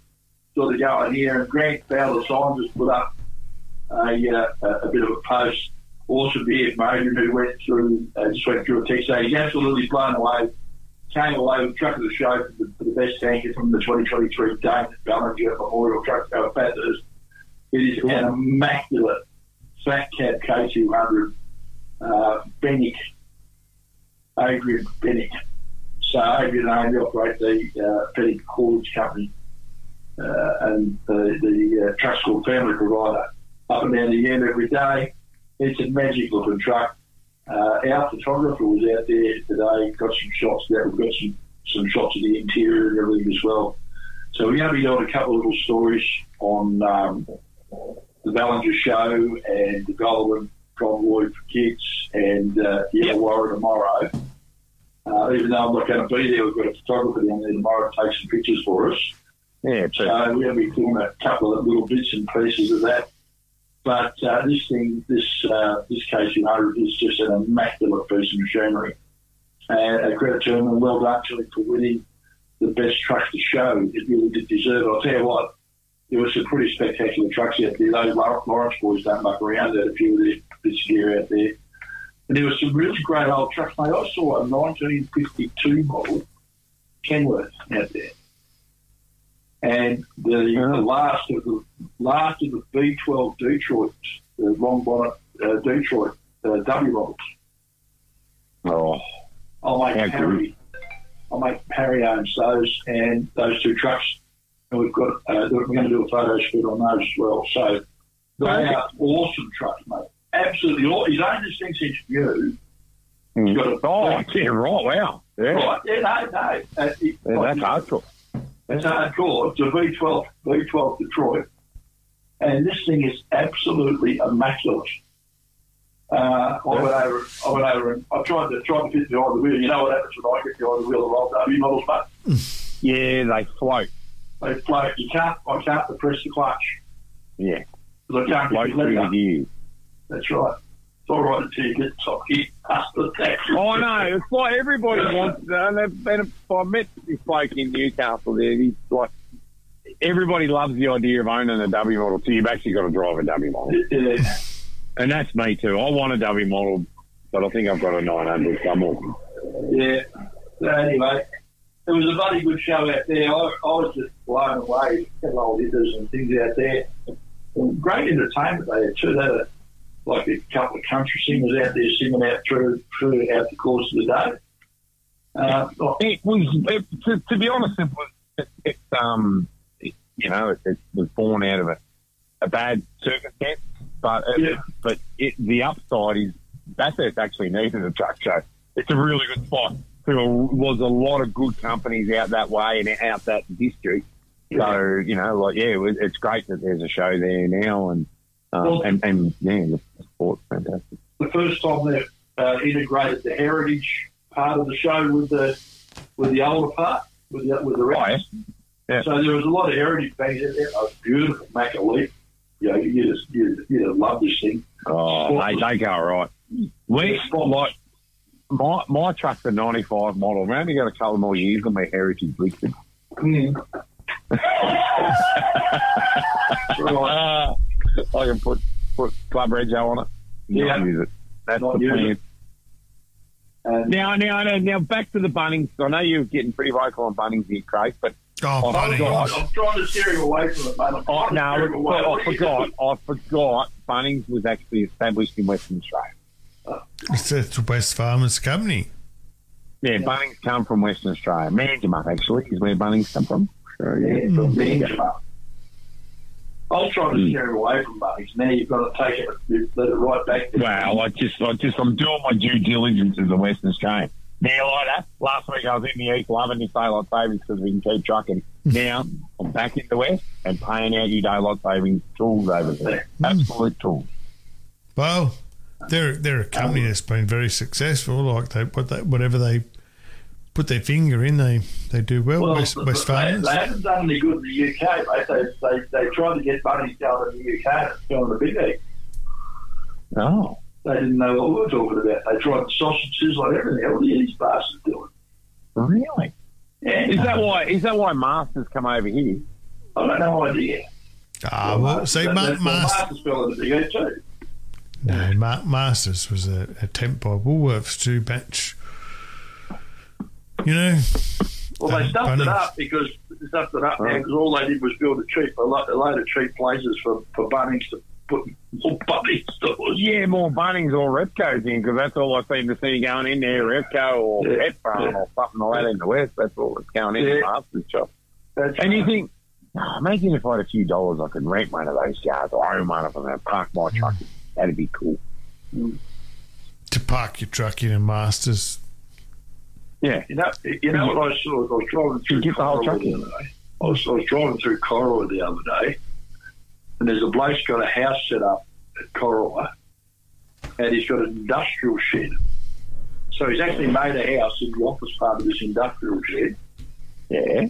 sort of going here, and Grant Fowler Simon just put up a bit of a post. Awesome beard, Mogan, who just went through a text. So he's absolutely blown away. Came away with truck of the show for the best tanker from the 2023 Dane Ballinger Memorial Truck Show at Bathurst. It is an immaculate Fat Cat K200 Bennick, Adrian Bennick. So Adrian owned and operate the Bennick haulage company and the truck school family provider up and down the end every day. It's a magic looking truck. Our photographer was out there today, got some shots of that. We've got some shots of the interior and everything as well. So we're going to be doing a couple of little stories on the Ballinger show and the Goulburn convoy for kids and the Illawarra tomorrow. Even though I'm not going to be there, we've got a photographer down there tomorrow to take some pictures for us. Yeah, so we're going to be filming a couple of little bits and pieces of that. But this K200 is just an immaculate piece of machinery. And a credit to him, and well done to him for winning the best truck to show. It really did deserve it. I'll tell you what, there were some pretty spectacular trucks out there. Those Lawrence boys don't muck around. They had a few of their bits of gear out there. And there were some really great old trucks. Mate, I saw a 1952 model Kenworth out there. And the last of the B12 Detroits, the long bonnet Detroit W models. Oh, I'll make Harry owns those and those two trucks, and we've got we're going to do a photo shoot on those as well. So they are awesome trucks, mate. Absolutely awesome. He's owned this thing since new. He's got a wow, yeah, right. That's hardcore. It's hardcore. It's a V12 Detroit. And this thing is absolutely immaculate. I went over and I tried to fit behind the wheel. You know what happens when I get behind the wheel of old W models, mate? Yeah, they float. I can't depress the clutch. Yeah. Because I can't get the gear. That's right. It's all right until you get top gear. Oh no, it's like everybody wants to. And I met this bloke in Newcastle there. He's like, everybody loves the idea of owning a W model, so you've actually got to drive a W model. Yeah. And that's me too. I want a W model, but I think I've got a 900 somewhere. Yeah. So anyway, it was a bloody good show out there. I was just blown away. Had old hitters and things out there. And great entertainment they had too. They had a couple of country singers out there singing out throughout the course of the day. To be honest, it was born out of a bad circumstance, but the upside is Bathurst actually needed a truck show. It's a really good spot. There was a lot of good companies out that way and out that district. So, you know, like, yeah, it's great that there's a show there now and the sport's fantastic. The first time they've integrated the heritage part of the show with the older part, with the rest. Oh, yeah. Yeah. So there was a lot of heritage things in there. It was beautiful, make a leaf. You know, you just love this thing. Oh, mate, they go right. We like my truck's the 95 model. We're only got a couple more years than my heritage listed. Mm. Right. I can put Club Rego on it. Yeah, not use it. That's not the plan. Now, back to the Bunnings. I know you're getting pretty vocal on Bunnings here, Craig, but I'm trying to steer you away from it, mate. I forgot. Bunnings was actually established in Western Australia. It's West Farmers Company. Yeah, Bunnings come from Western Australia. Manjimup actually is where Bunnings come from. Sure, yeah, Manjimup. I'll try to steer him away from Bunnings. Now you've got to take it, let it right back. Well, I'm doing my due diligence as a Western Australian. Now, like that, last week I was in the East loving your daylight savings because we can keep trucking. Now I'm back in the West and paying out your daylight savings tools over there. Absolute tools. Well, they're a company that's been very successful. Like whatever they put their finger in, they do well. Westfarmers. They haven't done any good in the UK, mate. They tried to get Bunnings down in the UK and go on the big league. Oh. They didn't know what we were talking about. They tried sausages like everything. What are these bastards doing? Really? Yeah. Is that why Masters come over here? I don't know idea. Ah, well, see, Masters fell in the big league too. No, Masters was an attempt by Woolworths to match. You know, well, they stuffed it up because all they did was build a load of cheap places for Bunnings to put more Bunnings stores. Yeah, more Bunnings or Repco's in, because that's all I seem to see going in there, Repco or Pet Farm or something like that in the West. That's all that's going in the Masters shop. You think, imagine if I had a few dollars, I could rent one of those cars or own one of them and park my truck. That'd be cool. To park your truck in a Masters. Yeah, you know what I saw? I was driving through Corowa the other day. I was driving through Corowa the other day, and there's a bloke's got a house set up at Corowa, and he's got an industrial shed. So he's actually made a house in the office part of this industrial shed. Yeah.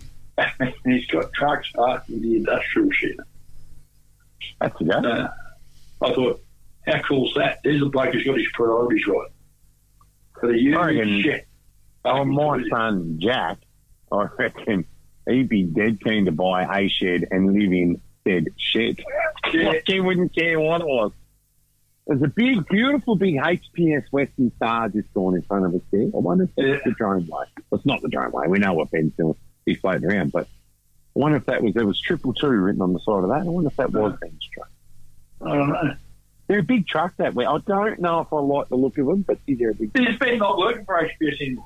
And he's got trucks parked in the industrial shed. That's a good one. I thought, how cool's that? There's a bloke who's got his priorities right. Got a huge shed. Oh, my son, Jack, I reckon he'd be dead keen to buy a shed and live in said shed. Yeah. Like he wouldn't care what it was. There's a big, beautiful, big HPS Western Star just gone in front of us there. I wonder if that's the drone way. Well, it's not the drone way. We know what Ben's doing. He's floating around. But I wonder if that was, there was 222 written on the side of that. I wonder if that was Ben's truck. I don't know. They're a big truck that way. I don't know if I like the look of them, but they're a big truck. He's been not working for HPS anymore.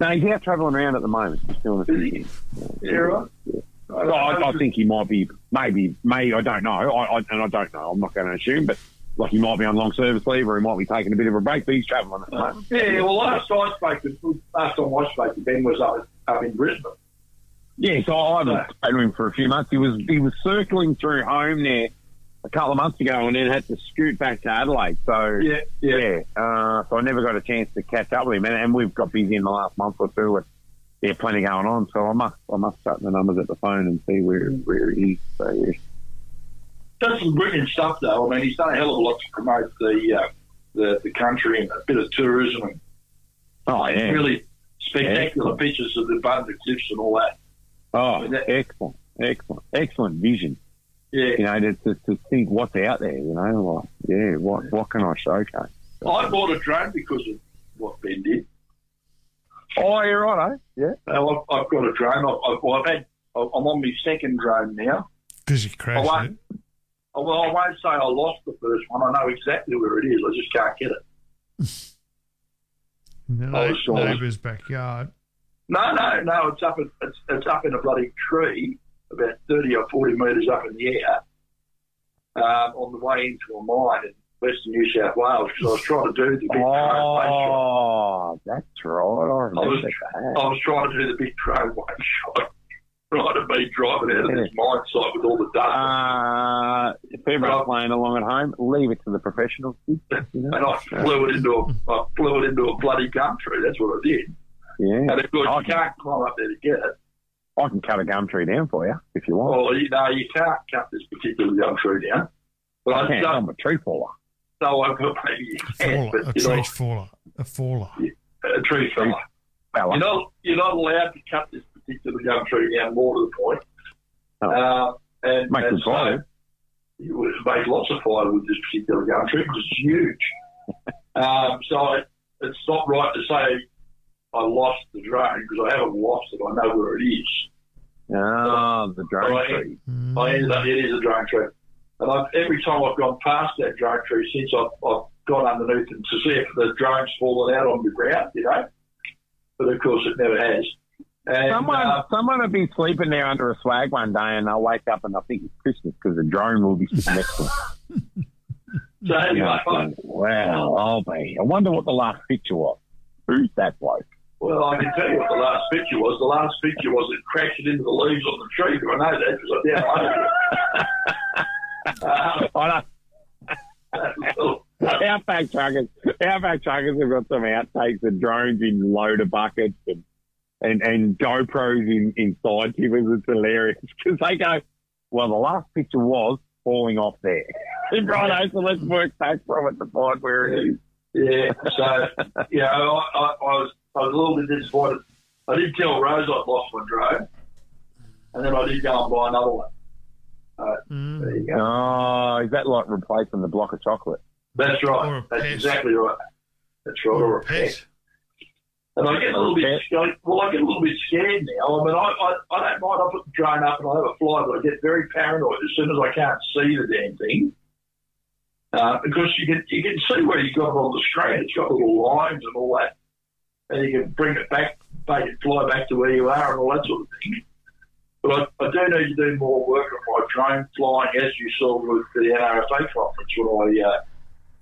No, he's out travelling around at the moment. He's doing a few things. Yeah, right. Yeah. I think he might be, maybe, I don't know. I don't know. I'm not going to assume, but like he might be on long service leave or he might be taking a bit of a break, but he's travelling at the moment. Yeah, well, last time I spoke to Ben was up in Brisbane. Yeah, so I haven't spoken to him for a few months. He was circling through home there a couple of months ago and then had to scoot back to Adelaide. So, so I never got a chance to catch up with him. And we've got busy in the last month or two with plenty going on. So I must shut the numbers at the phone and see where he is. So, yeah. That's some brilliant stuff, though. I mean, he's done a hell of a lot to promote the country and a bit of tourism. And really spectacular pictures of the Bundy cliffs and all that. Oh, I mean, excellent vision. Yeah. You know, to think what's out there, you know, like, what can I showcase? I bought a drone because of what Ben did. Oh, you're right, eh? Yeah. So I've got a drone. I'm on my second drone now. Because you crashed it. Well, I won't say I lost the first one. I know exactly where it is. I just can't get it. Neighbour's backyard. No. It's up in a bloody tree. About 30 or 40 metres up in the air, on the way into a mine in Western New South Wales because I was trying to do the big drone shot. Oh, that's right. I was trying to do the big drone shot. Right of me driving out of this mine site with all the darkness. If everyone's playing along at home, leave it to the professionals. You know? And I flew it into a bloody gum tree. That's what I did. Yeah. And of course, you can't climb up there to get it. I can cut a gum tree down for you if you want. Well, you know, you can't cut this particular gum tree down. But I'm a tree faller. So I could maybe a tree faller. You're not allowed to cut this particular gum tree down, more to the point. And fire. You would make lots of fire with this particular gum tree because it's huge. It's not right to say I lost the drone because I haven't lost it. I know where it is. The drone tree. I ended up, it is a drone tree. And every time I've gone past that drone tree since, I've gone underneath it to see if the drone's fallen out on the ground, you know. But, of course, it never has. And, someone will be sleeping there under a swag one day and they'll wake up and they'll think it's Christmas because the drone will be sitting next to them. So anyway, wow, I wonder what the last picture was. Who's that bloke? Well, I can tell you what the last picture was. The last picture was it crashing into the leaves on the tree. Do I know that? Because I know. Outback truckers have got some outtakes of drones in loader buckets and GoPros in side tippers. It's hilarious because they go, well, the last picture was falling off there. Righto, so let's work back from it to find where it is. Yeah, so, you know, I was a little bit disappointed. I did tell Rose I'd lost my drone, and then I did go and buy another one. There you go. Oh, is that like replacing the block of chocolate? That's right. Or a That's pet. Exactly right. That's right. Or a pet. And I get a little bit scared. Well, I get a little bit scared now. I mean, I don't mind. I put the drone up and I have a fly, but I get very paranoid as soon as I can't see the damn thing. Because you can see where you got it on the screen. It's got little lines and all that. And you can bring it back, make it fly back to where you are and all that sort of thing. But I do need to do more work on my drone flying, as you saw with the NRFA conference when I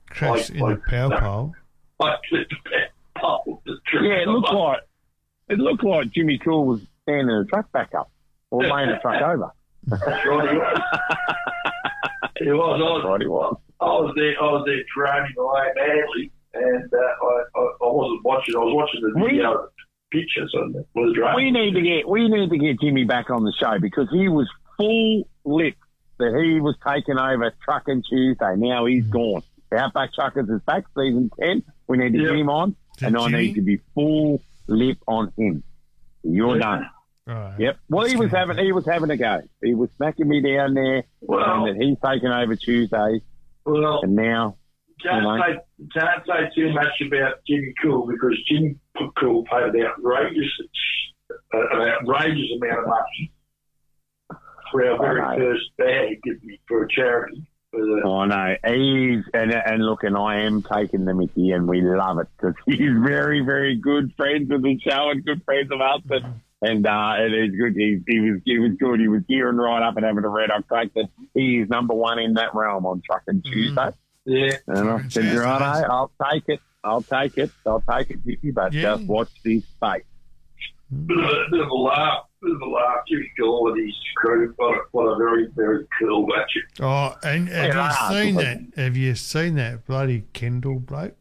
crashed in a power pole. I clipped a power pole. Yeah, it looked like Jimmy Toole was standing a truck back up or laying a truck over. That's right, he was. I was there droning away madly, and I wasn't watching. I was watching the video of the pictures on the drone. We need to get Jimmy back on the show because he was full lip that he was taking over Trucking Tuesday. Now he's gone. Outback Truckers is back, season 10. We need to get him on, I need to be full lip on him. You're done. Right. Yep. Well, he was having a go. He was smacking me down there, saying that he's taking over Tuesday. Well, and now can't say too much about Jimmy Cool because Jimmy Cool paid an outrageous amount of money for our very first bag he gave me for a charity. I know. He's and look, and I am taking the Mickey, and we love it because he's very, very good friends with the show and good friends of us. And it is good. He was good. He was gearing right up and having a red hot crack. That he is number one in that realm on Trucking Tuesday. Yeah, and I said, right, I'll take it, Tippy. But just watch this space. Bit of a laugh. Jimmy Gill and his crew. What a very, very cool batch. Oh, and have you seen that bloody Kendall bloke?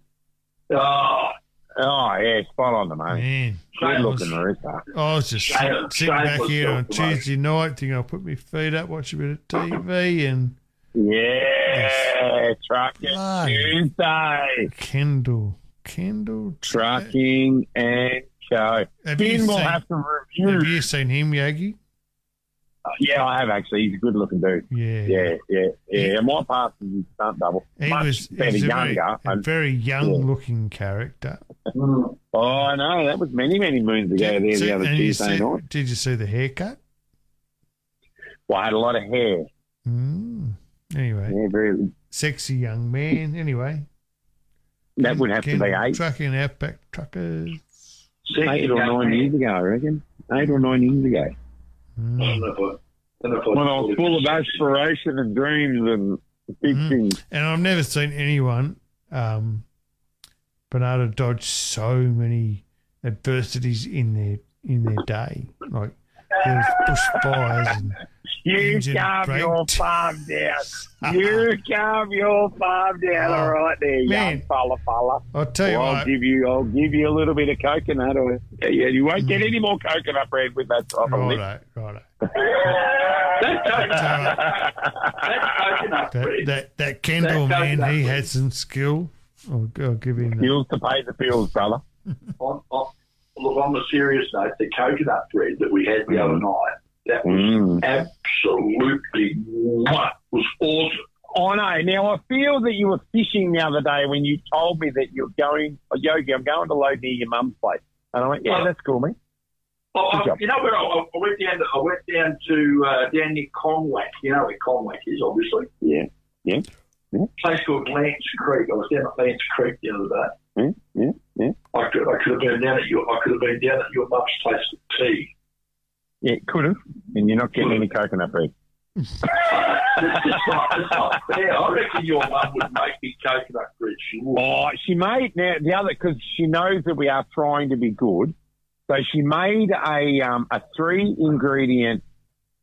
Oh, yeah, spot on the money. Good looking rooster. I was just sitting back here on Tuesday night thinking I'll put my feet up, watch a bit of TV and... Yeah, Trucking Tuesday. Kendall. Trucking and Co. Have you seen him, Yogi? Yeah, I have actually. He's a good looking dude. Yeah. And my past is his stunt double. He was a very young looking character. Oh, I know. That was many, many moons ago the other Tuesday night. Did you see the haircut? Well, I had a lot of hair. Anyway. Yeah, very sexy young man. Anyway. That would have to be 8. Trucking Outback Truckers. 8 or 9 years ago, I reckon. 8 or 9 years ago. When I was full of aspiration and dreams and the big thing. And I've never seen anyone, Bernardo dodge so many adversities in their day. Like there was bushfires and you calm your farm down. You calm your farm down, all right there, young fella. I'll tell you what. I'll give you a little bit of coconut. You won't get any more coconut bread with that type of lip. Righto. That Kendall man, he had some skill. I'll give him that. Bills to pay the bills, fella. Look, on a serious note, the coconut bread that we had the other night, that was absolutely was awesome. I know. Now, I feel that you were fishing the other day when you told me that you're going, Yogi, I'm going to load near your mum's place. And I went, yeah, that's cool, mate. You know where I went down to? I went down to down near Conlack. You know where Conlack is, obviously. Yeah. Place called Lance Creek. I was down at Lance Creek the other day. Yeah. I could have been down at your mum's place for tea. Yeah, could have. And you're not getting any coconut bread. It's not fair. I reckon your mum would make me coconut bread. She made because she knows that we are trying to be good. So she made a 3-ingredient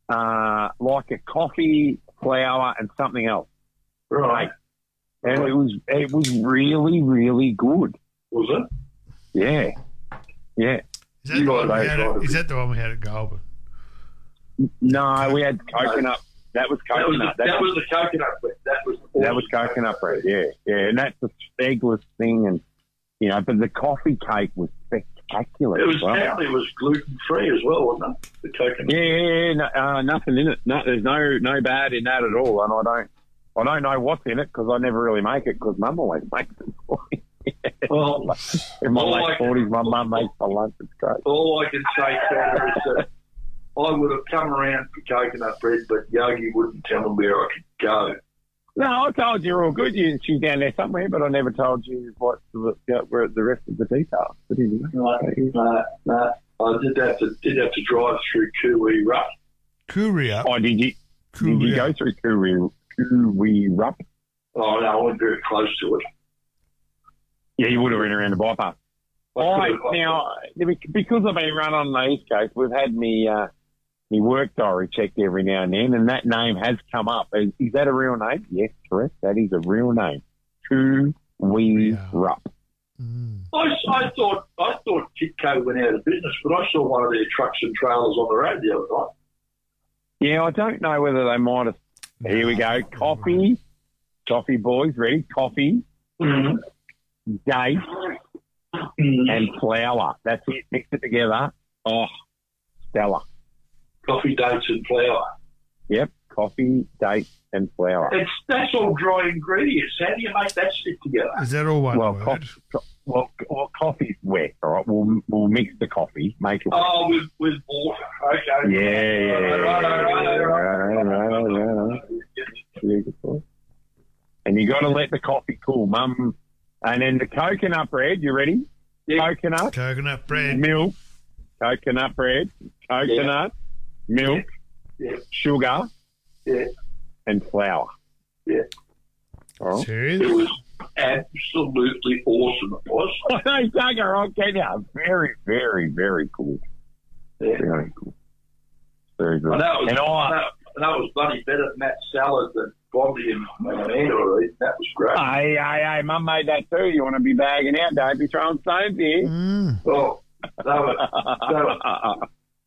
like a coffee, flour, and something else. Right. And it was really, really good. Was it? Yeah. Is that the one we had at Goulburn? No, we had coconut. That was coconut. That was the coconut bread. That was coconut bread. Yeah. And that's the stegless thing, and but the coffee cake was spectacular. It was gluten free as well, wasn't it? The coconut. Yeah. No, nothing in it. No, there's no bad in that at all, and I don't know what's in it because I never really make it because Mum always makes it for me. Well, in my late 40s, my mum makes my lunch. It's great. All I can say, Tanner, is that I would have come around for coconut bread, but Yogi wouldn't tell them where I could go. No, I told you all good. She's down there somewhere, but I never told you where the rest of the details. But anyway, no. I did have to drive through Koowee Rup. Koowee Rup? Oh, did you go through Koowee Rup? Oh, no, I went very close to it. Yeah, you would have been around the bypass. Now, because I've been run on the East Coast, we've had my work diary checked every now and then, and that name has come up. Is that a real name? Yes, correct. That is a real name. Koowee Rup. I thought Kitco went out of business, but I saw one of their trucks and trailers on the road the other night. Yeah, I don't know whether they might have. Here we go. Coffee boys, ready? Coffee. Mm-hmm. Date and flour. That's it. Mix it together. Oh, stellar. Coffee, dates and flour. Yep. Coffee, dates and flour. That's all dry ingredients. How do you make that stick together? Is that all one word? Coffee's wet. All right. We'll mix the coffee. Make it wet. Oh, with water. Okay. Yeah. And you got to let the coffee cool, Mum. And then the coconut bread, you ready? Yep. Coconut bread. Milk. Coconut bread. Coconut. Yep. Milk. Yep. Sugar. Yep. And flour. Yeah. Oh. It was absolutely awesome, it was. No, Duggar, I'll get you. Very, very, very cool. Yeah. Very cool. Very good. That was bloody better than that salad that Bobby and Amanda were eating. That was great. Hey, Mum made that too. You want to be bagging out, don't be throwing stones here. Oh, they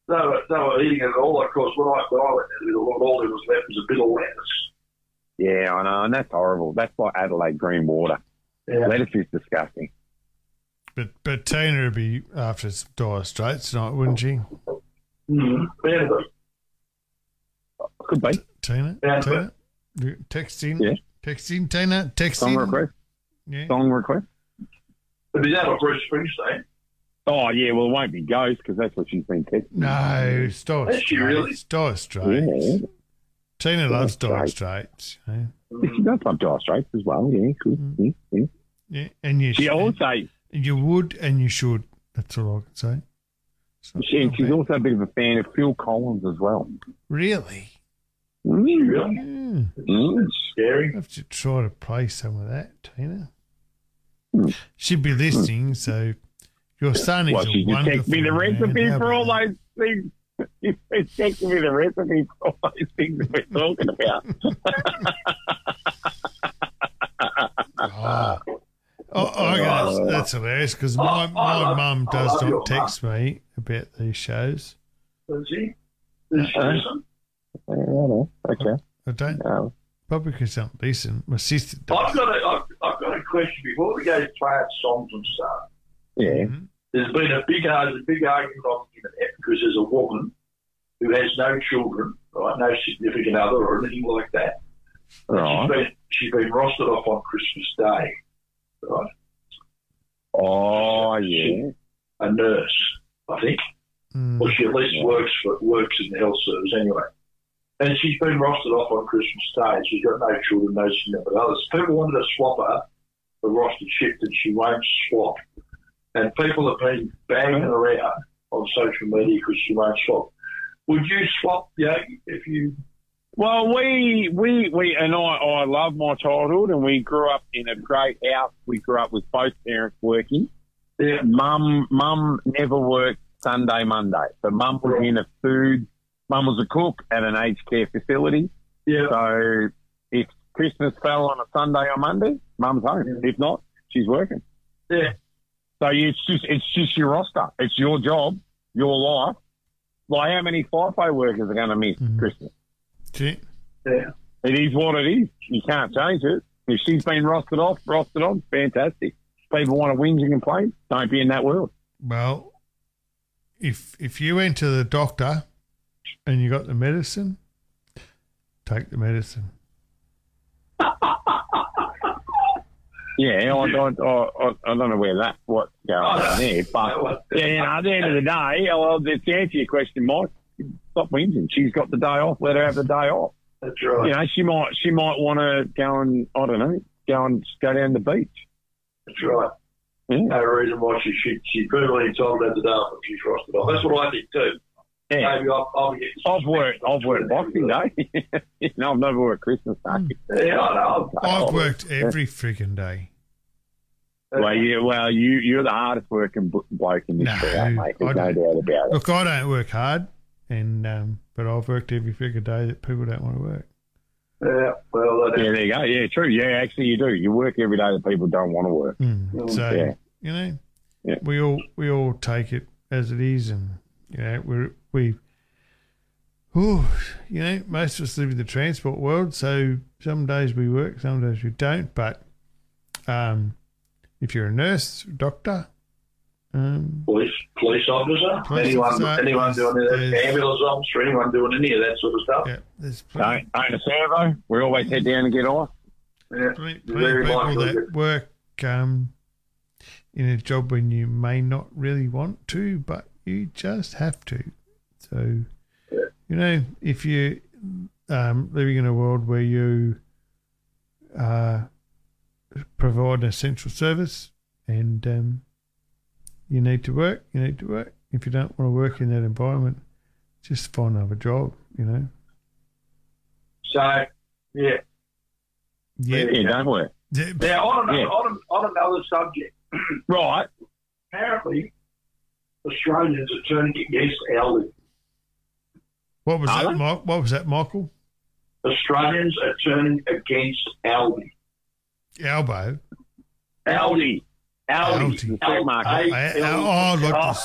were eating it all. Of course, when I went there, all there was left was a bit of lettuce. Yeah, I know, and that's horrible. That's like Adelaide green water. Yeah. Lettuce is disgusting. But Tina would be after some dire straits tonight, wouldn't she? Yeah, could be. Tina? Text him, Tina. Text him. Song request. It'll be that or Bruce Springsteen. Oh, yeah, well, it won't be Ghost because that's what she's been texting. No, Dire Straits. Really? Dire Straits. Yeah. Tina loves Dire Straits. Yeah. She does love Dire Straits as well, yeah. Good. Yeah. And you she also... You would and you should. That's all I can say. She's also a bit of a fan of Phil Collins as well. Really? Scary. I have to try to play some of that, Tina. She'd be listening, so your son is a wonderful man. She me the recipe for all those things. She's texting me the recipe for all those things that we're talking about. Oh, that's hilarious because my mum does not text me about these shows. Does she? Does she listen? I don't know. Okay. I don't. Probably because I don't listen. My sister does. I've got a question before we go to play out songs and stuff. Yeah. Mm-hmm. There's been a big argument on the internet because there's a woman who has no children, right? No significant other or anything like that. Right. She's been rostered off on Christmas Day. Right. Oh, yeah. A nurse, I think. Mm. Well, she at least works in the health service anyway. And she's been rostered off on Christmas Day. She's got no children, no significant others. People wanted to swap her for rostered shift, and she won't swap. And people have been banging her out on social media because she won't swap. Would you swap, Yogi, if you... Well, I love my childhood, and we grew up in a great house. We grew up with both parents working. Yeah. Mum never worked Sunday, Monday. So Mum was in a food. Mum was a cook at an aged care facility. Yeah. So if Christmas fell on a Sunday or Monday, Mum's home. Yeah. If not, she's working. Yeah. So it's just your roster. It's your job, your life. Like, how many FIFO workers are going to miss Christmas? Yeah. It is what it is. You can't change it. If she's been rostered on, fantastic. If people want to whinge and complain, don't be in that world. Well, if you went to the doctor and you got the medicine, take the medicine. Yeah, I don't know what's going on there. But at the end of the day, to answer your question, Mike, stop whinging. She's got the day off. Let her have the day off. That's right. You know, she might want to go and, I don't know, go down the beach. That's right. Yeah. No reason why she's perfectly entitled to have the day off if she's rostered off. That's what I think too. Yeah. Maybe I'll get. I've worked Boxing Day. No, I've never worked Christmas Day. Yeah, I know. I've worked every frigging day. Well, you're the hardest working bloke in this crowd, mate. There's no doubt about it. Look, I don't work hard. And but I've worked every figure day that people don't want to work. Yeah, well, there you go. Yeah, true. Yeah, actually, you do. You work every day that people don't want to work. So you know, we all take it as it is, and you know, most of us live in the transport world. So some days we work, some days we don't. But if you're a nurse, doctor. Police officer, anyone doing that, ambulance officer, anyone doing any of that sort of stuff. Yeah, own a servo. We always head down and get off. Yeah, very people that work in a job when you may not really want to, but you just have to. So, you know, if you're living in a world where you provide an essential service and you need to work. If you don't want to work in that environment, just find another job, you know. So, Yeah, don't work. Now, on another subject. Right. Apparently, Australians are turning against Aldi. What was that, Michael? Australians are turning against Aldi. Albo. Aldi. Aldi. The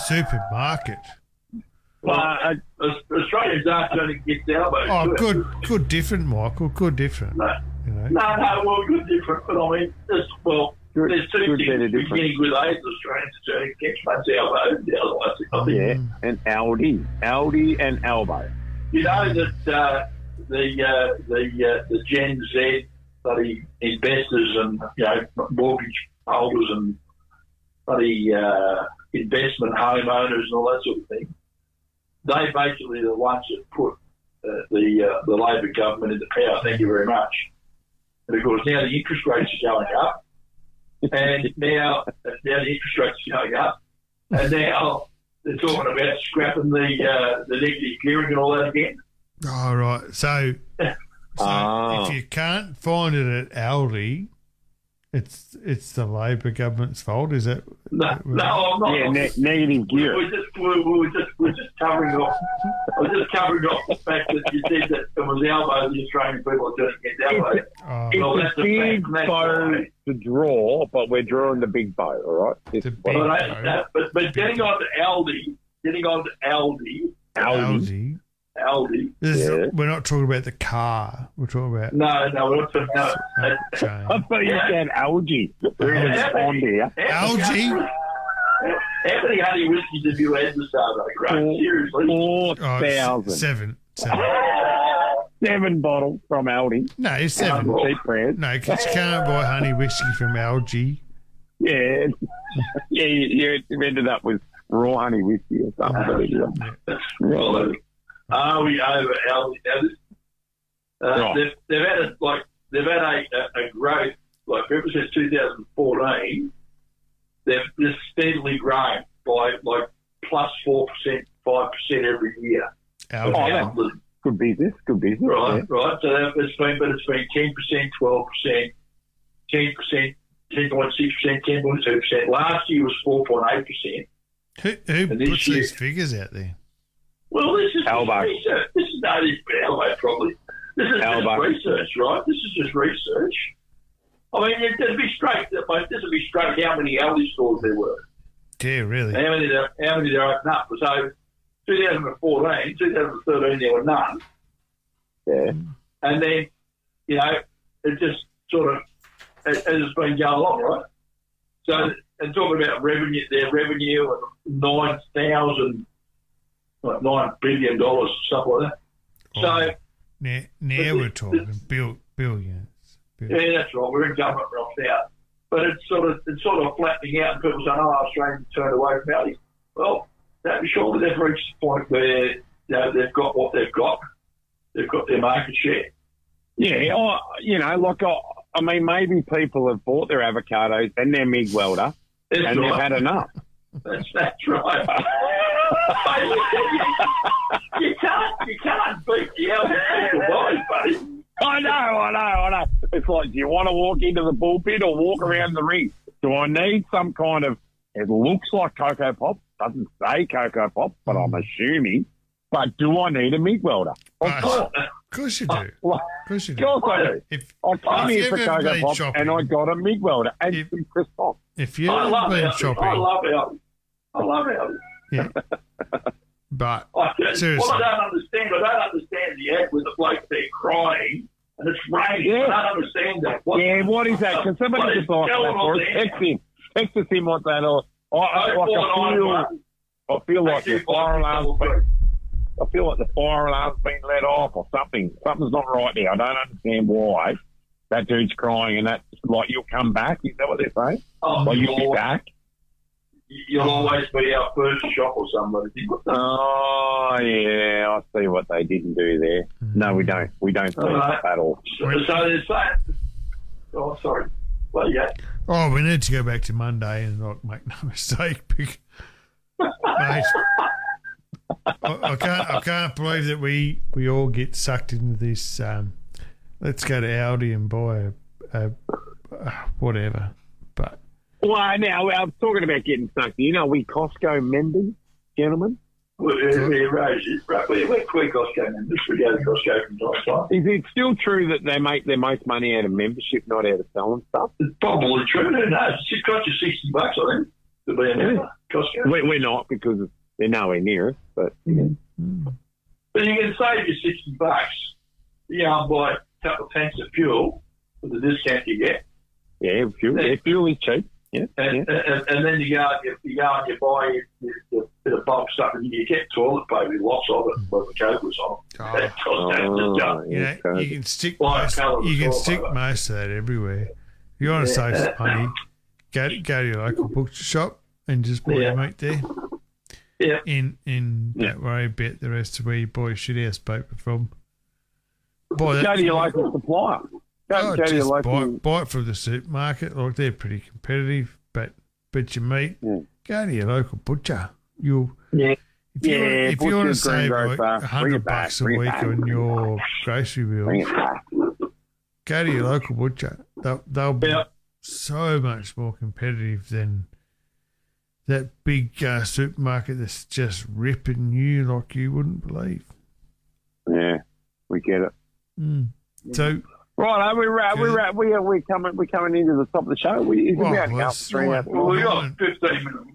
supermarket. Well, Australians are turning against Aldi. Oh, good different, Michael. Good different. No, you know. Well, good different. But I mean, there's two things beginning with A. Australians are turning against one's Aldi. The other one, and Aldi. Aldi and Albo. You know that the Gen Z bloody investors and, you know, mortgage holders and bloody investment homeowners and all that sort of thing, they basically the ones that put the Labor government into power, thank you very much. And, of course, now the interest rates are going up. And now the interest rates are going up. And now they're talking about scrapping the negative gearing and all that again. Oh, right. So So if you can't find it at Aldi, it's the Labor government's fault, is it? No, I'm not. Yeah, negative gear. I was just covering off the fact that you said that it was elbow, the Australian people are doing it elbow. It's a big bow to draw, but we're drawing the big bow, all right? But getting on to Aldi. Aldi. We're not talking about the car. We're talking about... No, we're not talking about... I thought you said algae. Algae? How many honey whiskeys have you had this hour, Craig? Seriously? 4,000. Seven bottles from Aldi. No, it's seven. Cheap brand. No, because you can't buy honey whiskey from algae. Yeah. Yeah, you ended up with raw honey whiskey or something. Are we over Aldi now? They've had a growth like ever since 2014. They've just steadily grown by like plus 4%, 5% every year. Good business. Right. So it's been 10%, 12%, 10%, 10.6%, 10.2%. Last year was 4.8%. Who puts these figures out there? Well, this is research. This is not even Elbow, probably. This is just research, right? This is just research. I mean, it'd be straight. This would be straight how many Aldi stores there were. Yeah, really. How many there opened up? So, 2014, 2013, there were none. Yeah. And then, you know, it just sort of it's been going on, right? So, and talking about revenue, their revenue and 9,000. Like $9 billion, stuff like that. So now we're talking billions. Yeah, that's right. We're in government right now, but it's sort of flattening out, and people saying, "Oh, Australians turned away from Aldi." Well, surely they've reached the point where they've got what they've got. They've got their market share. Yeah, or, you know, like I mean, maybe people have bought their avocados and their MIG welder, they've had enough. That's right. Mate, you can't beat the Aldi people, buddy. I know. It's like, do you want to walk into the bullpen or walk around the ring? Do I need some kind of? It looks like Cocoa Pop. Doesn't say Cocoa Pop, but I'm assuming. But do I need a MIG welder? Of course you do. Of course I do. I come here for Cocoa Pop shopping, and I got a MIG welder and some crisp pop. If you love been shopping, I love Aldi. Yeah. But seriously. Well, I don't understand the act with the bloke there crying and it's raining. Yeah. I don't understand that. What is that? Can somebody just like that for us? Text him like that, or I feel like the fire alarm's been let off or something. Something's not right there. I don't understand why that dude's crying and that's like you'll come back. Is that what they're saying? Oh, like you'll be back. You'll always be our first shop or somebody. Oh, yeah, I see what they didn't do there. Mm-hmm. No, we don't see that at all. So there's that. Oh, sorry. Well, yeah. Oh, we need to go back to Monday and not make no mistake. Mate, I can't believe that we all get sucked into this, let's go to Aldi and buy a whatever. But... Well, now, I'm talking about getting sucked. You know, we Costco members, gentlemen. We're Costco members. We go to Costco from time to time. Is it still true that they make their most money out of membership, not out of selling stuff? It's probably true. No, it cost you $60, I think, to be a member. Costco. We're not, because they're nowhere near us. But you can save your $60. You know, buy a couple of tanks of fuel with the discount you get. Yeah, fuel is cheap. Yeah, and then you go and you buy the bulk stuff, and you get toilet paper, lots of it, but the coke was on. You can stick most of that everywhere. If you want to save some money, go to your local bookshop and just buy your meat there. Yeah, don't worry about the rest of where you buy shit-ass paper from. Go to your local supplier. Buy it from the supermarket. Look, they're pretty competitive, but your meat, go to your local butcher. You'll If you want to save like $100 a week on your grocery bills, go to your local butcher. They'll be so much more competitive than that big supermarket that's just ripping you like you wouldn't believe. Yeah, we get it. Mm. So. Right, we're coming into the top of the show. We got 15 minutes. We've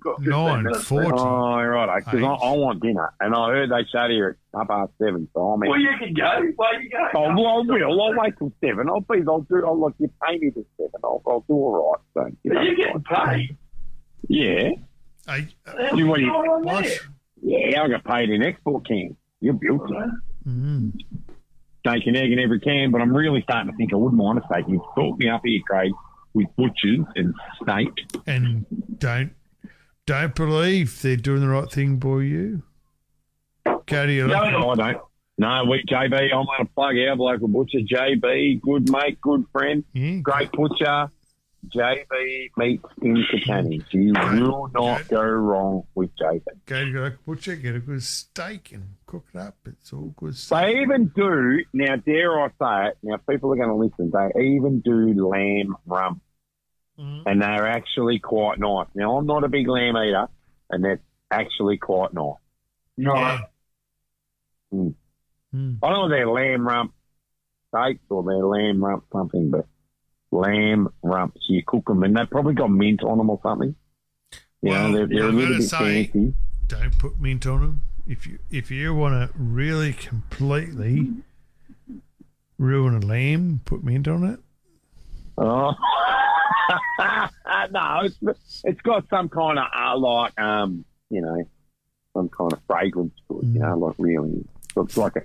got 9:40. Oh, right, because I want dinner, and I heard they shut here at 7:30. So I'm in. Well, you can go. Where you go? Oh, well, I will. I'll wait till 7. I'll you pay me till 7. I'll do all right. So you getting paid? Yeah. Hey, I got paid in export cans. You're beautiful. Mm. Steak and egg in every can, but I'm really starting to think I wouldn't mind a steak. You've talked me up here, Craig, with butchers and steak. And don't believe they're doing the right thing by you. Go to your local. No, I don't. No, JB, I'm going to plug our local butcher, JB, good mate, good friend, great butcher. JB Meats in Katani. You will not go wrong with JB. Go to a butcher, get a good steak and cook it up. It's all good stuff. They even do, now dare I say it, now people are going to listen, they even do lamb rump. Mm-hmm. And they're actually quite nice. Now, I'm not a big lamb eater, and that's actually quite nice. Yeah. Mm. Mm. I don't know if they're lamb rump steaks or they're lamb rump something, but lamb rumps, you cook them, and they've probably got mint on them or something. Well, they're a little bit fancy. Don't put mint on them. If you want to really completely ruin a lamb, put mint on it. Oh, no, it's got some kind of some kind of fragrance to it. You know, like really, so it's like an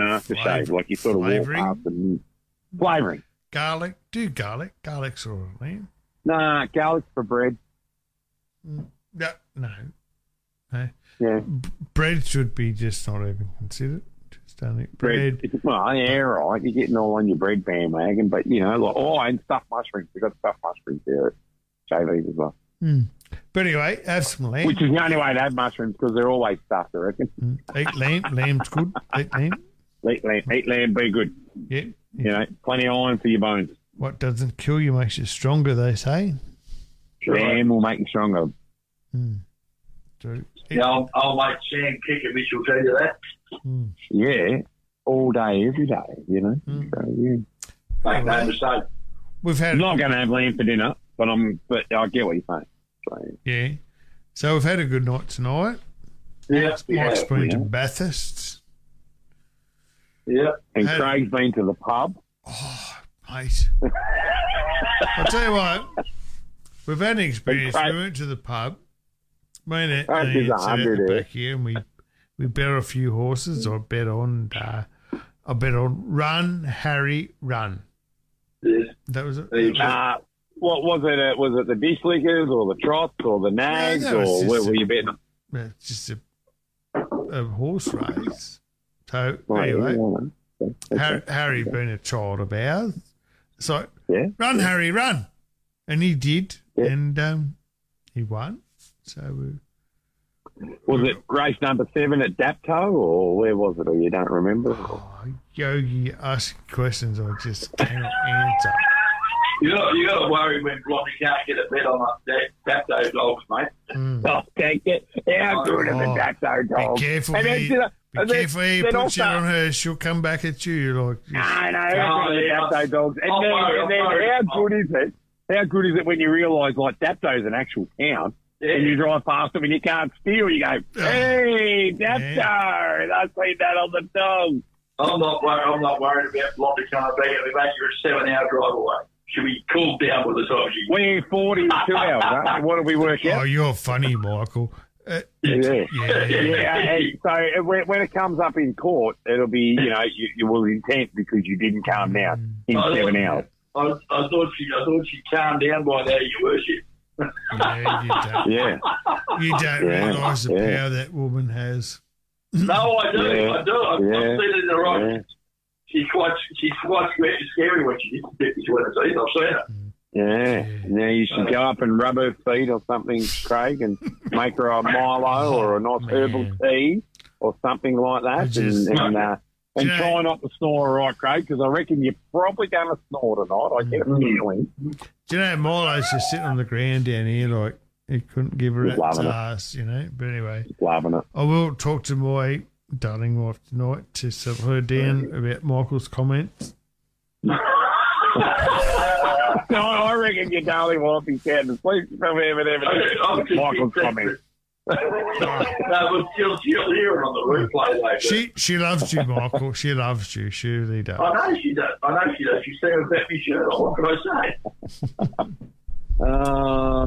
aftershave, like you sort of walk past and flavouring. Garlic? Do garlic? Garlic's all right, man. Nah, garlic's for bread. No. Yeah. Bread should be just not even considered. Just only bread. Well, yeah, right. You're getting all on your bread bandwagon, but you know, like and stuffed mushrooms. We've got stuffed mushrooms there at JV's as well. Mm. But anyway, have some lamb. Which is the only way to have mushrooms because they're always stuffed, I reckon. Mm. Eat lamb. Lamb's good. Eat lamb. Eat lamb. Eat lamb. Be good. Yeah. You know, plenty of iron for your bones. What doesn't kill you makes you stronger, they say. Sham will make you stronger. Mm. Yeah, I'll make Sham kick a bitch, will tell you that. Mm. Yeah, all day, every day, you know. Mm. So, yeah. Make no mistake. I'm not going to have lamb for dinner, but I get what you're saying. So, yeah. So we've had a good night tonight. Yeah. Mike's been to Bathurst. Yeah, and Craig's been to the pub. Oh, mate. I'll tell you what, we've had an experience. We went to the pub. Me and Anthony sat back here and we bet on a few horses. I bet on Run, Harry, Run. Yeah. That was it. What was it? Was it the Bish Lickers or the Trots or the Nags or where were you betting on? It's just a horse race. So anyway, Harry been a child of ours. So run, Harry, run. And he did. Yeah. And he won. So was it race number 7 at Dapto or where was it? Or you don't remember? Oh, Yogi asking questions I just cannot answer. You got to worry when Blondie can't get a bet on Dapto dogs, mate. Mm. Oh, thank you. How good are the Dapto dogs? Be careful. If we put you on her, she'll come back at you. Like, Dapto dogs. And then how good is it? How good is it when you realise, like, Dapto's an actual town and you drive past them and you can't steal? You go, hey, Dapto, I see that on the dog. I'm not worried about Blondie can't be at me, mate. You're a 7-hour drive away. Should we cool down with the time? We're 42 hours, right? What did we work out? Oh, you're funny, Michael. So when it comes up in court, it'll be, you know, you will intent because you didn't calm down in 7 hours. I thought she calmed down by now, Your Worship. Yeah, you don't. Yeah. You don't realise the power that woman has. No, I do. Yeah. I do. I've seen it in the right. She's quite scary when she gets to 50 to 20 teeth. I've seen her. Yeah. Now you should go up and rub her feet or something, Craig, and make her a Milo or a nice herbal tea or something like that. And try not to snore, right, Craig, because I reckon you're probably going to snore tonight. I get a feeling. Do you know, Milo's just sitting on the ground down here like he couldn't give her a ass, you know. But anyway, loving it. I will talk to my darling wife tonight to settle her down about Michael's comments. No, I reckon your darling wife is down to sleep. Michael's comments. No, but she'll hear it on the replay later. She loves you, Michael. She loves you. She really does. I know she does. She's saying about me shirt. What can I say?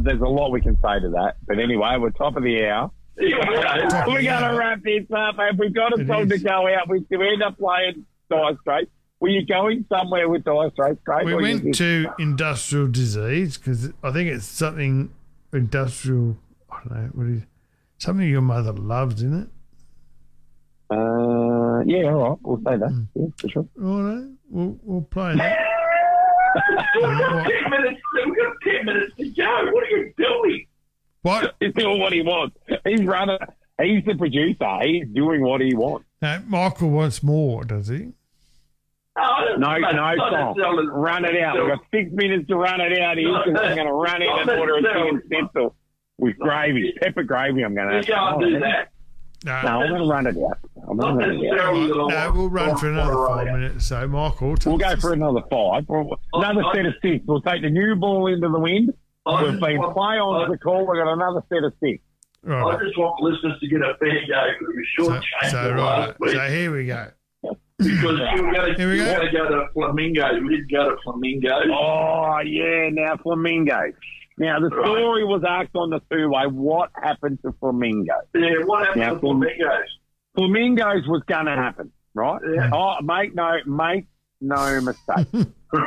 There's a lot we can say to that. But anyway, we're top of the hour. We're going to wrap this up. If we've got a song to go out with, do we end up playing Dire Straits? Were you going somewhere with Dire Straits, Craig? We went to Industrial Disease because I think it's something industrial. I don't know what it is. Something your mother loves, isn't it? Yeah, all right. We'll say that. Yeah, for sure. All right. We'll play that. We've got 10 minutes to go. What are you doing? What? He's doing what he wants. He's the producer. He's doing what he wants. No, Michael wants more, does he? No, Tom. Run it out. We've got 6 minutes to run it out. He's going to run it and order a stencil. With gravy, pepper gravy, I'm going to have. You can't do that. No, I'm going to run it out. We'll run for another 5 minutes. So, Michael, we'll go for another five. Another set of six. We'll take the new ball into the wind. We've been play on the call. We've got another set of six. Right. I just want listeners to get a fair go. So here we go. Because we were going to go to Flamingos. We didn't go to Flamingos. Oh, yeah, now Flamingos. Now, the story was asked on the two-way, what happened to Flamingos? Yeah, what happened to Flamingos? Flamingos was going to happen, right? Yeah. Oh, make no mistake.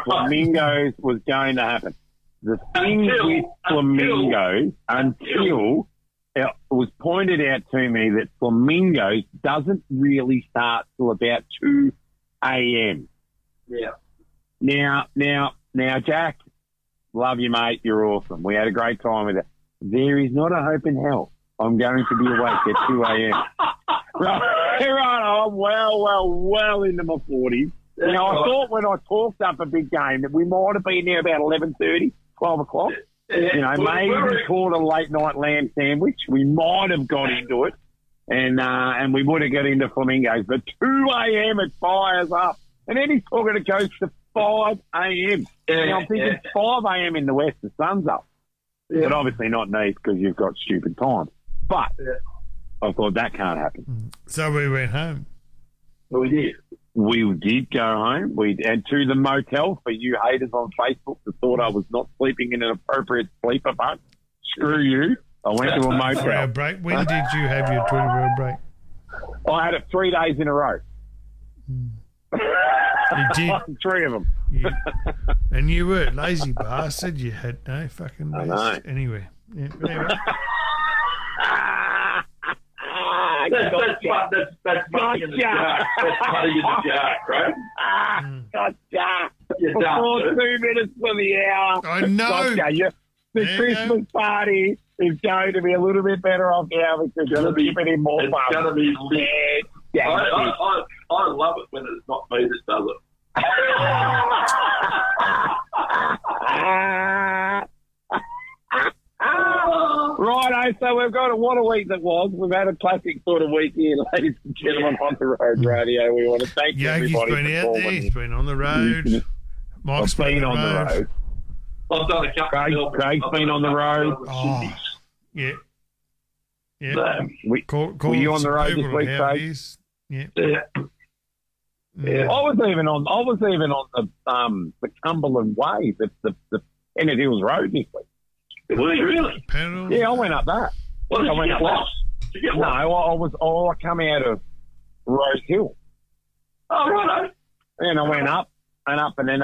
Flamingos was going to happen. The thing with Flamingos, until it was pointed out to me that Flamingos doesn't really start till about 2 a.m. Yeah. Now, Jack, love you, mate. You're awesome. We had a great time with it. There is not a hope in hell I'm going to be awake at 2 a.m. Right. I'm well into my 40s. Now, I thought when I talked up a big game that we might have been there about 11:30, 12 o'clock. You know, maybe called a late-night lamb sandwich. We might have got into it, and we would have got into Flamingos. But 2 a.m., it fires up. And then he's talking to Coach to 5 a.m. Now, I'm thinking 5 a.m. in the west, the sun's up. Yeah. But obviously not nice because you've got stupid time. But I thought that can't happen. So we went home. Well, we did. We did go home. We and to the motel for you haters on Facebook that thought I was not sleeping in an appropriate sleeper bunk. Screw you. I went to a motel. Break. When did you have your 20-hour break? I had it 3 days in a row. You did. 3 of them. And you were lazy bastard. You had no fucking rest. Anyway. Yeah, anyway. That's money in the jar. That's money in the jar, right? Gotcha. Before 2 minutes for the hour. I know. Gotcha. The Christmas party is going to be a little bit better off now because you're keeping it more fun. It's going to be lit. Yeah, I love it when it's not me that does it. Righto, so we've got what a week that was. We've had a classic sort of week here, ladies and gentlemen, on the road radio. We want to thank everybody. Yogi's been out there. He's been on the road. Mike's been on the road. I've done a couple. Craig's been on the road. Oh, yeah. Yeah. Were you on the road this week, Craig? Yeah. I was even on the Cumberland Way, the Enid Hills Road this week. Were you really? Yeah, I went up that. Well, I went across. No, I come out of Rose Hill. Oh, righto. And I went up on the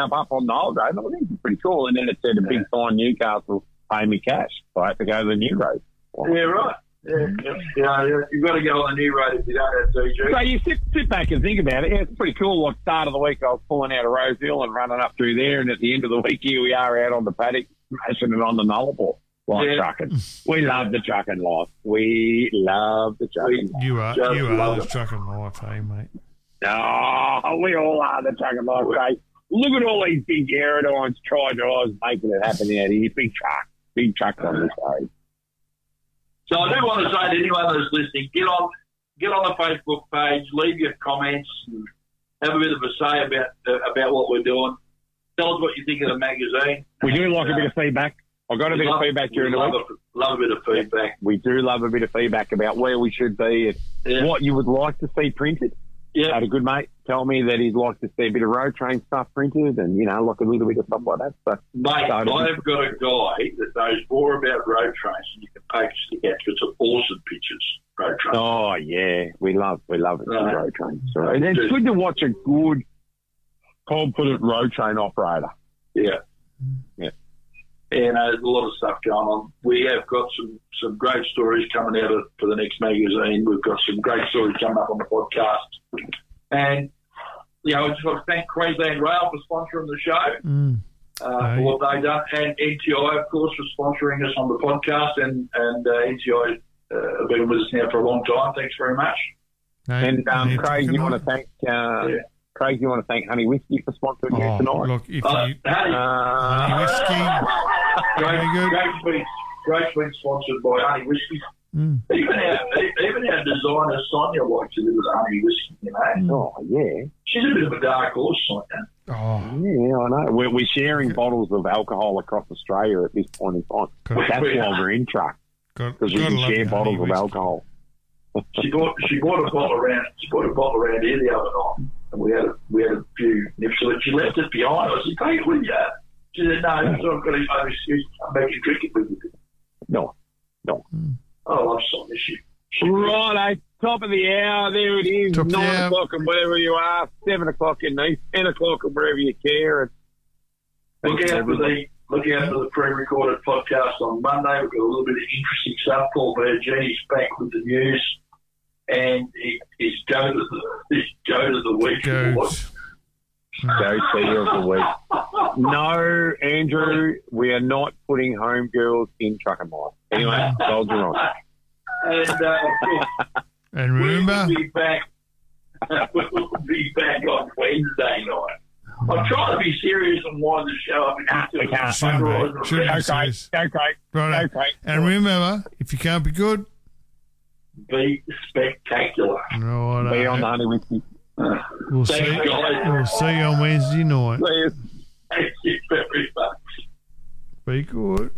old road. I think it's pretty cool. And then it said a big sign, Newcastle, pay me cash. So I had to go to the new road. Wow. Yeah, right. You've got to go on the knee road if you don't have to. So you sit back and think about it. Yeah, it's pretty cool. Like, start of the week, I was pulling out of Rosehill and running up through there, and at the end of the week, here we are out on the paddock, smashing it on the Nullarbor. Trucking. We love the trucking life. You are the trucking life, hey, mate? Oh, we all are the trucking life, hey? Look at all these big aerodines, tri-drives making it happen out here. Big trucks on this road. So I do want to say to anyone that's listening, get on the Facebook page, leave your comments, and have a bit of a say about what we're doing. Tell us what you think of the magazine. We do like a bit of feedback. I got a bit of feedback during the week. Love a bit of feedback. We do love a bit of feedback about where we should be and what you would like to see printed. Yeah. I had a good mate tell me that he'd like to see a bit of road train stuff printed and, you know, like a little bit of stuff like that. So, mate, I've got a guy that knows more about road trains than you can poke a stick at. It's awesome pictures, road trains. Oh, yeah. We love it, road trains. So, and it's good to watch a good, competent road train operator. Yeah. Yeah. Yeah, no, there's a lot of stuff going on. We have got some great stories coming out for the next magazine. We've got some great stories coming up on the podcast. And, you know, I just want to thank Queensland Rail for sponsoring the show, for what they've done, and NTI, of course, for sponsoring us on the podcast. And NTI have been with us now for a long time. Thanks very much. Craig, you want to thank... Craig, you want to thank Honey Whiskey for sponsoring you tonight? Look, if Honey Whiskey, very good. Great being sponsored by Honey Whiskey. Mm. Even our designer Sonia likes to do with Honey Whiskey, you know. Oh yeah, she's a bit of a dark horse, Sonia. Oh yeah, I know. We're sharing bottles of alcohol across Australia at this point in time. That's why we're in truck, because we can share bottles of alcohol. She bought a bottle around. She bought a bottle around here the other night. We had a few nips of it. She left it behind. I said, "Take it with you." She said, "No, so I've got no excuse. I'm back to drink it with you." No. Oh, I'm sorry. Righto, top of the hour. There it is. 9 o'clock and wherever you are. 7 o'clock in Nice. 10 o'clock and wherever you care. And look out for the pre-recorded podcast on Monday. We've got a little bit of interesting stuff. Paul Bergini's back with the news. And his goat of the week. Goat of the week. No, Andrew, we are not putting home girls in truck and life. Anyway, soldier on. And remember, we will be back on Wednesday night. I'm trying to be serious and wind the show up. Okay. And remember, if you can't be good, be spectacular. Right, be on the Honey Whiskey. We'll see you on Wednesday night. Thank you very much. Be good.